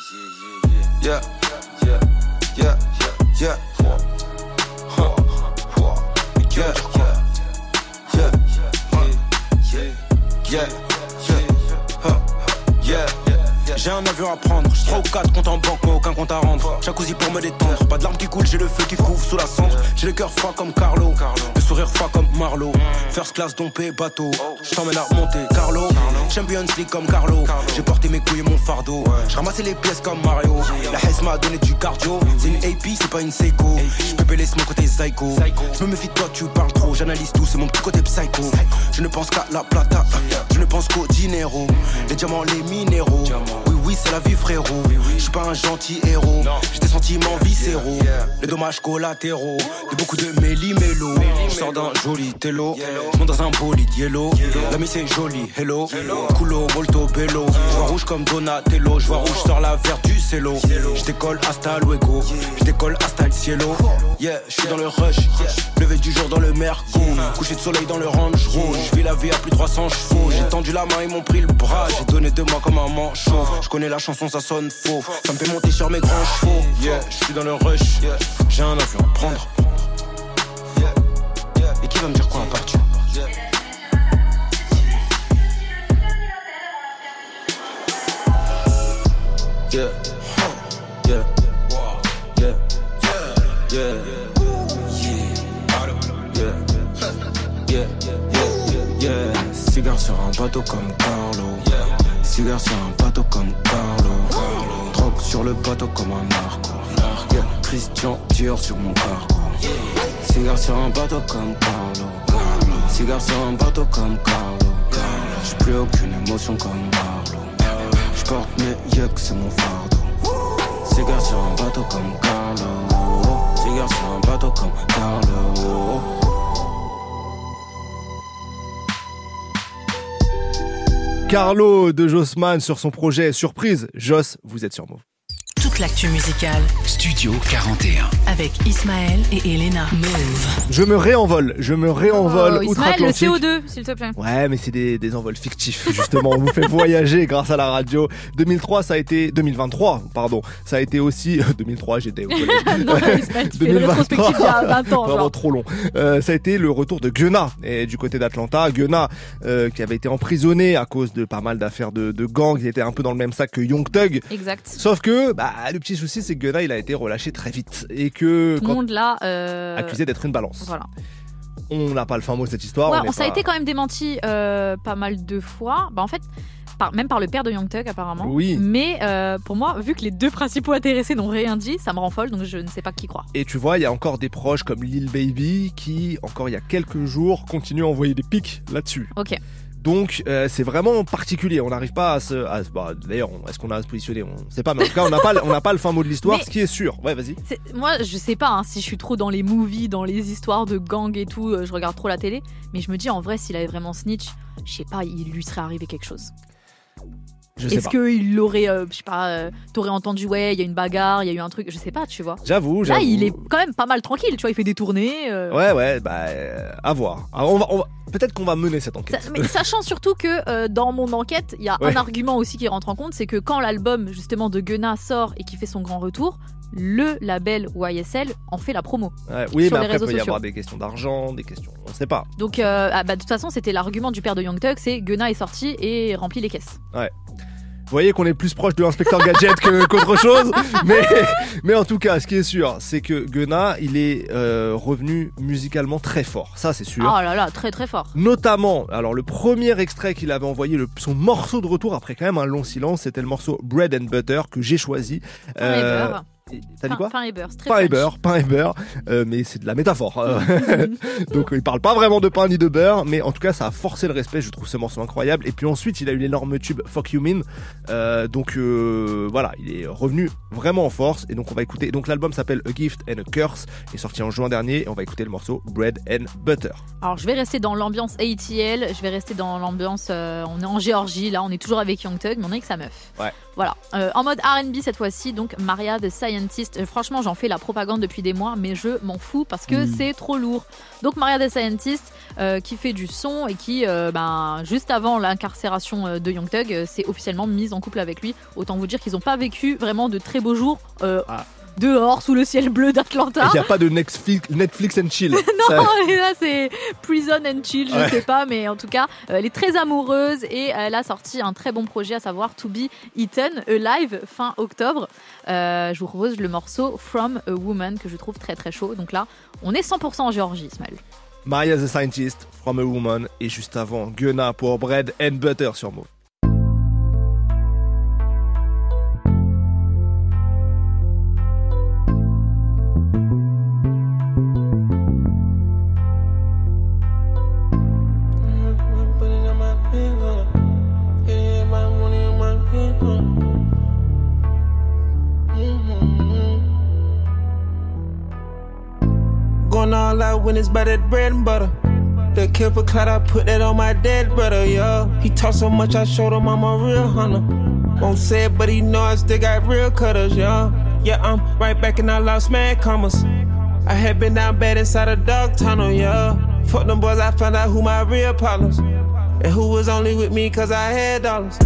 Yeah, yeah, yeah, yeah, yeah. J'ai un avion à prendre, 3 ou 4 comptes en banque, moi aucun compte à rendre. Jacuzzi pour me détendre, pas de larmes qui coulent, j'ai le feu qui couvre sous la cendre. J'ai le cœur froid comme Carlo, le sourire froid comme Marlo. First class, dompé, bateau, je t'emmène à remonter, Carlo. Champions League comme Carlo, j'ai porté mes couilles et mon fardeau. Je ramassais les pièces comme Mario, la Hesse m'a donné du cardio. C'est une AP, c'est pas une Seiko, je peux bêler, c'est mon côté psycho. Je me méfie de toi, tu parles trop, j'analyse tout, c'est mon petit côté psycho. Je ne pense qu'à la plata, je ne pense qu'au dinero, les diamants, les minéraux. Oui, c'est la vie, frérot. Je suis pas un gentil héros. J'ai des sentiments viscéraux. Les dommages collatéraux de beaucoup de méli-mélo. Je sors d'un joli télo. Je monte dans un bolide yellow. L'ami, c'est joli. Hello. Culo, volto, bello. Je vois rouge comme Donatello. Je vois rouge, je sors la verre du cello. Je décolle hasta luego. Je décolle hasta el cielo. Yeah, je suis dans le rush. Levé du jour dans le merco. Couché de soleil dans le range rouge. Je vis la vie à plus de 300 chevaux. J'ai tendu la main, ils m'ont pris le bras. J'ai donné de moi comme un manchot. Connais la chanson, ça sonne faux. Ça me fait monter sur mes grands chevaux. Yeah, je suis dans le rush. J'ai un avion à prendre. Et qui va me dire quoi à part tu? Yeah, yeah, yeah, yeah, yeah, yeah, yeah, yeah. Cigare sur un bateau comme Carlo. Cigare sur un bateau comme Carlo. Drogue sur le bateau comme un narco. Yeah. Christian Dior sur mon cargo. Cigare sur un bateau comme Carlo. Cigare sur un bateau comme Carlo. J'ai plus aucune émotion comme Carlo. J'porte mes yeux que c'est mon fardeau. Cigare sur un bateau comme Carlo. Cigare sur un bateau comme Carlo. Carlo de Josman sur son projet Surprise. Jos, vous êtes sur Move. Toute l'actu musicale. Studio 41. Avec Ismaël et Elena. Move. Je me réenvole outre-Atlantique. Ismaël, le CO2, s'il te plaît. Ouais, mais c'est des envols fictifs, justement. On vous fait voyager grâce à la radio. 2023, ça a été aussi... 2003, j'étais au collège. Non, Ismaël, tu fais une rétrospective il y a 20 ans. Vraiment trop long. Ça a été le retour de Gunna, et du côté d'Atlanta. Gunna, qui avait été emprisonné à cause de pas mal d'affaires de gangs. Il était un peu dans le même sac que Young Thug. Exact. Sauf que... le petit souci, c'est que Gunna, il a été relâché très vite et que tout le monde l'a accusé d'être une balance. Voilà. On n'a pas le fin mot de cette histoire. Ouais, ça a été quand même démenti pas mal de fois. Bah en fait. Même par le père de Young Thug apparemment. Oui. Mais pour moi, vu que les deux principaux intéressés n'ont rien dit, ça me rend folle, donc je ne sais pas qui croire. Et tu vois, il y a encore des proches comme Lil Baby qui, encore il y a quelques jours, continuent à envoyer des pics là-dessus. Ok. Donc c'est vraiment particulier. On n'arrive pas à se... d'ailleurs, est-ce qu'on a à se positionner? On ne sait pas, mais en tout cas, on n'a pas le fin mot de l'histoire, mais ce qui est sûr. Ouais, vas-y. Moi, je sais pas si je suis trop dans les movies, dans les histoires de gangs et tout, je regarde trop la télé, mais je me dis en vrai, s'il avait vraiment snitch, je sais pas, il lui serait arrivé quelque chose. Est-ce qu'il l'aurait, t'aurais entendu, ouais, il y a une bagarre, il y a eu un truc, je sais pas, tu vois. J'avoue. Là, il est quand même pas mal tranquille, tu vois, il fait des tournées. À voir. Alors, on va, peut-être qu'on va mener cette enquête. Mais sachant surtout que dans mon enquête, il y a un argument aussi qui rentre en compte, c'est que quand l'album, justement, de Gunna sort et qui fait son grand retour, le label YSL en fait la promo. Oui, mais après, il peut y avoir des questions d'argent, des questions, on ne sait pas. Donc, de toute façon, c'était l'argument du père de Young Thug, c'est Gunna est sorti et remplit les caisses. Ouais. Vous voyez qu'on est plus proche de l'inspecteur Gadget qu'autre chose, mais en tout cas, ce qui est sûr, c'est que Gunna, il est revenu musicalement très fort, ça c'est sûr. Oh là là, très très fort. Notamment, alors le premier extrait qu'il avait envoyé, son morceau de retour après quand même un long silence, c'était le morceau Bread and Butter que j'ai choisi. T'as dit quoi ? Pain et beurre, c'est très pain et beurre, mais c'est de la métaphore. Donc il parle pas vraiment de pain ni de beurre, mais en tout cas ça a forcé le respect, je trouve ce morceau incroyable. Et puis ensuite il a eu l'énorme tube Fuck You Mean. Il est revenu vraiment en force. Et donc on va écouter, donc l'album s'appelle A Gift and a Curse, est sorti en juin dernier, et on va écouter le morceau Bread and Butter. Alors je vais rester dans l'ambiance ATL, je vais rester dans l'ambiance, on est en Géorgie là, on est toujours avec Young Thug, mais on est avec sa meuf. Ouais. Voilà, en mode R&B cette fois-ci, donc Mariah the Scientist Scientist, franchement j'en fais la propagande depuis des mois, mais je m'en fous parce que c'est trop lourd. Donc Mariah the Scientist qui fait du son et qui juste avant l'incarcération de Young Thug s'est officiellement mise en couple avec lui. Autant vous dire qu'ils n'ont pas vécu vraiment de très beaux jours dehors sous le ciel bleu d'Atlanta. Il n'y a pas de Netflix and chill. Non, là c'est prison and chill, je sais pas, mais en tout cas elle est très amoureuse et elle a sorti un très bon projet, à savoir To Be Eaten Alive fin octobre. Je vous propose le morceau From a Woman que je trouve très très chaud. Donc là on est 100% en Géorgie, Ismaël. Mariah the Scientist, From a Woman, et juste avant Gunna pour Bread and Butter sur Move. All out when it's by that bread and butter. The kill for clout, I put that on my dead brother, yo. He taught so much, I showed him I'm a real hunter. Won't say it, but he know I still got real cutters, yo. Yeah, I'm right back and I lost mad commas. I had been down bad inside a dog tunnel, yo. Fuck them boys, I found out who my real partners. And who was only with me cause I had dollars.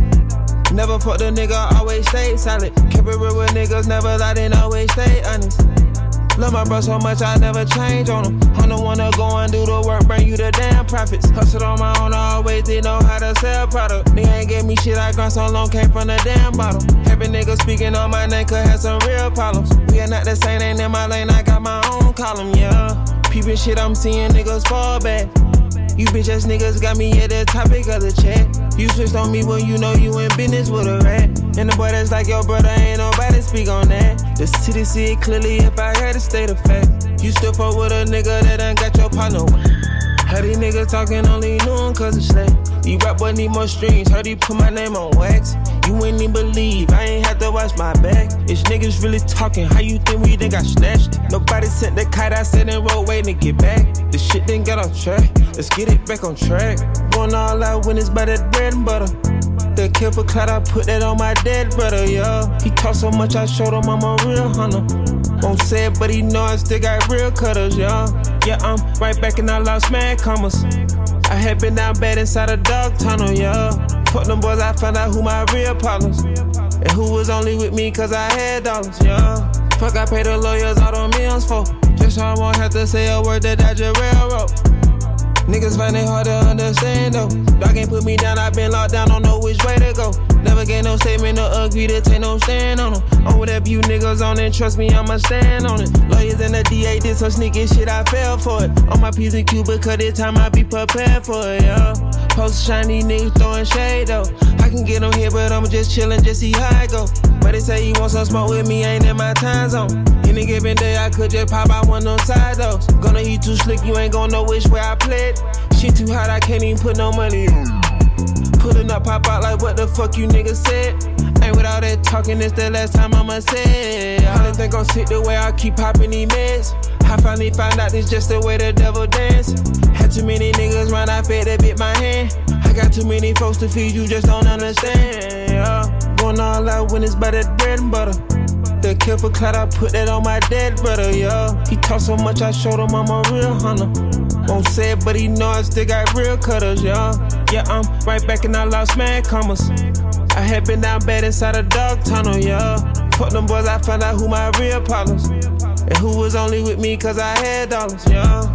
Never fucked a nigga, always stayed solid. Kept it real with niggas, never lied and always stayed honest. Love my bro so much, I never change on him. I'm the one to go and do the work, bring you the damn profits. Hustled on my own, I always did know how to sell product. Nigga ain't gave me shit, I grind so long, came from the damn bottom. Every nigga speaking on my name could have some real problems. We are not the same, ain't in my lane, I got my own column, yeah. Peeping shit, I'm seeing niggas fall back. You bitch ass niggas got me at the topic of the chat. You switched on me when you know you in business with a rat. And the boy that's like your brother, ain't nobody speak on that. The city see it clearly if I had to state of fact. You still fuck with a nigga that done got your partner. Heard these niggas talking only knew him cause it's slack. These rap boys need more streams, heard he put my name on wax. You ain't even believe, I ain't had to watch my back. It's niggas really talking, how you think we done got snatched? Nobody sent the kite, I said and roll waiting to get back. This shit didn't get off track, let's get it back on track. Going all out when it's by that bread and butter. The kill for clout, I put that on my dead brother, yo. He taught so much, I showed him I'm a real hunter. Won't say it, but he know I still got real cutters, yo. Yeah, I'm right back and I lost mad commas. I had been down bad inside a dog tunnel, yo. Fuck them boys, I found out who my real partners. And who was only with me cause I had dollars, yo. Fuck, I paid the lawyers all them millions for. Just so I won't have to say a word that I just railroad. Niggas find it hard to understand though. Dog ain't put me down, I been locked down, don't know which way to go. Never gave no statement or agree to take no stand on them. On whatever you niggas on it, trust me, I'ma stand on it. Lawyers and the DA did some sneaky shit, I fell for it. On my P's and Q, because this time I be prepared for it, yo. Post shiny niggas throwing shade though. I can get on here, but I'ma just chillin', just see how it go. But they say he want some smoke with me, ain't in my time zone. Any given day, I could just pop out one of them side though. Gonna eat too slick, you ain't gonna know which way I played. Shit too hot, I can't even put no money in. Pullin' up, pop out like what the fuck you niggas said. Ain't with all that talking, it's the last time I'ma say it. I don't think I'm sick the way I keep popping these meds. I finally found out this just the way the devil dance. Had too many niggas run, I fed that bit my hand. I got too many folks to feed, you just don't understand, yeah. Going all out when it's by that bread and butter. The kill for clout, I put that on my dead brother, yeah. He taught so much, I showed him I'm a real hunter. Won't say it, but he know I still got real cutters, yeah. Yeah, I'm right back and I lost mad commas. I had been down bad inside a dog tunnel, yeah. Fuck them boys, I found out who my real partners. And who was only with me cause I had dollars, yeah.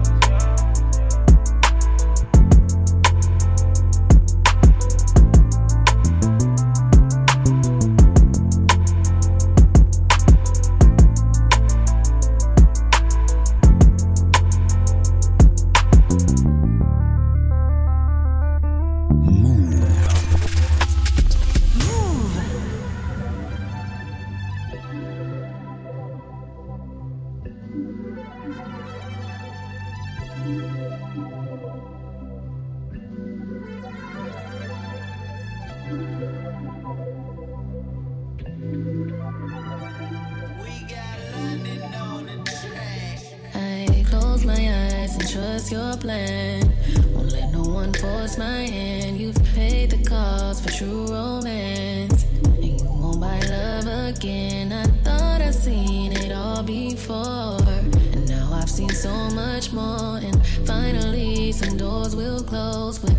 find love again. I thought I'd seen it all before, and now I've seen so much more. And finally, some doors will close, but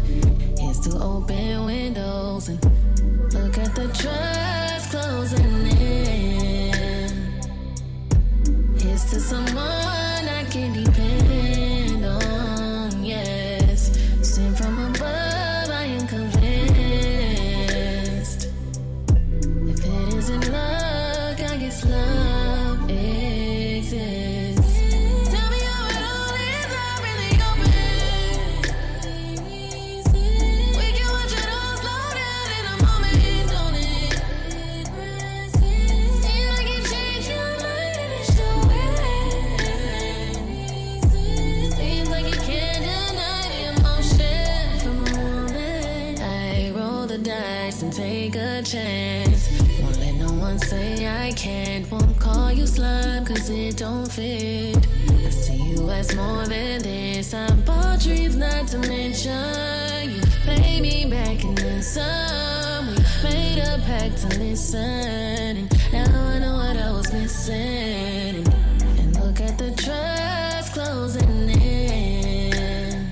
it's to open windows. And look at the trust closing in. It's to someone I can depend on. Yes, sent from above, I am convinced. If it isn't luck, I guess love exists. Tell me how it all is, I really open. We can watch it all slow down in a moment, don't it? Seems like you changed your mind and it's your way. Seems like you can't deny the emotion from a woman. I roll the dice and take a chance. Won't let no one say I can't. Won't call you slime cause it don't fit. I see you as more than this. I bought dreams not to mention. You pay me back and then some. We made a pact to listen, and now I know what I was missing. And look at the trust closing in.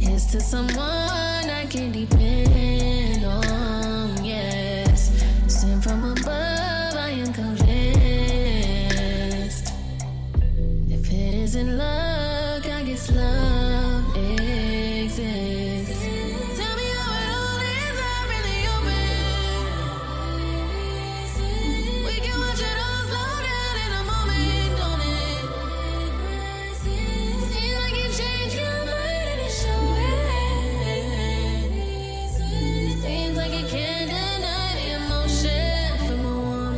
It's to someone I can depend on. Yes, sent from above, I am convinced. If it isn't luck, I guess love exists. Tell me how it all is, I really open. We can watch it all slow down in a moment, don't it? Seems like you changed your mind and it's your way. Seems like you can't deny the emotion from a woman.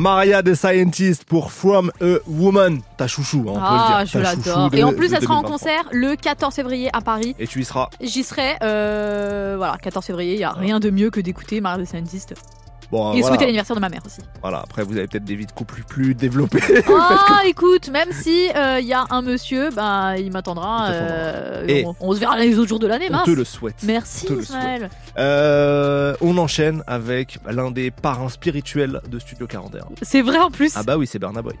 Mariah the Scientist pour From a Woman, ta chouchou, hein, on peut le dire. Ta chouchou l'adore. Et en plus, elle sera en concert le 14 février à Paris. Et tu y seras. J'y serai. Voilà, 14 février, il n'y a rien de mieux que d'écouter Mariah the Scientist. Bon, et voilà. Souhaiter l'anniversaire de ma mère aussi. Voilà, après vous avez peut-être des vies de couple plus développées. Ah, écoute, même si y a un monsieur, bah, il m'attendra. On se verra les autres jours de l'année. On te le souhaite. Merci Ismaël. On enchaîne avec l'un des parrains spirituels de Studio 41. C'est vrai en plus. Ah bah oui, c'est Burna Boy.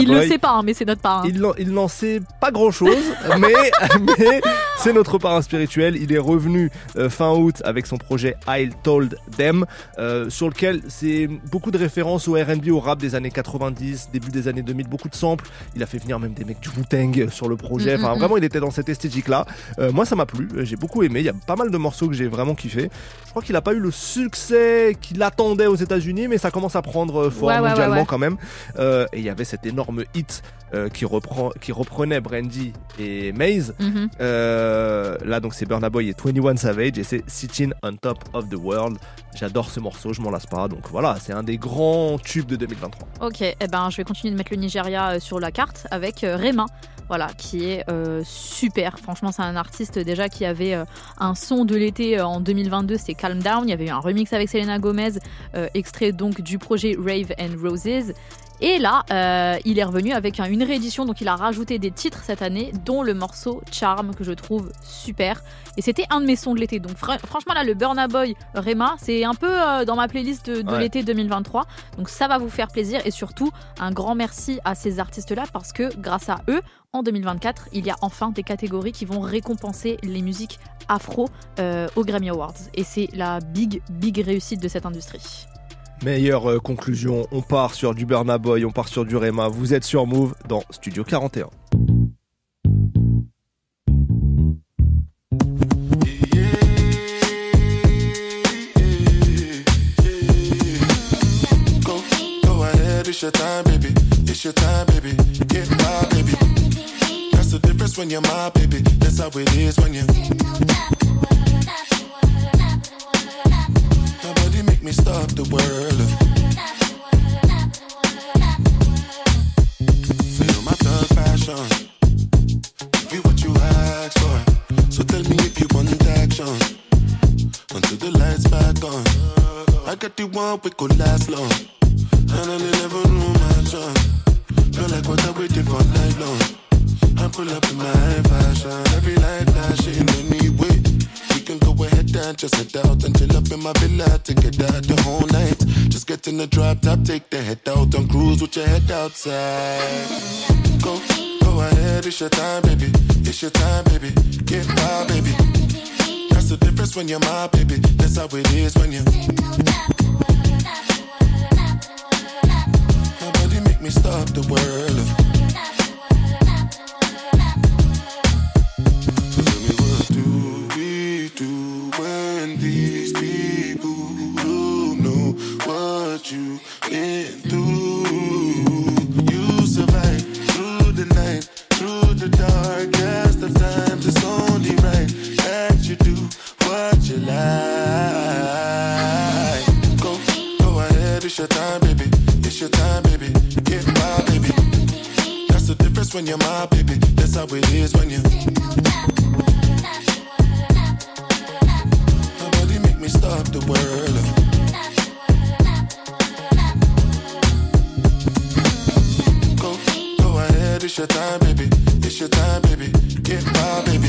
Il le sait pas, mais c'est notre parrain. Il n'en sait pas grand-chose, mais c'est notre parrain spirituel. Il est revenu fin août avec son projet I Told Them. Sur lequel c'est beaucoup de références au R&B, au rap des années 90, début des années 2000, beaucoup de samples. Il a fait venir même des mecs du Wu-Tang sur le projet. Enfin, vraiment, il était dans cette esthétique-là. Moi, ça m'a plu. J'ai beaucoup aimé. Il y a pas mal de morceaux que j'ai vraiment kiffé. Je crois qu'il a pas eu le succès qu'il attendait aux États-Unis, mais ça commence à prendre forme mondialement quand même. Et il y avait cet énorme hit qui reprenait Brandy et Maze. Là, donc, c'est Burna Boy et 21 Savage et c'est Sitting on Top of the World. J'adore ce morceau. Je m'en lasse pas, donc voilà, c'est un des grands tubes de 2023. Ok, et ben je vais continuer de mettre le Nigeria sur la carte avec Rema, voilà, qui est super. Franchement, c'est un artiste déjà qui avait un son de l'été en 2022, c'était Calm Down. Il y avait eu un remix avec Selena Gomez, extrait donc du projet Rave and Roses. Et là, il est revenu avec une réédition, donc il a rajouté des titres cette année, dont le morceau Charm, que je trouve super. Et c'était un de mes sons de l'été. Donc franchement, là, le Burna Boy Rema, c'est un peu dans ma playlist de l'été 2023. Donc ça va vous faire plaisir. Et surtout, un grand merci à ces artistes-là, parce que grâce à eux, en 2024, il y a enfin des catégories qui vont récompenser les musiques afro aux Grammy Awards. Et c'est la big réussite de cette industrie. Meilleure conclusion, on part sur du Burna Boy, on part sur du Rema, vous êtes sur Move dans Studio 41. Go ahead, it's your time, baby. It's your time, baby. Get my baby. That's the difference when you're my baby. That's how it is when me stop the world. Feel my thug passion. Give me what you ask for. up, it could last long. And I never knew my song. Feel like what I waited for night long. I pull up in my fashion. Every life flashing anyway. We can go ahead and just head out and chill up in my villa to get out the whole night. Just get in the drop top, take the head out and cruise with your head outside. Go ahead, it's your time, baby. It's your time, baby. Get by, baby. That's the difference when you're my baby. That's how it is when you. Nobody make me stop the world. You been through, you survive through the night, through the darkest of times. It's only right that you do what you like. Go ahead, it's your time, baby. It's your time, baby. Get my baby. That's the difference when you're my baby. That's how it is when you. Nobody make me stop the world. It's your time, baby. It's your time, baby. Get by, baby.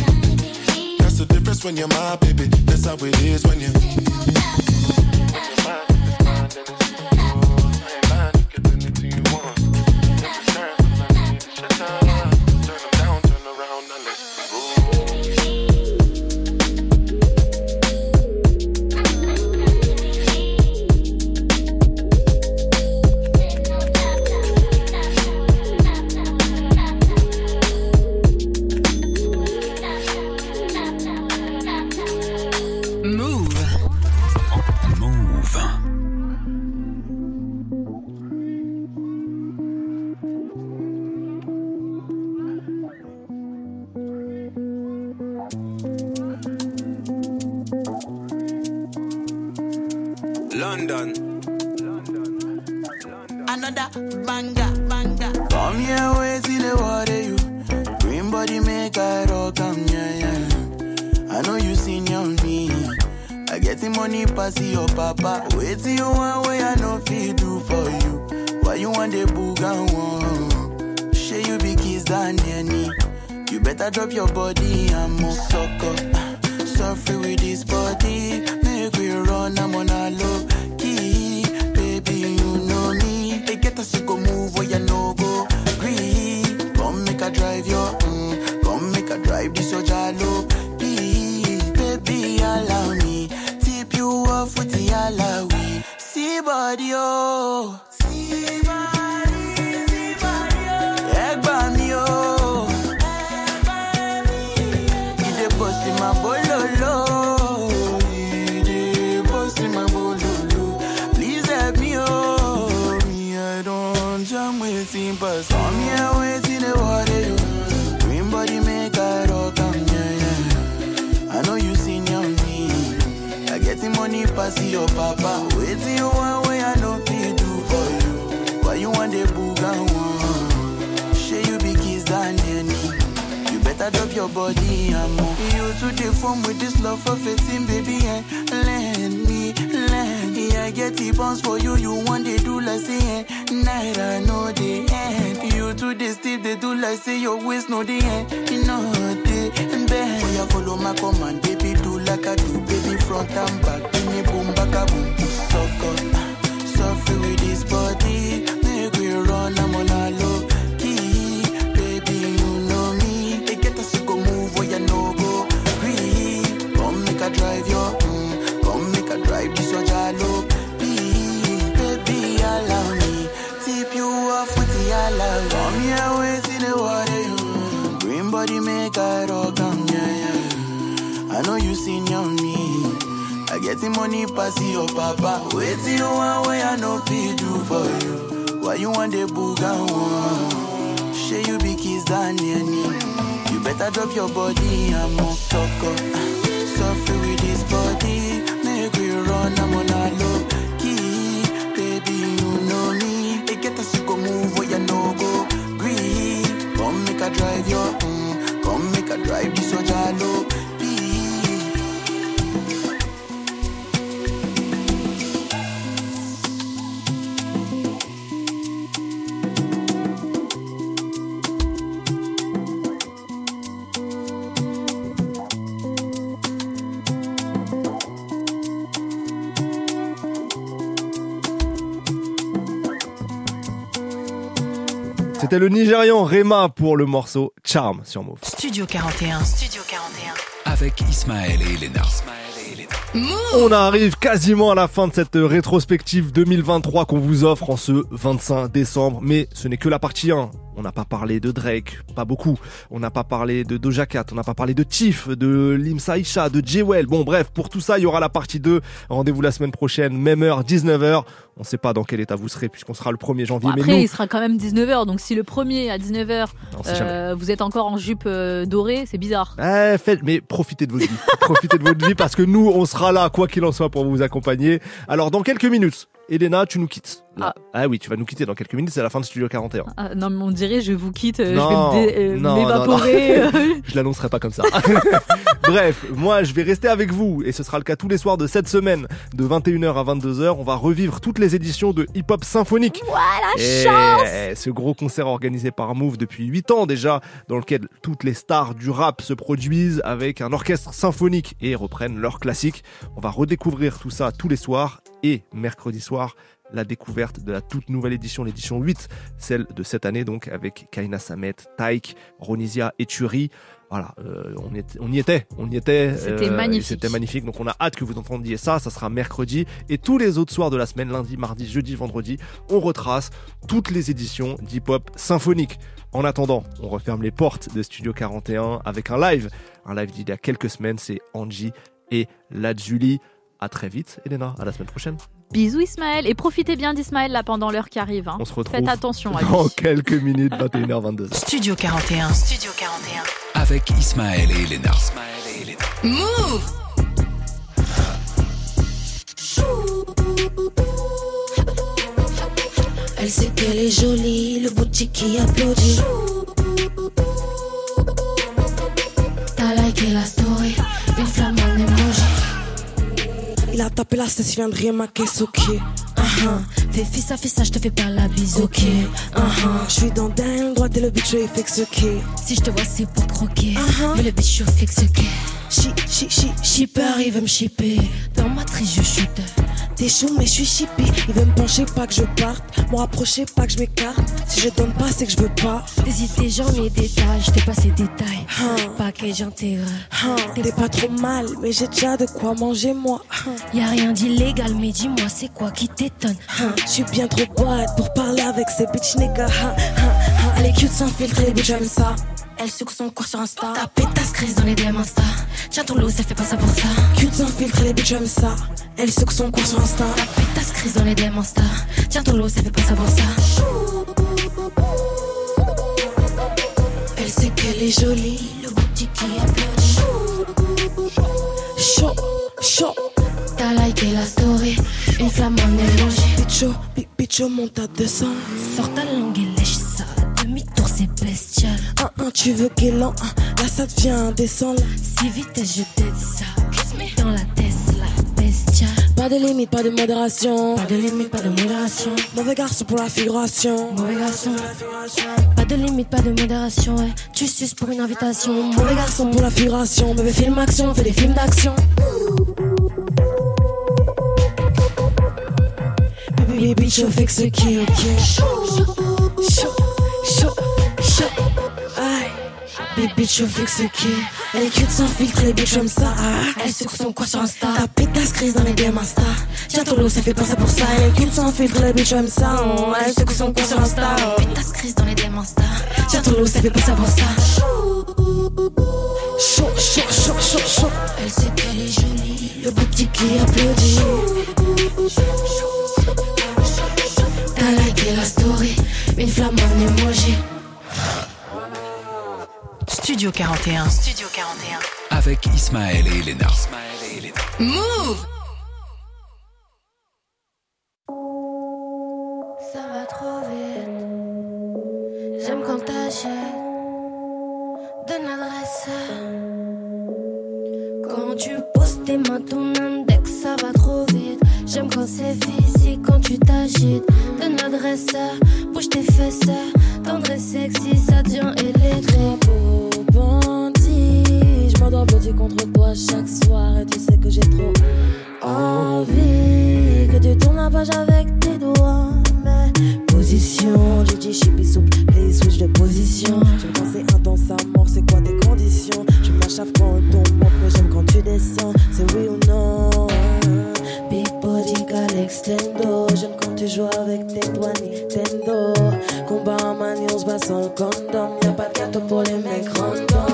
That's the difference when you're my baby. That's how it is when you. C'était le Nigérian Rema pour le morceau Charme sur Move. Studio 41. Avec Ismaël et Elena. On arrive quasiment à la fin de cette rétrospective 2023 qu'on vous offre en ce 25 décembre. Mais ce n'est que la partie 1. On n'a pas parlé de Drake, pas beaucoup. On n'a pas parlé de Doja Cat, on n'a pas parlé de Tiff, de Limsa Isha, de Jewel. Bon bref, pour tout ça, il y aura la partie 2. Rendez-vous la semaine prochaine, même heure, 19h. On ne sait pas dans quel état vous serez puisqu'on sera le 1er janvier. Après, mais nous... il sera quand même 19h. Donc si le 1er à 19h, vous êtes encore en jupe dorée, c'est bizarre. Mais profitez de votre vie. Profitez de votre vie parce que nous, on sera là, quoi qu'il en soit, pour vous accompagner. Alors dans quelques minutes... Elena, tu nous quittes. Ah oui, tu vas nous quitter dans quelques minutes, c'est la fin de Studio 41. Ah, non, mais on dirait je vous quitte, non, je vais m'évaporer. Non. Je l'annoncerai pas comme ça. Bref, moi je vais rester avec vous et ce sera le cas tous les soirs de cette semaine de 21h à 22h. On va revivre toutes les éditions de Hip Hop Symphonique. Chance. Ce gros concert organisé par Move depuis 8 ans déjà, dans lequel toutes les stars du rap se produisent avec un orchestre symphonique et reprennent leurs classiques. On va redécouvrir tout ça tous les soirs. Et mercredi soir, la découverte de la toute nouvelle édition, l'édition 8, celle de cette année donc, avec Kaina Samet, Taïk, Ronisia et Turi. Voilà, on y était. C'était magnifique. C'était magnifique, donc on a hâte que vous entendiez ça. Ça sera mercredi et tous les autres soirs de la semaine, lundi, mardi, jeudi, vendredi, on retrace toutes les éditions d'hip-hop symphonique. En attendant, on referme les portes de Studio 41 avec un live d'il y a quelques semaines, c'est Angie et la Julie. À très vite, Elena. À la semaine prochaine. Bisous, Ismaël. Et profitez bien d'Ismaël là pendant l'heure qui arrive. Hein. On se retrouve. Faites attention à lui. Dans quelques minutes, 21h22. Studio 41. Avec Ismaël et Elena. Move. Elle sait qu'elle est jolie, le boutique qui applaudit. T'as liké la story, une flamme en émoji. Il a tapé la cesse, il vient de remarquer ce qui est. Fais fissa, je te fais pas la bise, ok. Je suis dans dingue, droite et le bitch, il fait que ce qui est. Si je te vois, c'est pour croquer. Mais le bitch, je fais que ce qui est. Shipper, il veut me shipper. Dans ma triche, je chute. T'es chaud, mais je suis shippé. Il veut me pencher, pas que je parte. Me rapprocher, pas que je m'écarte. Si je donne pas, c'est que je veux pas. Des idées, j'en ai des détails. Je t'ai pas ces détails. Package intégral. T'es pas trop mal, mais j'ai déjà de quoi manger, moi. Y'a rien d'illégal, mais dis-moi, c'est quoi qui t'étonne? Je suis bien trop boîte pour parler avec ces bitch niggas. Elle est cute sans filtre, les bitch, j'aime ça. Elle sucre son corps sur Insta. Ta pétasse crise dans les DM Insta. Tiens ton lot, ça fait pas ça pour ça. Cute sans filtre, les bitch, j'aime ça. Elle sucre son corps sur Insta. Ta pétasse crise dans les DM Insta. Tiens ton lot, ça fait pas ça pour ça. Elle sait qu'elle est jolie, le boutique qui applaudit. Chaud. T'as liké la story, une flamme en élogie. Picho monte à 200. Sors ta langue et lèche ça. Demi-tour c'est bestial. Tu veux qu'il en là ça devient indécent. Si vite je t'aide ça. Dans la Tesla, bestial. Pas de limite, pas de modération. Mauvais garçon pour la figuration. Pas de limite, pas de modération. Ouais. Tu suces pour une invitation. Mauvais garçon pour la figuration. Bébé film action, fais des films d'action. Baby bitch, je fais que ce qui est ok. Chaud. Aïe. Baby bitch, je fais que ce qui est. Elle est cute sans filtre, les bitches comme ça. Elle sucre son quoi sur Insta. Ta pétasse crise dans les DM Insta. Tiens ton lot, ça fait pas ça pour ça. Elle est cute sans filtre, les bitches comme ça. Elle sucre son quoi sur Insta. Ta pétasse crise dans les DM Insta. Tiens ton lot, ça fait pas ça pour ça. Chaud. Elle sait qu'elle est jolie, le boutique qui applaudit. T'as liké la story, une flamme en emoji. Studio 41. Avec Ismaël et Elena. Move. Ça va trop vite. J'aime quand t'achètes. Donne l'adresse. Quand tu poses tes mains, ton index, ça va trop vite. J'aime quand c'est physique, quand tu t'agites. Donne l'adresse, bouge tes fesses. Tendre et sexy, ça devient électrique. Oh bandit, je m'endors blotti contre toi chaque soir. Et tu sais que j'ai trop envie que tu tournes la page avec tes doigts. Mais position, j'ai dit dit je suis souple, please switch de position. J'aime quand c'est intense à mort, c'est quoi tes conditions? Je m'achave quand on monte, mais j'aime quand tu descends. C'est oui ou non? Big body gal extendo. J'aime quand tu joues avec tes doigts Nintendo. Combat en manie, on se bat sans le condom. Y'a pas de gâteau pour les mecs random.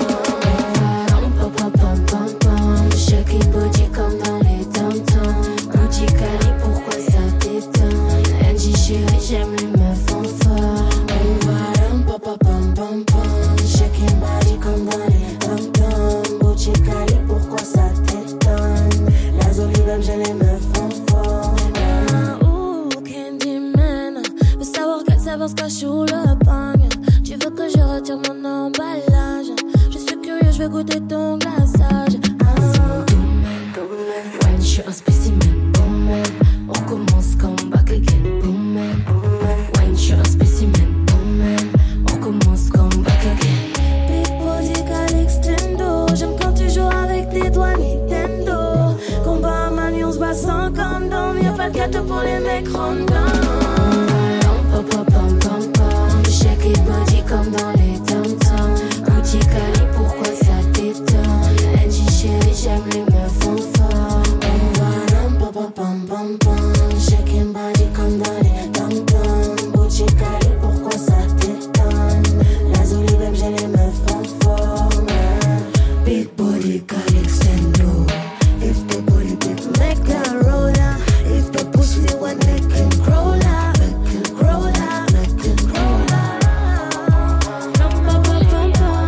Shaky body comme dans les tom-toms. Gucci Cali, pourquoi ça t'étonne? Angie chérie, j'aime les meufs en forme. On va d'un pom-pom-pom-pom. Shaky body comme dans les tom-toms. Gucci Cali, pourquoi ça t'étonne? La Zoli Bab, j'aime les meufs en forme. Ouh, Candyman, veux savoir ce cache sous le peigne. Tu veux que je retire mon emballage? Je suis curieux, je veux goûter ton glaçage. Je suis un spécimen, boom man. On commence comme back again, boom man. Wine, je suis un spécimen, boom man. On commence comme back again. Big body gal extendo. J'aime quand tu joues avec tes doigts Nintendo. Combat à mani, on se bat sans condom. Y'a pas de gâteau pour les mecs random. Pom pom pom pom pom. Shake it body comme dans les tom-toms. Gucci Cali, pourquoi ça t'étonne? Angie chérie, j'aime les meufs en forme. Pom pom pom, shaking body comme dans les tom-toms. Gucci Cali, pourquoi ça t'étonne? La Zoli Bab, j'ai les meufs en forme. Big body gal extendo. If the booty big, make the roller. If the pussy one, make it crawl up. Make it crawl up, make it crawl up. Ram pa pa pam pam,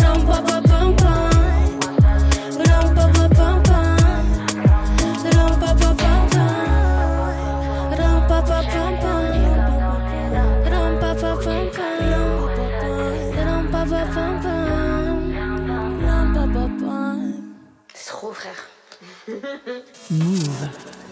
ram pa pa pam pam, ram pa pa pam pam. C'est trop frère. Move.